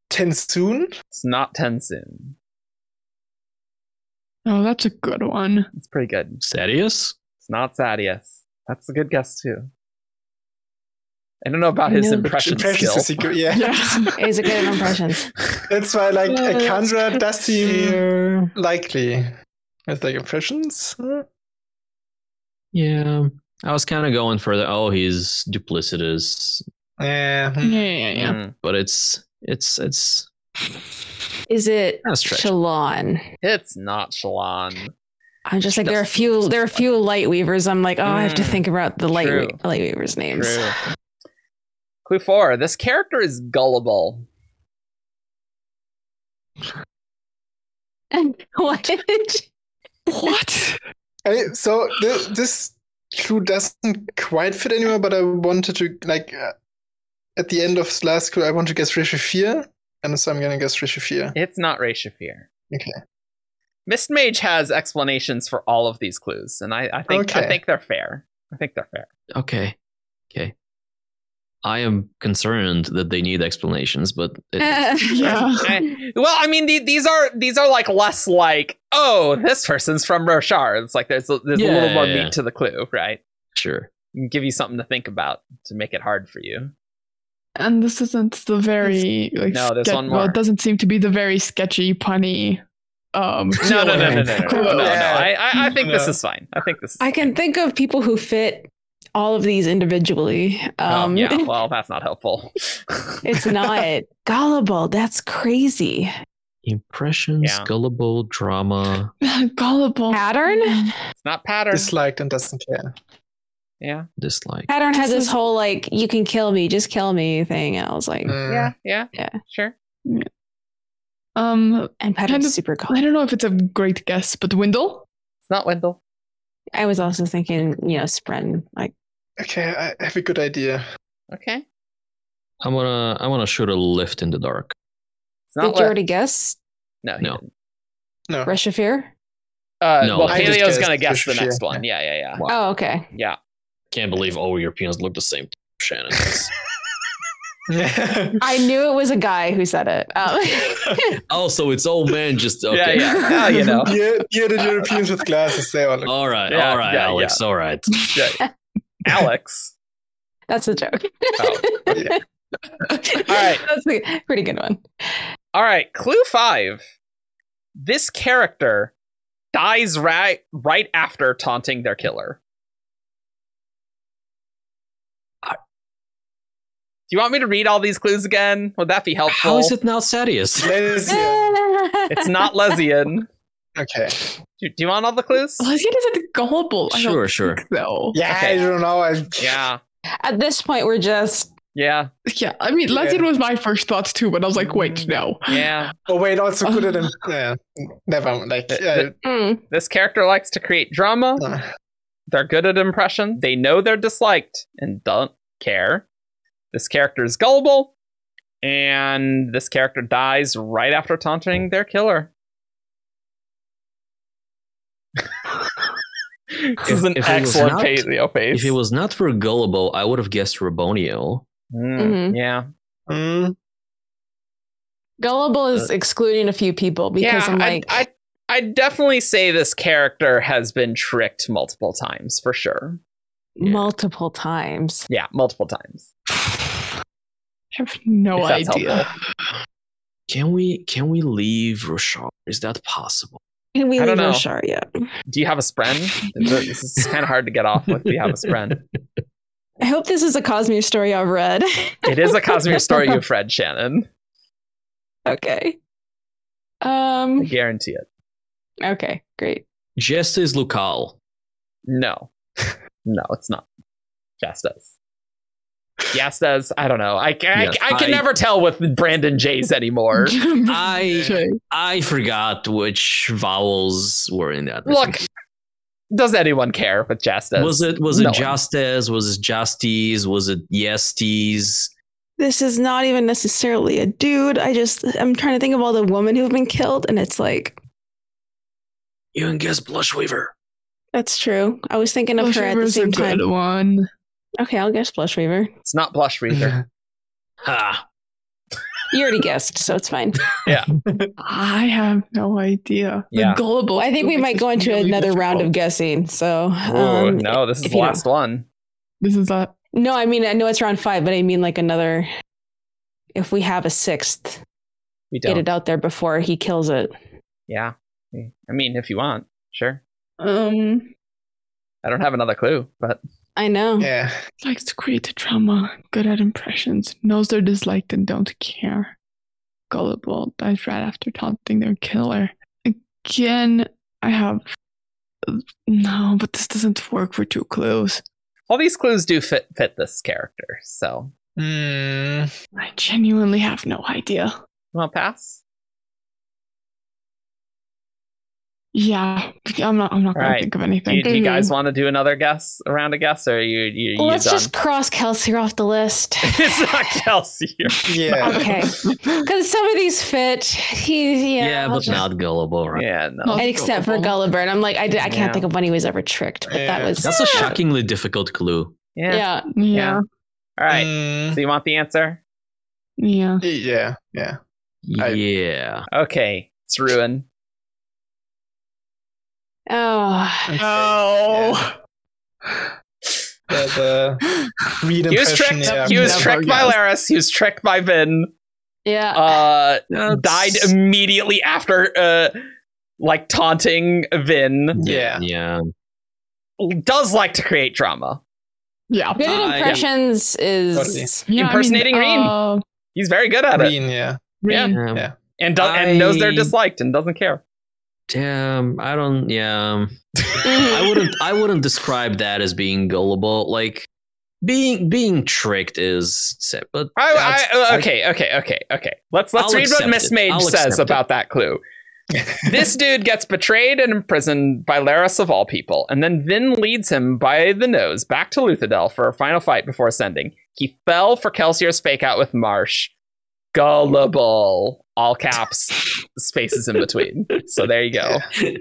Tensoon? It's not Tensoon. Oh, that's a good one. It's pretty good. Sadius? It's not Sadius. That's a good guess, too. I don't know about his no, impression skill. Is good, yeah. yeah. He's a good at impressions. That's why, like, Akandra does seem likely with, like, impressions. Yeah. I was kind of going for the, oh, he's duplicitous. Yeah. Yeah, yeah, yeah. Mm. But it's, it's, it's. Is it Shallan? It's not Shallan. I'm just she like, there are a few, there are a few light weavers. I'm like, oh, mm, I have to think about the light, we- light weavers' names. True. Clue four. This character is gullible. And what? What? I, so th- this clue doesn't quite fit anymore, but I wanted to, like, uh, at the end of the last clue, I want to guess Reshafir, and so I'm going to guess Reshafir. It's not Reshafir. Okay. Mistmage has explanations for all of these clues, and I, I think okay. I think they're fair. I think they're fair. Okay. Okay. I am concerned that they need explanations, but it, uh, yeah. I, well, I mean, the, these are these are like less like, oh, this person's from Roshar. It's like there's a, there's yeah, a little more yeah. meat to the clue, right? Sure, give you something to think about to make it hard for you. And this isn't the very it's, like no. There's ske- one more. Well, it doesn't seem to be the very sketchy, punny. Um, no, no, no, no, no, no, no, no, no. I, I, I think no. this is fine. I think this. Is I fine. can think of people who fit all of these individually. Um, oh, yeah. Well, that's not helpful. It's not gullible. That's crazy. Impressions, yeah. gullible, drama, gullible pattern. It's not pattern. Disliked and doesn't care. Yeah. Dislike. Pattern has this whole like you can kill me, just kill me thing. I was like, mm. yeah, yeah, yeah, sure. Yeah. Um, and Pattern's kind of, super cool. I don't know if it's a great guess, but Wendell? It's not Wendell. I was also thinking, you know, Spren. Like, okay, I have a good idea. Okay. I'm gonna, I'm gonna shoot a lift in the dark. It's not Did what? you already guess? No, no, didn't. no. Reshafir? Uh, no. Well, Halio's gonna guess Reshafir. the next one. Yeah, yeah, yeah. Wow. Oh, okay. Yeah. Can't believe all Europeans look the same, Shannon. I knew it was a guy who said it. Um. Oh, so it's old man just... Okay. Yeah, yeah. Now you know. Yeah, yeah, the Europeans with glasses, they all look... All right, yeah, all right, yeah, Alex, yeah. all right. Yeah. Alex? That's a joke. Oh, yeah. All right. That's a pretty good one. All right, clue five. This character dies right, right after taunting their killer. Do you want me to read all these clues again? Would that be helpful? How is it not serious? It's not Lesian. Okay. Do, do you want all the clues? Lesian isn't gullible. Sure, I don't sure. Think so. Yeah, okay. I don't know. I... Yeah. At this point, we're just... Yeah. Yeah, I mean, Lesian yeah. was my first thoughts too, but I was like, wait, no. Yeah. Oh, wait, also put it in... Yeah. Never like... The, the, uh, this character likes to create drama. Uh, they're good at impression. They know they're disliked and don't care. This character is gullible, and this character dies right after taunting their killer. This if, is an excellent not, paleo page. If it was not for gullible, I would have guessed Rabonio. Mm, mm-hmm. Yeah. Mm. Gullible is uh, excluding a few people because yeah, I'm like... I, I, I'd definitely say this character has been tricked multiple times, for sure. Yeah. Multiple times. Yeah, multiple times. I have no idea. Helpful. Can we can we leave Roshar? Is that possible? Can we I leave Roshar? Yeah. Do you have a spren? This is kind of hard to get off with. Do you have a spren? I hope this is a Cosmere story I've read. It is a Cosmere story you've read, Shannon. Okay. Um. I guarantee it. Okay, great. Jesta is Lucal. No, no, it's not. Jesta's. Yestas, I don't know. I, I, yes, I, I can I, never tell with Brandon J's anymore. I I forgot which vowels were in that. Look, does anyone care with Jastas? Was it was it no Jastas? Was it Jasties? Was it Yesties? This is not even necessarily a dude. I just I'm trying to think of all the women who've been killed, and it's like you can guess Blushweaver. That's true. I was thinking of her at the same time. One. Okay, I'll guess Blushweaver. It's not Blushweaver. Ha! You already guessed, so it's fine. Yeah. I have no idea. Yeah. The gullible. I think we might go into really another difficult. round of guessing. So. Um, Ooh, no, this is the last know. one. This is not. No, I mean I know it's round five, but I mean like another. If we have a sixth, we don't. Get it out there before he kills it. Yeah. I mean, if you want, sure. Um. I don't have another clue, but. I know. Yeah. Likes to create drama, good at impressions, knows they're disliked and don't care. Gullible, dies right after taunting their killer. Again, I have... No, but this doesn't work for two clues. All these clues do fit, fit this character, so... Mm. I genuinely have no idea. You want to pass? Yeah, I'm not. I'm not going right. to think of anything. Do you, do you guys want to do another guess, a round of guess, or are you? you well, you let's done? just cross Kelsier off the list. It's not Kelsier. Yeah. Okay. Because some of these fit. He. Yeah, yeah but not gullible, right? Yeah, no. And except gullible. for Gulliver, and I'm like, I, I can't yeah. think of when he was ever tricked. But yeah. that was. That's a shockingly difficult clue. Yeah. Yeah. yeah. yeah. All right. Mm. So you want the answer? Yeah. Yeah. Yeah. Yeah. I, okay. It's Ruin. Oh. Oh. Yeah. the, the read he was tricked. Yeah. He was tricked by Laris. He was tricked by Vin. Yeah. Uh, That's... died immediately after, uh, like taunting Vin. Yeah. Yeah. Does like to create drama. Yeah. Good uh, impressions yeah. is yeah, impersonating I mean, Reen. Uh, He's very good at Reen, it. Reen, yeah. Reen. Yeah. Yeah. And do- I... and knows they're disliked and doesn't care. Damn, I don't. Yeah, I wouldn't. I wouldn't describe that as being gullible. Like being being tricked is. But I, I, okay, okay, okay, okay. Let's let's I'll read what Miss Mage I'll says about it. That clue. This dude gets betrayed and imprisoned by Laris of all people, and then Vin leads him by the nose back to Luthadel for a final fight before ascending. He fell for Kelsier's fake out with Marsh. Gullible. All caps, spaces in between. So there you go. Yeah.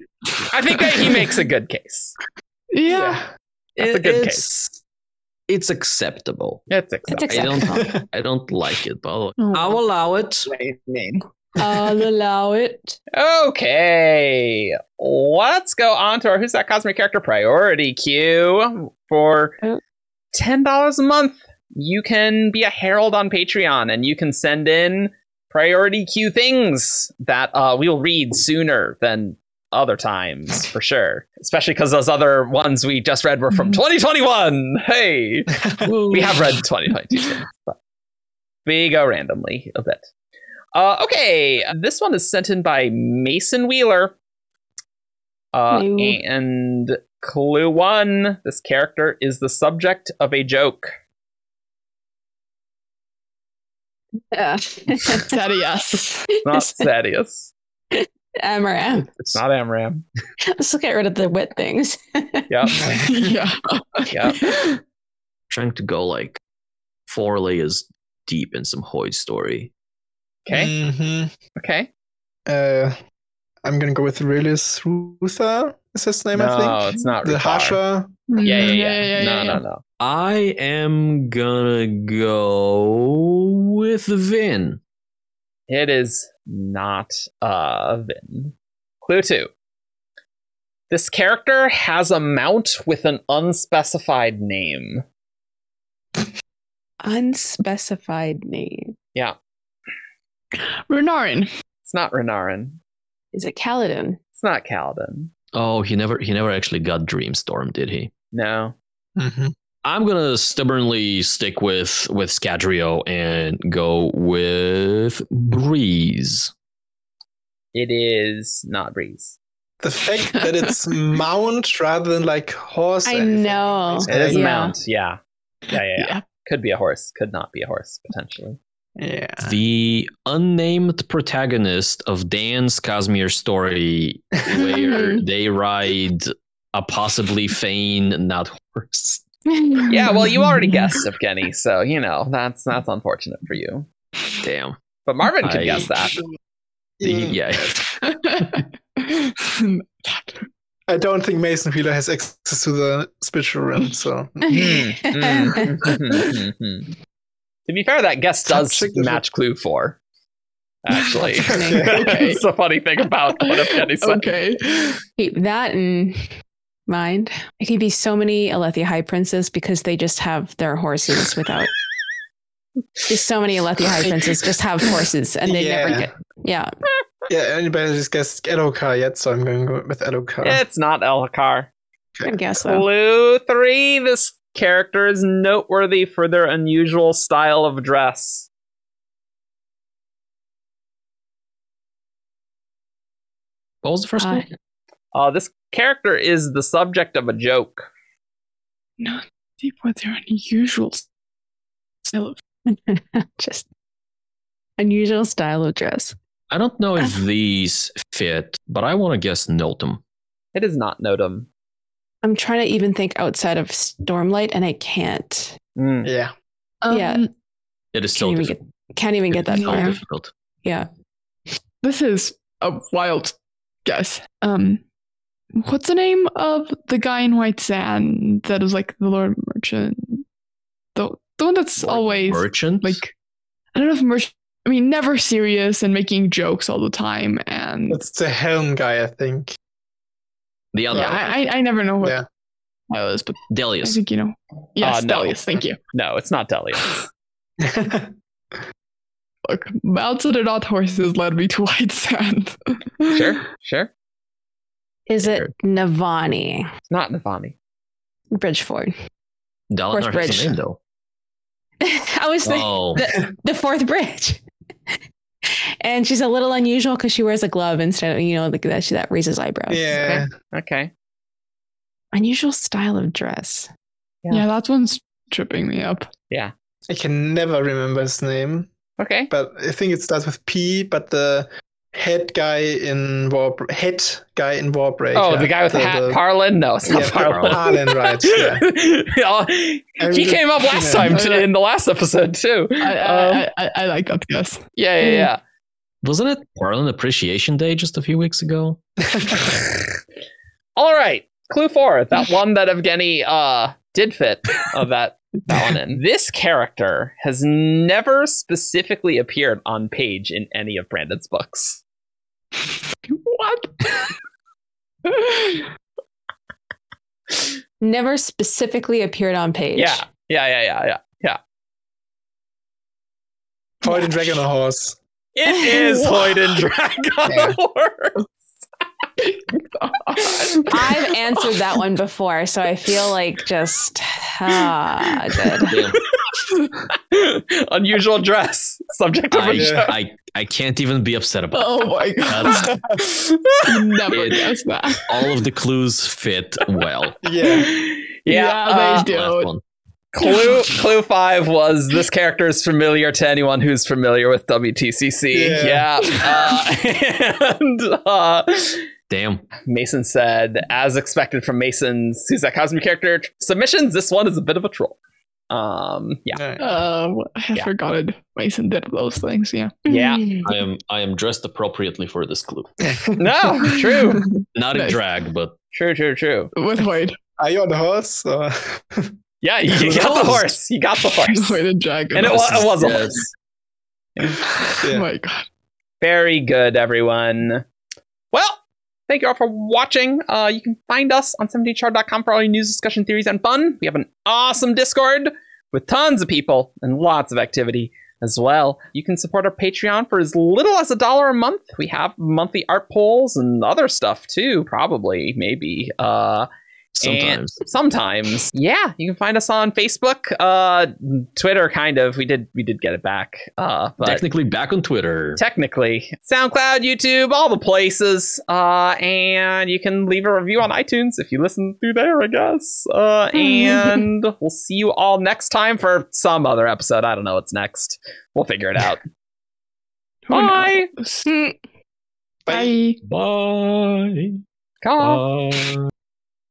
I think that he makes a good case. Yeah. yeah. That's it, a good it's, case. It's acceptable. It's acceptable. It's acceptable. I, don't, I don't like it, but oh. I'll allow it. I'll allow it. Okay. Let's go on to our Who's That Cosmic Character priority queue. For ten dollars a month, you can be a herald on Patreon, and you can send in priority queue things that uh, we will read sooner than other times, for sure. Especially because those other ones we just read were from twenty twenty-one. Hey, we have read twenty twenty-two. But we go randomly a bit. Uh, okay, this one is sent in by Mason Wheeler. Uh, and clue one, this character is the subject of a joke. Yeah, Sadius. Not Sadius. Amram. It's not Amram. Let's get rid of the wet things. Yep. Yeah. Yeah. Trying to go like four layers deep in some Hoid story. Okay. Mm-hmm. Okay. Uh, I'm gonna go with Aurelius Rutha. Is his name? No, I think. No, it's not. The Hasha. Yeah, yeah, yeah, yeah, yeah. No, yeah. no, no. I am gonna go with Vin. It is not uh, Vin. Clue two. This character has a mount with an unspecified name. Unspecified name. Yeah. Renarin. It's not Renarin. Is it Kaladin? It's not Kaladin. Oh, he never he never actually got Dreamstorm, did he? No. Mm-hmm. I'm gonna stubbornly stick with with Scadrio and go with Breeze. It is not Breeze. The fact that it's mount rather than like horse. I know it is yeah. mount. Yeah. Yeah, yeah, yeah, yeah. Could be a horse. Could not be a horse potentially. Yeah. The unnamed protagonist of Dan's Cosmere story, where they ride a possibly Fain, not horse. Yeah, well, you already guessed, Evgeni, so, you know, that's that's unfortunate for you. Damn. But Marvin could I, guess that. Yeah. I don't think Mason Wheeler has access to the spiritual realm, so... Mm, mm, mm, mm, mm. To be fair, that guess does Some match clue four, actually. Okay. Okay. It's a funny thing about what Evgeni said. Okay. Keep that and... mind. It could be so many Alethea High Princes because they just have their horses without. There's so many Alethea High Princes just have horses and they yeah. never get. Yeah. Yeah, anybody just guessed Elokar yet, so I'm going with Elokar. It's not Elokar. I guess so. Clue three. This character is noteworthy for their unusual style of dress. What was the first uh, one? Uh, this character is the subject of a joke. Not deep with their unusual style of just unusual style of dress. I don't know if these fit, but I want to guess Notum. It is not Notum. I'm trying to even think outside of Stormlight, and I can't. Mm. Yeah. Um, yeah. It is so difficult. Get, can't even it get that far. Difficult. Yeah. This is a wild guess. Um. What's the name of the guy in White Sand that is like the Lord Merchant? The, the one that's Lord always Merchant? Like, I don't know if Merchant, I mean, never serious and making jokes all the time. And it's the Helm guy, I think. The other yeah, guy. I, I never know what. Yeah. I was, but Delius. I think you know. Yes, uh, no. Delius. Thank you. No, it's not Delius. Look, mounted and not horses led me to White Sand. Sure, sure. Is it sure. Navani? It's not Navani. Bridgeford. Dal- fourth bridge. I was oh. thinking the, the fourth bridge. And she's a little unusual because she wears a glove instead of, you know, like that, she, that raises eyebrows. Yeah. Okay. okay. Unusual style of dress. Yeah. yeah, that one's tripping me up. Yeah. I can never remember his name. Okay. But I think it starts with P, but the head guy in War head guy in Warbreaker. Oh, the guy with the, the hat, the, Harlan? No, it's not yeah, Harlan. Harlan, right. Yeah. yeah. He came up last yeah. time to, in the last episode, too. I, I, um, I, I, I like that, yes. Yeah, yeah, yeah. Wasn't it Harlan Appreciation Day just a few weeks ago? All right. Clue four, that one that Evgeni uh, did fit of that, that one in. This character has never specifically appeared on page in any of Brandon's books. What? Never specifically appeared on page. Yeah, yeah, yeah, yeah, yeah, yeah. Hoyt and Dragon on a horse. It is Hoyt and Dragon on a horse. I've answered that one before, so I feel like just ah, good. Unusual dress. Subject of I, I, I can't even be upset about. Oh my god! Never guess that. All of the clues fit well. Yeah, yeah, yeah uh, they do. Clue Clue five was this character is familiar to anyone who's familiar with W T C C. Yeah, yeah. Uh, and. Uh, Damn. Mason said, as expected from Mason's Who's That Cosmic Character submissions, this one is a bit of a troll. Um, yeah. Uh, I yeah. forgot Mason did those things, yeah. Yeah. I am I am dressed appropriately for this clue. No, true. Not nice. In drag, but... True, true, true. With Hoyt. Are you on the horse? Or... yeah, you, you got the horse. You got the horse. Hoyt and drag. And it was, it was a horse. Yes. Yeah. Oh my god. Very good, everyone. Well... Thank you all for watching. Uh, you can find us on seventeen char dot com for all your news, discussion, theories, and fun. We have an awesome Discord with tons of people and lots of activity as well. You can support our Patreon for as little as a dollar a month. We have monthly art polls and other stuff too, probably, maybe. Uh, sometimes. Sometimes. Yeah, you can find us on Facebook, uh, Twitter, kind of. We did we did get it back. Uh, but technically back on Twitter. Technically. SoundCloud, YouTube, all the places. Uh, and you can leave a review on iTunes if you listen through there, I guess. Uh, and we'll see you all next time for some other episode. I don't know what's next. We'll figure it out. Bye. Bye. Bye. Bye. Come on. Bye.